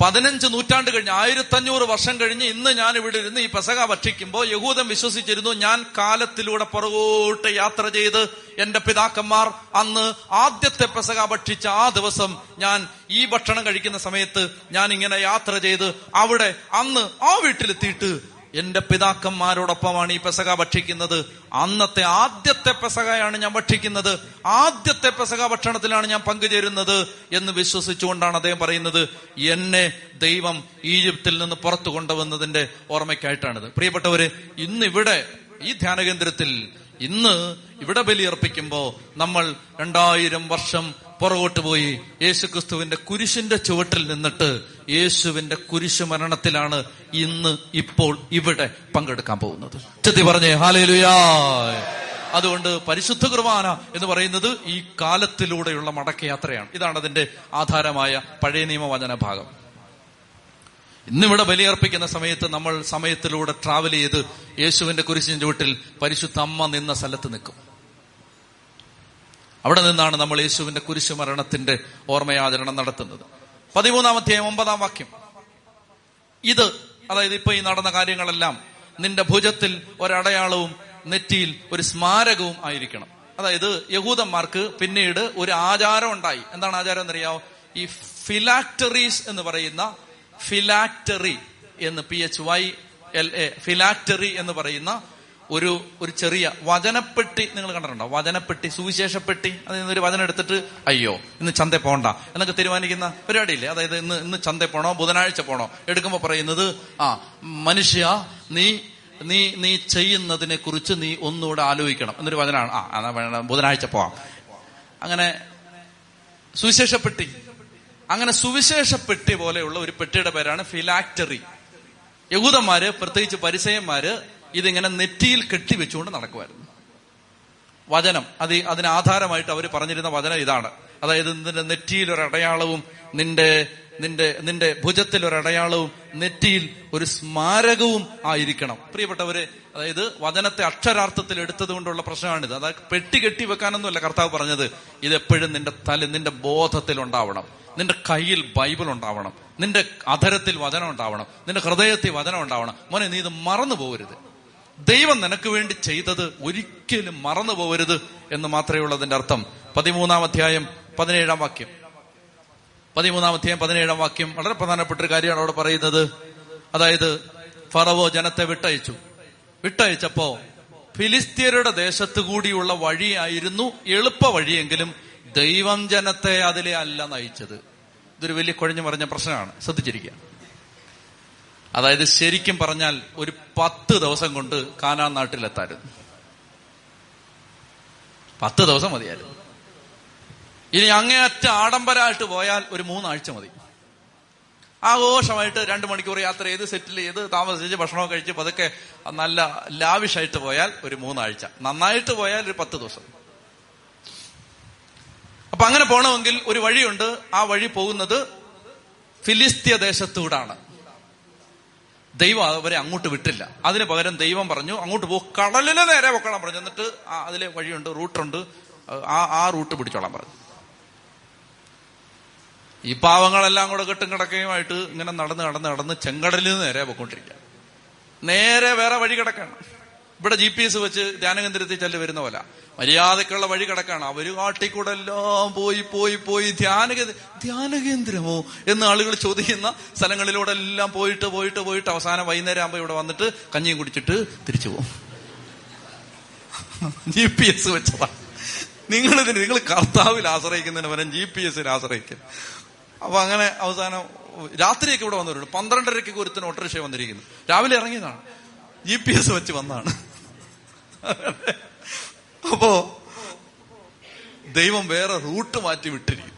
പതിനഞ്ച് നൂറ്റാണ്ട് കഴിഞ്ഞ്, ആയിരത്തി അഞ്ഞൂറ് വർഷം കഴിഞ്ഞ് ഇന്ന് ഞാൻ ഇവിടെ ഇരുന്ന് ഈ പെസഹ ഭക്ഷിക്കുമ്പോൾ യഹൂദൻ വിശ്വസിച്ചിരുന്നു, ഞാൻ കാലത്തിലൂടെ പുറകോട്ട് യാത്ര ചെയ്ത് എന്റെ പിതാക്കന്മാർ അന്ന് ആദ്യത്തെ പെസഹ ഭക്ഷിച്ച ആ ദിവസം ഞാൻ ഈ ഭക്ഷണം കഴിക്കുന്ന സമയത്ത് ഞാൻ ഇങ്ങനെ യാത്ര ചെയ്ത് അവിടെ അന്ന് ആ വീട്ടിലെത്തിയിട്ട് എന്റെ പിതാക്കന്മാരോടൊപ്പമാണ് ഈ പെസഹ ഭക്ഷിക്കുന്നത്. അന്നത്തെ ആദ്യത്തെ പെസഹയാണ് ഞാൻ ഭക്ഷിക്കുന്നത്, ആദ്യത്തെ പെസഹ ഭക്ഷണത്തിലാണ് ഞാൻ പങ്കുചേരുന്നത് എന്ന് വിശ്വസിച്ചുകൊണ്ടാണ് അദ്ദേഹം പറയുന്നത്, എന്നെ ദൈവം ഈജിപ്തിൽ നിന്ന് പുറത്തു കൊണ്ടുവന്നതിന്റെ ഓർമ്മയ്ക്കായിട്ടാണിത്. പ്രിയപ്പെട്ടവര്, ഇന്നിവിടെ ഈ ധ്യാനകേന്ദ്രത്തിൽ ഇന്ന് ഇവിടെ ബലിയർപ്പിക്കുമ്പോ നമ്മൾ രണ്ടായിരം വർഷം പുറകോട്ട് പോയി യേശുക്രിസ്തുവിന്റെ കുരിശിന്റെ ചുവട്ടിൽ നിന്നിട്ട് യേശുവിന്റെ കുരിശു മരണത്തിലാണ് ഇന്ന് ഇപ്പോൾ ഇവിടെ പങ്കെടുക്കാൻ പോകുന്നത്. ചെത്തി പറഞ്ഞേ ഹല്ലേലൂയ. അതുകൊണ്ട് പരിശുദ്ധ കുർബാന എന്ന് പറയുന്നത് ഈ കാലത്തിലൂടെയുള്ള മടക്കയാത്രയാണ്. ഇതാണ് അതിന്റെ ആധാരമായ പഴയ നിയമവചന ഭാഗം. ഇന്നിവിടെ ബലിയർപ്പിക്കുന്ന സമയത്ത് നമ്മൾ സമയത്തിലൂടെ ട്രാവൽ ചെയ്ത് യേശുവിന്റെ കുരിശിന്റെ ചുവട്ടിൽ പരിശുദ്ധ അമ്മ നിന്ന സ്ഥലത്ത് നിൽക്കും. അവിടെ നിന്നാണ് നമ്മൾ യേശുവിന്റെ കുരിശു മരണത്തിന്റെ ഓർമ്മയാചരണം നടത്തുന്നത്. പതിമൂന്നാം അധ്യായം ഒമ്പതാം വാക്യം, ഇത്, അതായത് ഇപ്പൊ ഈ നടന്ന കാര്യങ്ങളെല്ലാം നിന്റെ ഭുജത്തിൽ ഒരടയാളവും നെറ്റിയിൽ ഒരു സ്മാരകവും ആയിരിക്കണം. അതായത് യഹൂദന്മാർക്ക് പിന്നീട് ഒരു ആചാരം ഉണ്ടായി. എന്താണ് ആചാരം എന്നറിയാമോ? ഈ ഫിലാക്ടറീസ് എന്ന് പറയുന്ന, ഫിലാക്ടറി എന്ന് P H Y L A phylactery എന്ന് പറയുന്ന ഒരു ഒരു ചെറിയ വചനപ്പെട്ടി നിങ്ങൾ കണ്ടിട്ടുണ്ടോ? വചനപ്പെട്ടി, സുവിശേഷപ്പെട്ടി. അതിൽ നിന്നൊരു വചനം എടുത്തിട്ട് അയ്യോ ഇന്ന് ചന്തയിൽ പോകണ്ട എന്നൊക്കെ തീരുമാനിക്കുന്ന പരിപാടിയില്ലേ? അതായത് ഇന്ന് ഇന്ന് ചന്തയിൽ പോണോ, ബുധനാഴ്ച പോണോ, എടുക്കുമ്പോൾ പറയുന്നത്, ആ മനുഷ്യ, നീ നീ നീ ചെയ്യുന്നതിനെ കുറിച്ച് നീ ഒന്നുകൂടെ ആലോചിക്കണം എന്നൊരു വചനമാണ്. ആ എന്നാ വേണം ബുധനാഴ്ച പോവാം. അങ്ങനെ സുവിശേഷപ്പെട്ടി അങ്ങനെ സുവിശേഷപ്പെട്ടി പോലെയുള്ള ഒരു പെട്ടിയുടെ പേരാണ് ഫിലാക്ടറി. യഹൂദന്മാര് പ്രത്യേകിച്ച് പരിസയന്മാര് ഇതിങ്ങനെ നെറ്റിയിൽ കെട്ടിവെച്ചുകൊണ്ട് നടക്കുമായിരുന്നു. വചനം അത് അതിന് ആധാരമായിട്ട് അവർ പറഞ്ഞിരുന്ന വചനം ഇതാണ്. അതായത് നിന്റെ നെറ്റിയിൽ ഒരടയാളവും നിന്റെ നിന്റെ നിന്റെ ഭുജത്തിൽ ഒരടയാളവും നെറ്റിയിൽ ഒരു സ്മാരകവും ആയിരിക്കണം. പ്രിയപ്പെട്ടവര്, അതായത് വചനത്തെ അക്ഷരാർത്ഥത്തിൽ എടുത്തത് കൊണ്ടുള്ള പ്രശ്നമാണിത്. അതായത് പെട്ടി കെട്ടി വെക്കാനൊന്നുമല്ല കർത്താവ് പറഞ്ഞത്. ഇതെപ്പോഴും നിന്റെ തല നിന്റെ ബോധത്തിൽ ഉണ്ടാവണം, നിന്റെ കയ്യിൽ ബൈബിൾ ഉണ്ടാവണം, നിന്റെ അധരത്തിൽ വചനം ഉണ്ടാവണം, നിന്റെ ഹൃദയത്തിൽ വചനം ഉണ്ടാവണം. മോനെ, നീ ഇത് മറന്നു പോകരുത്. ദൈവം നിനക്ക് വേണ്ടി ചെയ്തത് ഒരിക്കലും മറന്നു പോകരുത് എന്ന് മാത്രമേ ഉള്ളൂ അതിന്റെ അർത്ഥം. പതിമൂന്നാം അധ്യായം പതിനേഴാം വാക്യം പതിമൂന്നാം അധ്യായം പതിനേഴാം വാക്യം വളരെ പ്രധാനപ്പെട്ട ഒരു കാര്യമാണ് അവിടെ പറയുന്നത്. അതായത് ഫറവോ ജനത്തെ വിട്ടയച്ചു. വിട്ടയച്ചപ്പോ ഫിലിസ്ത്യരുടെ ദേശത്തു കൂടിയുള്ള വഴിയായിരുന്നു എളുപ്പ വഴിയെങ്കിലും ദൈവം ജനത്തെ അതിലെ അല്ല നയിച്ചത്. ഇതൊരു വലിയ കുഴഞ്ഞു മറിഞ്ഞ പ്രശ്നമാണ്, ശ്രദ്ധിച്ചിരിക്കുക. അതായത് ശരിക്കും പറഞ്ഞാൽ ഒരു പത്ത് ദിവസം കൊണ്ട് കാനാൻ നാട്ടിലെത്തായിരുന്നു. പത്ത് ദിവസം മതിയായിരുന്നു. ഇനി അങ്ങേയറ്റ ആഡംബരമായിട്ട് പോയാൽ ഒരു മൂന്നാഴ്ച മതി. ആഘോഷമായിട്ട് രണ്ട് മണിക്കൂർ യാത്ര ചെയ്ത് സെറ്റിൽ ചെയ്ത് താമസിച്ച് ഭക്ഷണമൊക്കെ കഴിച്ച് പതുക്കെ നല്ല ലാവിഷായിട്ട് പോയാൽ ഒരു മൂന്നാഴ്ച, നന്നായിട്ട് പോയാൽ ഒരു പത്ത് ദിവസം. അപ്പൊ അങ്ങനെ പോണമെങ്കിൽ ഒരു വഴിയുണ്ട്. ആ വഴി പോകുന്നത് ഫിലിസ്ത്യ ദേശത്തൂടാണ്. ദൈവം അവരെ അങ്ങോട്ട് വിട്ടില്ല. അതിന് പകരം ദൈവം പറഞ്ഞു അങ്ങോട്ട് പോകും, കടലിന് നേരെ പൊക്കണം പറഞ്ഞു. എന്നിട്ട് അതിലെ വഴിയുണ്ട്, റൂട്ടുണ്ട്, ആ ആ റൂട്ട് പിടിച്ചോളാൻ പറഞ്ഞു. ഈ പാവങ്ങളെല്ലാം കൂടെ കെട്ടും കിടക്കുകയുമായിട്ട് ഇങ്ങനെ നടന്ന് നടന്ന് നടന്ന് ചെങ്കടലിന് നേരെ പൊക്കോണ്ടിരിക്കുക. നേരെ വേറെ വഴി കിടക്കാണ്. ഇവിടെ ജി പി എസ് വെച്ച് ധ്യാനകേന്ദ്രത്തിൽ ചെല്ലു വരുന്ന പോലെ മര്യാദക്കുള്ള വഴി കിടക്കാണ്. അവര് കാട്ടിക്കൂടെ എല്ലാം പോയി പോയി പോയി ധ്യാനകേന്ദ്ര ധ്യാനകേന്ദ്രമോ എന്ന് ആളുകൾ ചോദിക്കുന്ന സ്ഥലങ്ങളിലൂടെ എല്ലാം പോയിട്ട് പോയിട്ട് പോയിട്ട് അവസാനം വൈകുന്നേരം ആകുമ്പോൾ ഇവിടെ വന്നിട്ട് കഞ്ഞിയും കുടിച്ചിട്ട് തിരിച്ചു പോകും. ജി പി എസ് വെച്ചതാ. നിങ്ങളിതിന് നിങ്ങൾ കർത്താവിൽ ആശ്രയിക്കുന്നതിന് പകരം ജി പി എസിൽ ആശ്രയിക്കും. അപ്പൊ അങ്ങനെ അവസാനം രാത്രിയൊക്കെ ഇവിടെ വന്നിട്ടുണ്ട്. പന്ത്രണ്ടരയ്ക്ക് ഒരുത്തിന് ഓട്ടോറിക്ഷ വന്നിരിക്കുന്നു. രാവിലെ ഇറങ്ങിയതാണ്, ജി പി എസ് വെച്ച് വന്നതാണ്. അപ്പോ ദൈവം വേറെ റൂട്ട് മാറ്റി വിട്ടിരിക്കും.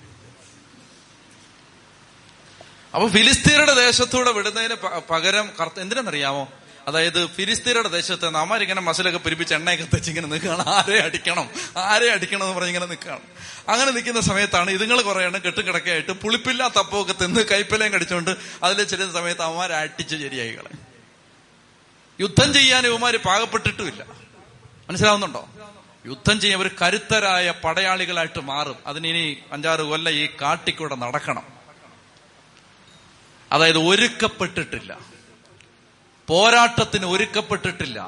അപ്പൊ ഫിലിസ്തീനയുടെ ദേശത്തൂടെ വിടുന്നതിന് പകരം കർത്ത എന്തിനെന്നറിയാമോ? അതായത് ഫിലിസ്തീനയുടെ ദേശത്ത് നമ്മരിങ്ങനെ മസിലൊക്കെ പിരിപ്പിച്ച് എണ്ണയൊക്കെ തെച്ച് ഇങ്ങനെ നിൽക്കുകയാണ്. ആരെ അടിക്കണം ആരെ അടിക്കണം എന്ന് പറഞ്ഞിങ്ങനെ നിൽക്കുകയാണ്. അങ്ങനെ നിൽക്കുന്ന സമയത്താണ് ഇതുങ്ങൾ കുറെ എണ്ണം കെട്ടുകിടക്കയായിട്ട് പുളിപ്പില്ലാ തപ്പമൊക്കെ തിന്ന് കൈപ്പലയും കടിച്ചുകൊണ്ട് അതിലെ ചെല്ലുന്ന സമയത്ത് അവന്മാരെ അടിച്ച് ശരിയായി കളയും. യുദ്ധം ചെയ്യാൻ ഇവന്മാര് പാകപ്പെട്ടിട്ടുമില്ല. മനസ്സിലാവുന്നുണ്ടോ? യുദ്ധം ചെയ്യാൻ ഒരു കരുത്തരായ പടയാളികളായിട്ട് മാറും. അതിനിനി അഞ്ചാറ് കൊല്ലം ഈ കാട്ടിക്കൂടെ നടക്കണം. അതായത് ഒരുക്കപ്പെട്ടിട്ടില്ല, പോരാട്ടത്തിന് ഒരുക്കപ്പെട്ടിട്ടില്ല,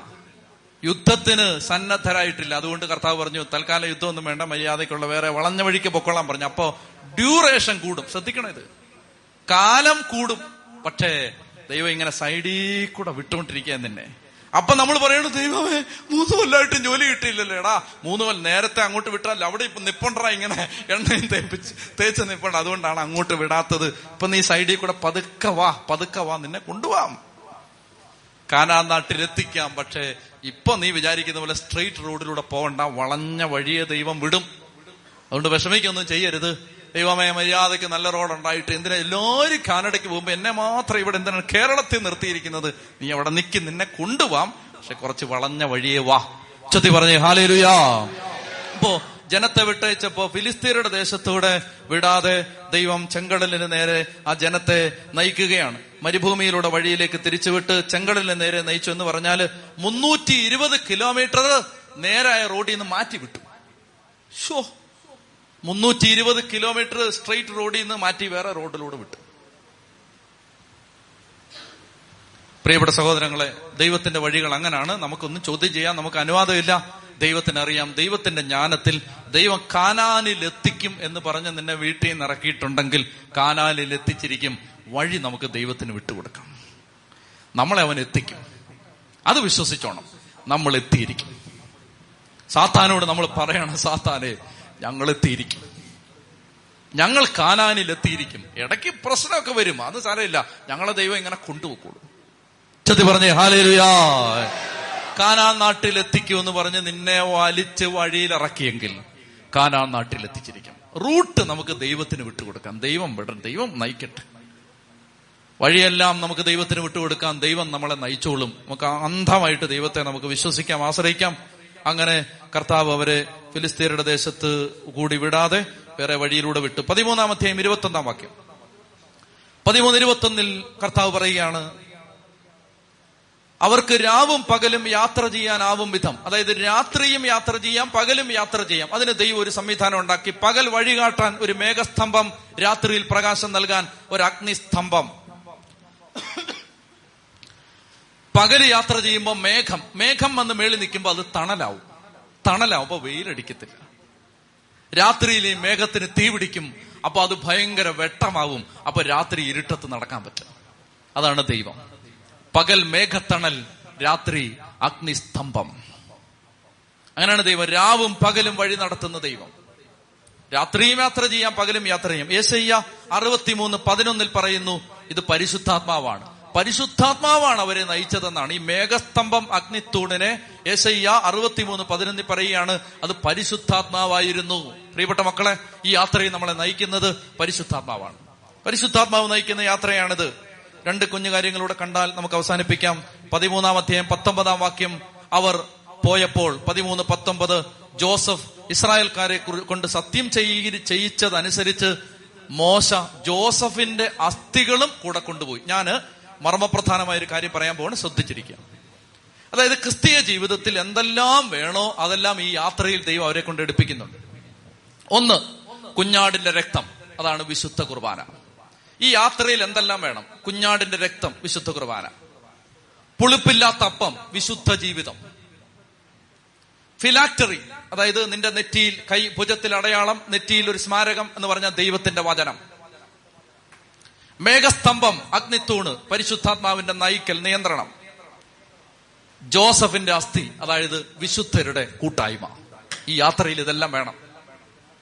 യുദ്ധത്തിന് സന്നദ്ധരായിട്ടില്ല. അതുകൊണ്ട് കർത്താവ് പറഞ്ഞു തൽക്കാലം യുദ്ധമൊന്നും വേണ്ട, മര്യാദയ്ക്കുള്ള വേറെ വളഞ്ഞ വഴിക്ക് പൊക്കോളാൻ പറഞ്ഞു. അപ്പോ ഡ്യൂറേഷൻ കൂടും. ശ്രദ്ധിക്കണം, ഇത് കാലം കൂടും. പക്ഷേ ദൈവം ഇങ്ങനെ സൈഡിൽ കൂടെ വിട്ടുകൊണ്ടിരിക്കാൻ തന്നെ. അപ്പൊ നമ്മൾ പറയണു, ദൈവമേ മൂന്ന് കൊല്ലമായിട്ടും ജോലി കിട്ടിയില്ലല്ലോ. എടാ മൂന്ന് കൊല്ലം നേരത്തെ അങ്ങോട്ട് വിട്ടാൽ അവിടെ ഇപ്പൊ നിപ്പുണ്ടാ, ഇങ്ങനെ എണ്ണയും തേപ്പിച്ച് തേച്ച് നിപ്പുണ്ട്. അതുകൊണ്ടാണ് അങ്ങോട്ട് വിടാത്തത്. ഇപ്പൊ നീ സൈഡിൽ കൂടെ പതുക്കെ വാ, പതുക്കെ വാ, നിന്നെ കൊണ്ടുപോവാം, കാനാൻ നാട്ടിലെത്തിക്കാം. പക്ഷേ ഇപ്പൊ നീ വിചാരിക്കുന്ന പോലെ സ്ട്രെയിറ്റ് റോഡിലൂടെ പോകണ്ട, വളഞ്ഞ വഴിയെ ദൈവം വിടും. അതുകൊണ്ട് വിഷമിക്കൊന്നും ചെയ്യരുത്. ദൈവമേ മര്യാദയ്ക്ക് നല്ല റോഡുണ്ടായിട്ട് എന്തിനാ എല്ലാവരും കാനഡയ്ക്ക് പോകുമ്പോൾ എന്നെ മാത്രം ഇവിടെ എന്തിനാണ് കേരളത്തിൽ നിർത്തിയിരിക്കുന്നത്? നീ അവിടെ നിൽക്കി, നിന്നെ കൊണ്ടുപോവാം, പക്ഷെ കുറച്ച് വളഞ്ഞ വഴിയെ വാ. ചൊത്തി പറഞ്ഞേ ഹല്ലേലൂയാ. അപ്പോ ജനത്തെ വിട്ടയച്ചപ്പോ ഫിലിസ്തീനയുടെ ദേശത്തൂടെ വിടാതെ ദൈവം ചെങ്കടലിന് നേരെ ആ ജനത്തെ നയിക്കുകയാണ്. മരുഭൂമിയിലൂടെ വഴിയിലേക്ക് തിരിച്ചുവിട്ട് ചെങ്കടലിന് നേരെ നയിച്ചു എന്ന് പറഞ്ഞാല് മുന്നൂറ്റി ഇരുപത് കിലോമീറ്റർ നേരായ റോഡിൽ നിന്ന് മാറ്റിവിട്ടു. ഷോ മുന്നൂറ്റി ഇരുപത് കിലോമീറ്റർ സ്ട്രെയിറ്റ് റോഡിൽ നിന്ന് മാറ്റി വേറെ റോഡിലൂടെ വിട്ടു. പ്രിയപ്പെട്ട സഹോദരങ്ങളെ, ദൈവത്തിന്റെ വഴികൾ അങ്ങനാണ്. നമുക്കൊന്നും ചോദ്യം ചെയ്യാൻ നമുക്ക് അനുവാദമില്ല. ദൈവത്തിനറിയാം. ദൈവത്തിന്റെ ജ്ഞാനത്തിൽ ദൈവം കാനാനിൽ എത്തിക്കും എന്ന് പറഞ്ഞ് നിന്നെ വീട്ടിൽ നിന്ന് ഇറക്കിയിട്ടുണ്ടെങ്കിൽ കാനാനിൽ എത്തിച്ചിരിക്കും. വഴി നമുക്ക് ദൈവത്തിന് വിട്ടുകൊടുക്കാം. നമ്മളെ അവൻ എത്തിക്കും, അത് വിശ്വസിച്ചോണം. നമ്മൾ എത്തിയിരിക്കും. സാത്താനോട് നമ്മൾ പറയണം, സാത്താനെ ഞങ്ങളെത്തിയിരിക്കും, ഞങ്ങൾ കാനാനിൽ എത്തിയിരിക്കും. ഇടയ്ക്ക് പ്രശ്നമൊക്കെ വരും, അത് സാരമില്ല, ഞങ്ങളെ ദൈവം ഇങ്ങനെ കൊണ്ടുപോയിക്കോളും. ഉച്ചത്തിൽ പറഞ്ഞേ ഹല്ലേലൂയ. കാനാൻ നാട്ടിലെത്തിക്കുമെന്ന് പറഞ്ഞ് നിന്നെ വലിച്ച് വഴിയിലിറക്കിയെങ്കിൽ കാനാൻ നാട്ടിലെത്തിച്ചിരിക്കും. റൂട്ട് നമുക്ക് ദൈവത്തിന് വിട്ടുകൊടുക്കാം, ദൈവം വിടണം, ദൈവം നയിക്കട്ടെ. വഴിയെല്ലാം നമുക്ക് ദൈവത്തിന് വിട്ടുകൊടുക്കാം, ദൈവം നമ്മളെ നയിച്ചോളും. നമുക്ക് അന്ധമായിട്ട് ദൈവത്തെ നമുക്ക് വിശ്വസിക്കാം, ആശ്രയിക്കാം. അങ്ങനെ കർത്താവ് അവരെ ഫിലിസ്ത്യരുടെ ദേശത്ത് കൂടി വിടാതെ വേറെ വഴിയിലൂടെ വിട്ടു. പതിമൂന്നാം അധ്യായം ഇരുപത്തി ഒന്നാം വാക്യം, പതിമൂന്ന് ഇരുപത്തി ഒന്നിൽ കർത്താവ് പറയുകയാണ്, അവർക്ക് രാവും പകലും യാത്ര ചെയ്യാനാവും വിധം, അതായത് രാത്രിയും യാത്ര ചെയ്യാം പകലും യാത്ര ചെയ്യാം. അതിന് ദൈവം ഒരു സംവിധാനം ഉണ്ടാക്കി. പകൽ വഴികാട്ടാൻ ഒരു മേഘസ്തംഭം, രാത്രിയിൽ പ്രകാശം നൽകാൻ ഒരു അഗ്നിസ്തംഭം. പകല് യാത്ര ചെയ്യുമ്പോൾ മേഘം മേഘം വന്ന് മേളിൽ നിൽക്കുമ്പോൾ അത് തണലാവും, തണലാവും അപ്പൊ വെയിലടിക്കത്തില്ല. രാത്രിയിൽ ഈ മേഘത്തിന് തീ പിടിക്കും, അപ്പൊ അത് ഭയങ്കര വെട്ടമാവും, അപ്പൊ രാത്രി ഇരുട്ടത്ത് നടക്കാൻ പറ്റും. അതാണ് ദൈവം. പകൽ മേഘത്തണൽ, രാത്രി അഗ്നിസ്തംഭം. അങ്ങനെയാണ് ദൈവം. രാവും പകലും വഴി നടത്തുന്ന ദൈവം. രാത്രിയും യാത്ര ചെയ്യാം പകലും യാത്ര ചെയ്യാം. യെശയ്യാ അറുപത്തി മൂന്ന് പതിനൊന്നിൽ പറയുന്നു, ഇത് പരിശുദ്ധാത്മാവാണ്, പരിശുദ്ധാത്മാവാണ് അവരെ നയിച്ചതെന്നാണ്. ഈ മേഘസ്തംഭം അഗ്നിത്തൂണിനെ യെശയ്യാ അറുപത്തി മൂന്ന് പതിനൊന്നിൽ പറയുകയാണ്, അത് പരിശുദ്ധാത്മാവായിരുന്നു. പ്രിയപ്പെട്ട മക്കളെ, ഈ യാത്രയെ നമ്മളെ നയിക്കുന്നത് പരിശുദ്ധാത്മാവാണ്. പരിശുദ്ധാത്മാവ് നയിക്കുന്ന യാത്രയാണിത്. രണ്ട് കുഞ്ഞു കാര്യങ്ങളൂടെ കണ്ടാൽ നമുക്ക് അവസാനിപ്പിക്കാം. പതിമൂന്നാം അധ്യായം പത്തൊമ്പതാം വാക്യം, അവർ പോയപ്പോൾ പതിമൂന്ന് പത്തൊമ്പത്, ജോസഫ് ഇസ്രായേൽക്കാരെ കൊണ്ട് സത്യം ചെയ്യിച്ചതനുസരിച്ച് മോശ ജോസഫിന്റെ അസ്ഥികളും കൂടെ കൊണ്ടുപോയി. ഞാൻ മർമ്മപ്രധാനമായൊരു കാര്യം പറയാൻ പോവാണ്, ശ്രദ്ധിച്ചിരിക്കുക. അതായത് ക്രിസ്തീയ ജീവിതത്തിൽ എന്തെല്ലാം വേണോ അതെല്ലാം ഈ യാത്രയിൽ ദൈവം അവരെ കൊണ്ട് എടുപ്പിക്കുന്നുണ്ട്. ഒന്ന്, കുഞ്ഞാടിന്റെ രക്തം, അതാണ് വിശുദ്ധ കുർബാന. ഈ യാത്രയിൽ എന്തെല്ലാം വേണം? കുഞ്ഞാടിന്റെ രക്തം, വിശുദ്ധ കുർബാന. പുളിപ്പില്ലാത്ത അപ്പം, വിശുദ്ധ ജീവിതം. ഫിലാക്ടറി, അതായത് നിന്റെ നെറ്റിയിൽ കൈ, ഭുജത്തിൽ അടയാളം, നെറ്റിയിൽ ഒരു സ്മാരകം എന്ന് പറഞ്ഞ ദൈവത്തിന്റെ വചനം. മേഘസ്തംഭം, അഗ്നിത്തൂണ്, പരിശുദ്ധാത്മാവിന്റെ നയിക്കൽ, നിയന്ത്രണം. ജോസഫിന്റെ അസ്ഥി, അതായത് വിശുദ്ധരുടെ കൂട്ടായ്മ. ഈ യാത്രയിൽ ഇതെല്ലാം വേണം.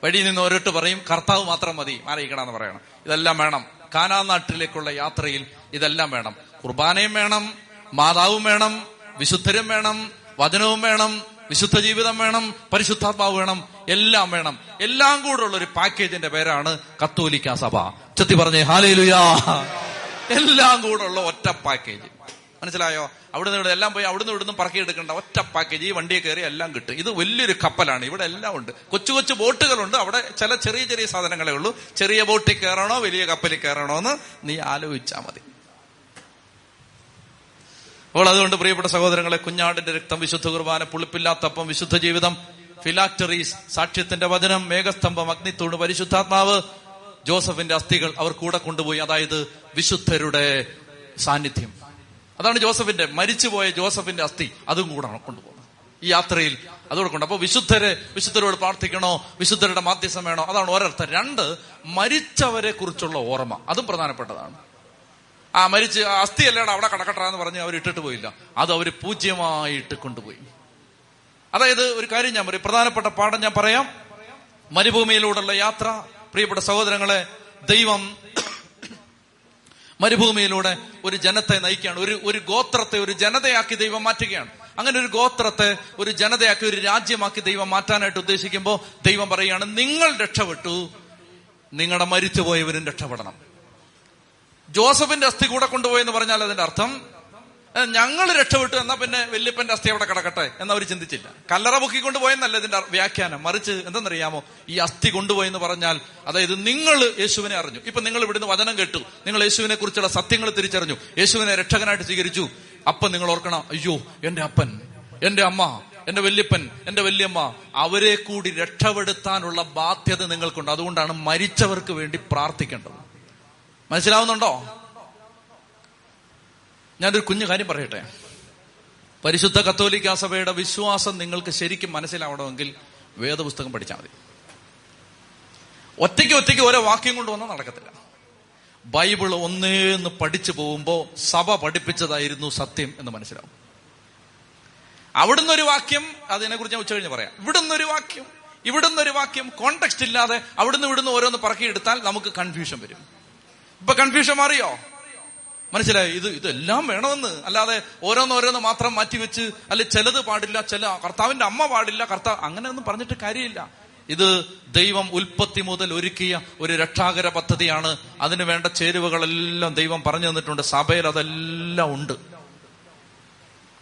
വഴി നിന്ന് ഓരോട്ട് പറയും കർത്താവ് മാത്രം മതി, ആരാധിക്കണമെന്ന് പറയണം. ഇതെല്ലാം വേണം. കാനാൻ നാട്ടിലേക്കുള്ള യാത്രയിൽ ഇതെല്ലാം വേണം. കുർബാനയും വേണം, മാതാവും വേണം, വിശുദ്ധരും വേണം, വചനവും വേണം, വിശുദ്ധ ജീവിതം വേണം, പരിശുദ്ധാത്മാവ് വേണം, എല്ലാം വേണം. എല്ലാം കൂടെ ഉള്ള ഒരു പാക്കേജിന്റെ പേരാണ് കത്തോലിക്കാ സഭ. ചെത്തി പറഞ്ഞേ ഹല്ലേലൂയാ. എല്ലാം കൂടെ ഉള്ള ഒറ്റ പാക്കേജ്. മനസ്സിലായോ? അവിടുന്ന് ഇവിടെ എല്ലാം പോയി അവിടുന്ന് ഇവിടുന്ന് പറക്കിയെടുക്കേണ്ട ഒറ്റ പാക്കേജ്. ഈ വണ്ടിയെ കയറി എല്ലാം കിട്ടും. ഇത് വലിയൊരു കപ്പലാണ്, ഇവിടെ എല്ലാം ഉണ്ട്. കൊച്ചു കൊച്ചു ബോട്ടുകളുണ്ട്, അവിടെ ചില ചെറിയ ചെറിയ സാധനങ്ങളേ ഉള്ളൂ. ചെറിയ ബോട്ടിൽ കയറണോ വലിയ കപ്പലിൽ കയറണോ എന്ന് നീ ആലോചിച്ചാൽ മതി. അപ്പോൾ അതുകൊണ്ട് പ്രിയപ്പെട്ട സഹോദരങ്ങളെ, കുഞ്ഞാടിന്റെ രക്തം, വിശുദ്ധ കുർബാന, പുളിപ്പില്ലാത്തപ്പം, വിശുദ്ധ ജീവിതം, ഫിലാക്ടറീസ്, സാക്ഷ്യത്തിന്റെ വചനം, മേഘസ്തംഭം, അഗ്നിത്തൂണ്, പരിശുദ്ധാത്മാവ്, ജോസഫിന്റെ അസ്ഥികൾ അവർ കൂടെ കൊണ്ടുപോയി, അതായത് വിശുദ്ധരുടെ സാന്നിധ്യം. അതാണ് ജോസഫിന്റെ, മരിച്ചുപോയ ജോസഫിന്റെ അസ്ഥി, അതും കൂടെ കൊണ്ടുപോകുന്നത് ഈ യാത്രയിൽ, അതോടെ കൊണ്ട്. അപ്പൊ വിശുദ്ധരെ, വിശുദ്ധരോട് പ്രാർത്ഥിക്കണോ, വിശുദ്ധരുടെ മാധ്യസ്ഥം വേണോ, അതാണ് ഒരർത്ഥം. രണ്ട്, മരിച്ചവരെ കുറിച്ചുള്ള ഓർമ്മ, അതും പ്രധാനപ്പെട്ടതാണ്. ആ മരിച്ച് അസ്ഥി അല്ലേടാ അവിടെ കടക്കട്ടെന്ന് പറഞ്ഞ് അവർ ഇട്ടിട്ട് പോയില്ല, അത് അവര് പൂജ്യമായിട്ട് കൊണ്ടുപോയി. അതായത് ഒരു കാര്യം ഞാൻ പറയും, പ്രധാനപ്പെട്ട പാഠം ഞാൻ പറയാം. മരുഭൂമിയിലൂടെയുള്ള യാത്ര, പ്രിയപ്പെട്ട സഹോദരങ്ങളെ, ദൈവം മരുഭൂമിയിലൂടെ ഒരു ജനത്തെ നയിക്കുകയാണ്. ഒരു ഒരു ഗോത്രത്തെ ഒരു ജനതയാക്കി ദൈവം മാറ്റുകയാണ്. അങ്ങനെ ഒരു ഗോത്രത്തെ ഒരു ജനതയാക്കി ഒരു രാജ്യമാക്കി ദൈവം മാറ്റാനായിട്ട് ഉദ്ദേശിക്കുമ്പോൾ ദൈവം പറയുകയാണ്, നിങ്ങൾ രക്ഷപ്പെട്ടു, നിങ്ങളുടെ മരിച്ചുപോയവരും രക്ഷപ്പെടണം. ജോസഫിന്റെ അസ്ഥി കൂടെ കൊണ്ടുപോയെന്ന് പറഞ്ഞാൽ അതിന്റെ അർത്ഥം ഞങ്ങൾ രക്ഷപ്പെട്ടു, എന്നാ പിന്നെ വല്യപ്പന്റെ അസ്ഥി അവിടെ കിടക്കട്ടെ എന്നവർ ചിന്തിച്ചില്ല. കല്ലറ പൊക്കിക്കൊണ്ട് പോയെന്നല്ല ഇതിന്റെ വ്യാഖ്യാനം. മറിച്ച് എന്തെന്നറിയാമോ, ഈ അസ്ഥി കൊണ്ടുപോയെന്ന് പറഞ്ഞാൽ അതായത് നിങ്ങൾ യേശുവിനെ അറിഞ്ഞു. ഇപ്പൊ നിങ്ങൾ ഇവിടുന്ന് വചനം കേട്ടു, നിങ്ങൾ യേശുവിനെ കുറിച്ചുള്ള സത്യങ്ങൾ തിരിച്ചറിഞ്ഞു, യേശുവിനെ രക്ഷകനായിട്ട് സ്വീകരിച്ചു. അപ്പം നിങ്ങൾ ഓർക്കണം, അയ്യോ എന്റെ അപ്പൻ, എന്റെ അമ്മ, എന്റെ വല്യപ്പൻ, എന്റെ വല്യമ്മ, അവരെ കൂടി രക്ഷപ്പെടുത്താനുള്ള ബാധ്യത നിങ്ങൾക്കുണ്ട്. അതുകൊണ്ടാണ് മരിച്ചവർക്ക് വേണ്ടി പ്രാർത്ഥിക്കേണ്ടത്. മനസ്സിലാവുന്നുണ്ടോ? ഞാനൊരു കുഞ്ഞു കാര്യം പറയട്ടെ. പരിശുദ്ധ കത്തോലിക്കാ സഭയുടെ വിശ്വാസം നിങ്ങൾക്ക് ശരിക്കും മനസ്സിലാവണമെങ്കിൽ വേദപുസ്തകം പഠിച്ചാൽ മതി. ഒറ്റയ്ക്ക് ഒറ്റയ്ക്ക് ഓരോ വാക്യം കൊണ്ടുവന്നാൽ നടക്കത്തില്ല. ബൈബിൾ ഒന്നേന്ന് പഠിച്ചു പോകുമ്പോൾ സഭ പഠിപ്പിച്ചതായിരുന്നു സത്യം എന്ന് മനസ്സിലാവും. അവിടുന്ന് ഒരു വാക്യം, അതിനെക്കുറിച്ച് ഞാൻ ഉച്ച കഴിഞ്ഞ് പറയാം. ഇവിടുന്ന് ഒരു വാക്യം, ഇവിടുന്ന് ഒരു വാക്യം, കോണ്ടെക്സ്റ്റ് ഇല്ലാതെ അവിടുന്ന് ഇവിടുന്ന് ഓരോന്ന് പറക്കിയെടുത്താൽ നമുക്ക് കൺഫ്യൂഷൻ വരും. ഇപ്പൊ കൺഫ്യൂഷൻ മാറിയോ? മനസ്സിലായോ? ഇത് ഇതെല്ലാം വേണമെന്ന്, അല്ലാതെ ഓരോന്നോരോന്ന് മാത്രം മാറ്റിവെച്ച്, അല്ലെ ചിലത് പാടില്ല, ചില കർത്താവിന്റെ അമ്മ പാടില്ല, കർത്താവ് അങ്ങനെയൊന്നും പറഞ്ഞിട്ട് കാര്യമില്ല. ഇത് ദൈവം ഉൽപ്പത്തി മുതൽ ഒരുക്കിയ ഒരു രക്ഷാകര പദ്ധതിയാണ്. അതിന് വേണ്ട ചേരുവകളെല്ലാം ദൈവം പറഞ്ഞു തന്നിട്ടുണ്ട്. സഭയിൽ അതെല്ലാം ഉണ്ട്.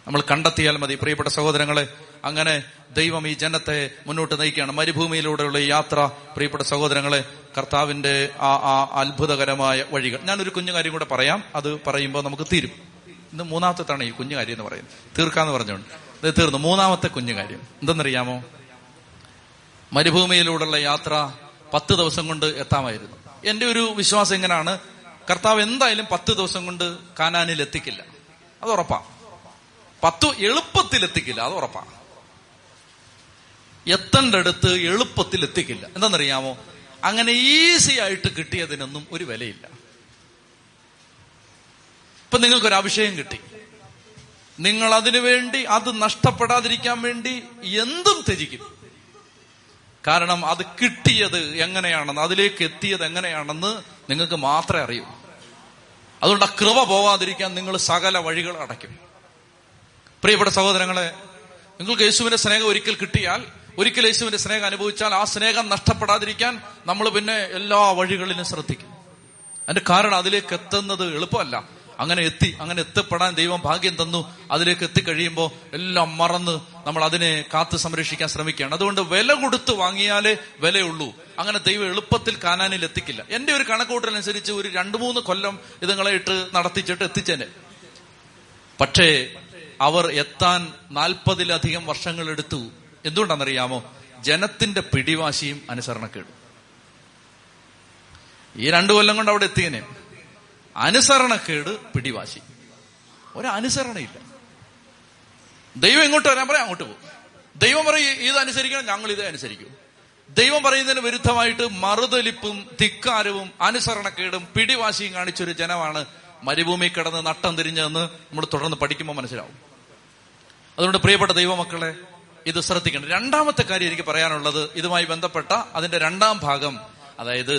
നമ്മൾ കണ്ടെത്തിയാൽ മതി. പ്രിയപ്പെട്ട സഹോദരങ്ങളെ, അങ്ങനെ ദൈവം ഈ ജനത്തെ മുന്നോട്ട് നയിക്കുകയാണ്. മരുഭൂമിയിലൂടെയുള്ള യാത്ര, പ്രിയപ്പെട്ട സഹോദരങ്ങളെ, കർത്താവിന്റെ ആ ആ അത്ഭുതകരമായ വഴികൾ. ഞാനൊരു കുഞ്ഞു കാര്യം കൂടെ പറയാം, അത് പറയുമ്പോൾ നമുക്ക് തീരും. ഇത് മൂന്നാമത്തെ തവണ ഈ കുഞ്ഞു കാര്യം എന്ന് പറയുന്നത്, തീർക്കാന്ന് പറഞ്ഞുകൊണ്ട് ഇത് തീർന്നു. മൂന്നാമത്തെ കുഞ്ഞു കാര്യം എന്തെന്നറിയാമോ? മരുഭൂമിയിലൂടെയുള്ള യാത്ര പത്ത് ദിവസം കൊണ്ട് എത്താമായിരുന്നു. എൻ്റെ ഒരു വിശ്വാസം ഇങ്ങനെയാണ്, കർത്താവ് എന്തായാലും പത്ത് ദിവസം കൊണ്ട് കാനാനിൽ എത്തിക്കില്ല, അത് ഉറപ്പാണ്. പത്ത് എളുപ്പത്തിൽ എത്തിക്കില്ല, അത് ഉറപ്പാണ്. എത്തേണ്ട അടുത്ത് എളുപ്പത്തിൽ എത്തിക്കില്ല. എന്താണെന്നറിയാമോ? അങ്ങനെ ഈസി ആയിട്ട് കിട്ടിയതിനൊന്നും ഒരു വിലയില്ല. ഇപ്പൊ നിങ്ങൾക്കൊരു അഭിഷേകം കിട്ടി, നിങ്ങൾ അതിനു വേണ്ടി, അത് നഷ്ടപ്പെടാതിരിക്കാൻ വേണ്ടി എന്തും ത്യജിക്കും. കാരണം അത് കിട്ടിയത് എങ്ങനെയാണെന്ന്, അതിലേക്ക് എത്തിയത് എങ്ങനെയാണെന്ന് നിങ്ങൾക്ക് മാത്രമേ അറിയൂ. അതുകൊണ്ട് ആ കൃപ പോവാതിരിക്കാൻ നിങ്ങൾ സകല വഴികൾ അടയ്ക്കും. പ്രിയപ്പെട്ട സഹോദരങ്ങളെ, നിങ്ങൾക്ക് യേശുവിന്റെ സ്നേഹം ഒരിക്കൽ കിട്ടിയാൽ, ഒരിക്കൽ യേശുവിന്റെ സ്നേഹം അനുഭവിച്ചാൽ, ആ സ്നേഹം നഷ്ടപ്പെടാതിരിക്കാൻ നമ്മൾ പിന്നെ എല്ലാ വഴികളിലും ശ്രദ്ധിക്കും. അതിന്റെ കാരണം അതിലേക്ക് എത്തുന്നത് എളുപ്പമല്ല. അങ്ങനെ എത്തി അങ്ങനെ എത്തപ്പെടാൻ ദൈവം ഭാഗ്യം തന്നു. അതിലേക്ക് എത്തിക്കഴിയുമ്പോൾ എല്ലാം മറന്ന് നമ്മൾ അതിനെ കാത്തു സംരക്ഷിക്കാൻ ശ്രമിക്കുകയാണ്. അതുകൊണ്ട് വില കൊടുത്ത് വാങ്ങിയാലേ വിലയുള്ളൂ. അങ്ങനെ ദൈവം എളുപ്പത്തിൽ കാനാനിൽ എത്തിക്കില്ല. എന്റെ ഒരു കണക്കൂട്ടലനുസരിച്ച് ഒരു രണ്ടു മൂന്ന് കൊല്ലം ഇതുങ്ങളെ ഇട്ട് നടത്തിച്ചിട്ട് എത്തിച്ചേനെ. പക്ഷേ അവർ എത്താൻ നാൽപ്പതിലധികം വർഷങ്ങൾ എടുത്തു. എന്തുകൊണ്ടാണെന്നറിയാമോ? ജനത്തിന്റെ പിടിവാശിയും അനുസരണക്കേടും. ഈ രണ്ടു കൊല്ലം കൊണ്ട് അവിടെ എത്തിയനെ അനുസരണക്കേട്, പിടിവാശി, ഒരനുസരണയില്ല. ദൈവം എങ്ങോട്ട് വരാൻ പറയാം അങ്ങോട്ട് പോകും. ദൈവം പറയും ഇത് അനുസരിക്കണം, ഞങ്ങൾ ഇത് അനുസരിക്കും. ദൈവം പറയുന്നതിന് വിരുദ്ധമായിട്ട് മറുതലിപ്പും ധിക്കാരവും അനുസരണക്കേടും പിടിവാശിയും കാണിച്ചൊരു ജനമാണ് മരുഭൂമി കിടന്ന് നട്ടം തിരിഞ്ഞതെന്ന് നമ്മൾ തുടർന്ന് പഠിക്കുമ്പോൾ മനസ്സിലാവും. അതുകൊണ്ട് പ്രിയപ്പെട്ട ദൈവമക്കളെ, ഇത് ശ്രദ്ധിക്കണം. രണ്ടാമത്തെ കാര്യം എനിക്ക് പറയാനുള്ളത്, ഇതുമായി ബന്ധപ്പെട്ട അതിന്റെ രണ്ടാം ഭാഗം, അതായത്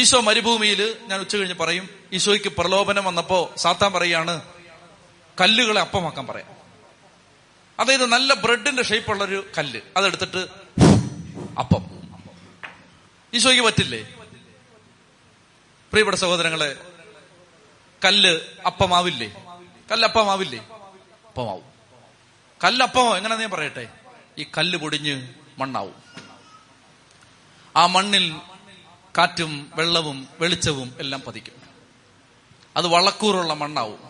ഈശോ മരുഭൂമിയിൽ, ഞാൻ ഉച്ച കഴിഞ്ഞ് പറയും, ഈശോയ്ക്ക് പ്രലോഭനം വന്നപ്പോ സാത്താൻ പറയാണ് കല്ലുകളെ അപ്പമാക്കാൻ പറയാം. അതായത് നല്ല ബ്രെഡിന്റെ ഷേപ്പുള്ളൊരു കല്ല്, അതെടുത്തിട്ട് അപ്പം ഈശോയ്ക്ക് പറ്റില്ലേ? പ്രിയപ്പെട്ട സഹോദരങ്ങളെ, കല്ല് അപ്പമാവില്ലേ? കല്ലപ്പമാവില്ലേ? അപ്പമാവും. കല്ലപ്പമോ എങ്ങനെയാ പറയട്ടെ, ഈ കല്ല് പൊടിഞ്ഞ് മണ്ണാവും. ആ മണ്ണിൽ കാറ്റും വെള്ളവും വെളിച്ചവും എല്ലാം പതിക്കും. അത് വളക്കൂറുള്ള മണ്ണാവും.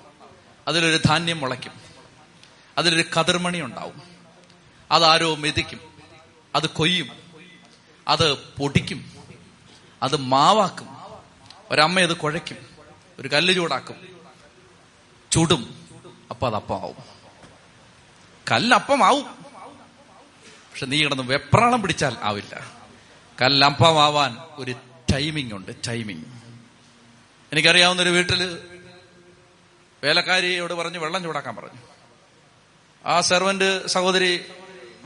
അതിലൊരു ധാന്യം മുളയ്ക്കും, അതിലൊരു കതിർമണി ഉണ്ടാവും. അതാരോ മെതിക്കും, അത് കൊയ്യും, അത് പൊടിക്കും, അത് മാവാക്കും. ഒരമ്മ അത് കുഴയ്ക്കും, ഒരു കല്ല് ചൂടാക്കും, ചുടും, അപ്പൊ അത് അപ്പമാവും. കല്ലപ്പമാവും. പക്ഷെ നീ കിടന്ന് വെപ്രാളം പിടിച്ചാൽ ആവില്ല. കല്ലപ്പമാവാൻ ഒരു ടൈമിംഗ് ഉണ്ട്. ടൈമിങ് എനിക്കറിയാവുന്ന ഒരു വീട്ടില് വേലക്കാരിയോട് പറഞ്ഞു വെള്ളം ചൂടാക്കാൻ പറഞ്ഞു. ആ സെർവന്റ് സഹോദരി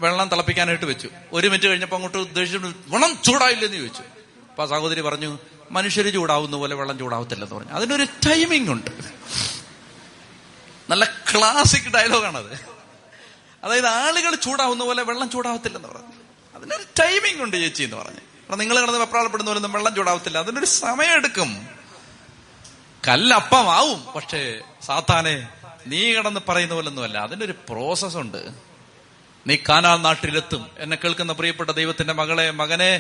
വെള്ളം തിളപ്പിക്കാനായിട്ട് വെച്ചു. ഒരു മിനിറ്റ് കഴിഞ്ഞപ്പോൾ അങ്ങോട്ട് ഉദ്ദേശിച്ചു വെള്ളം ചൂടായില്ലെന്ന് ചോദിച്ചു. അപ്പൊ ആ സഹോദരി പറഞ്ഞു മനുഷ്യര് ചൂടാവുന്ന പോലെ വെള്ളം ചൂടാവത്തില്ലെന്ന് പറഞ്ഞു. അതിനൊരു ടൈമിംഗ് ഉണ്ട്. നല്ല ക്ലാസിക് ഡയലോഗാണത്. അതായത് ആളുകൾ ചൂടാവുന്ന പോലെ വെള്ളം ചൂടാവത്തില്ലെന്ന് പറഞ്ഞു. അതിനൊരു ടൈമിംഗ് ഉണ്ട് ചേച്ചി എന്ന് പറഞ്ഞു. കാരണം നിങ്ങൾ കിടന്ന് വെപ്രാളപ്പെടുന്ന പോലെ ഒന്നും വെള്ളം ചൂടാവത്തില്ല, അതിനൊരു സമയമെടുക്കും. കല്ലപ്പമാവും, പക്ഷേ സാത്താനെ നീ കിടന്ന് പറയുന്ന പോലെ ഒന്നുമല്ല, അതിനൊരു പ്രോസസ്സുണ്ട്. നീ കാനാൻ നാട്ടിലെത്തും. എന്നെ കേൾക്കുന്ന പ്രിയപ്പെട്ട ദൈവത്തിന്റെ മകളെ, മകനെ,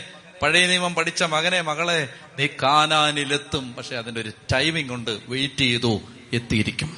പഴയ നിയമം പഠിച്ച മകനെ, മകളെ, നീ കാനാനിലെത്തും. പക്ഷെ അതിന്റെ ഒരു ടൈമിംഗ് ഉണ്ട്. വെയിറ്റ് ചെയ്തു, എത്തിയിരിക്കും.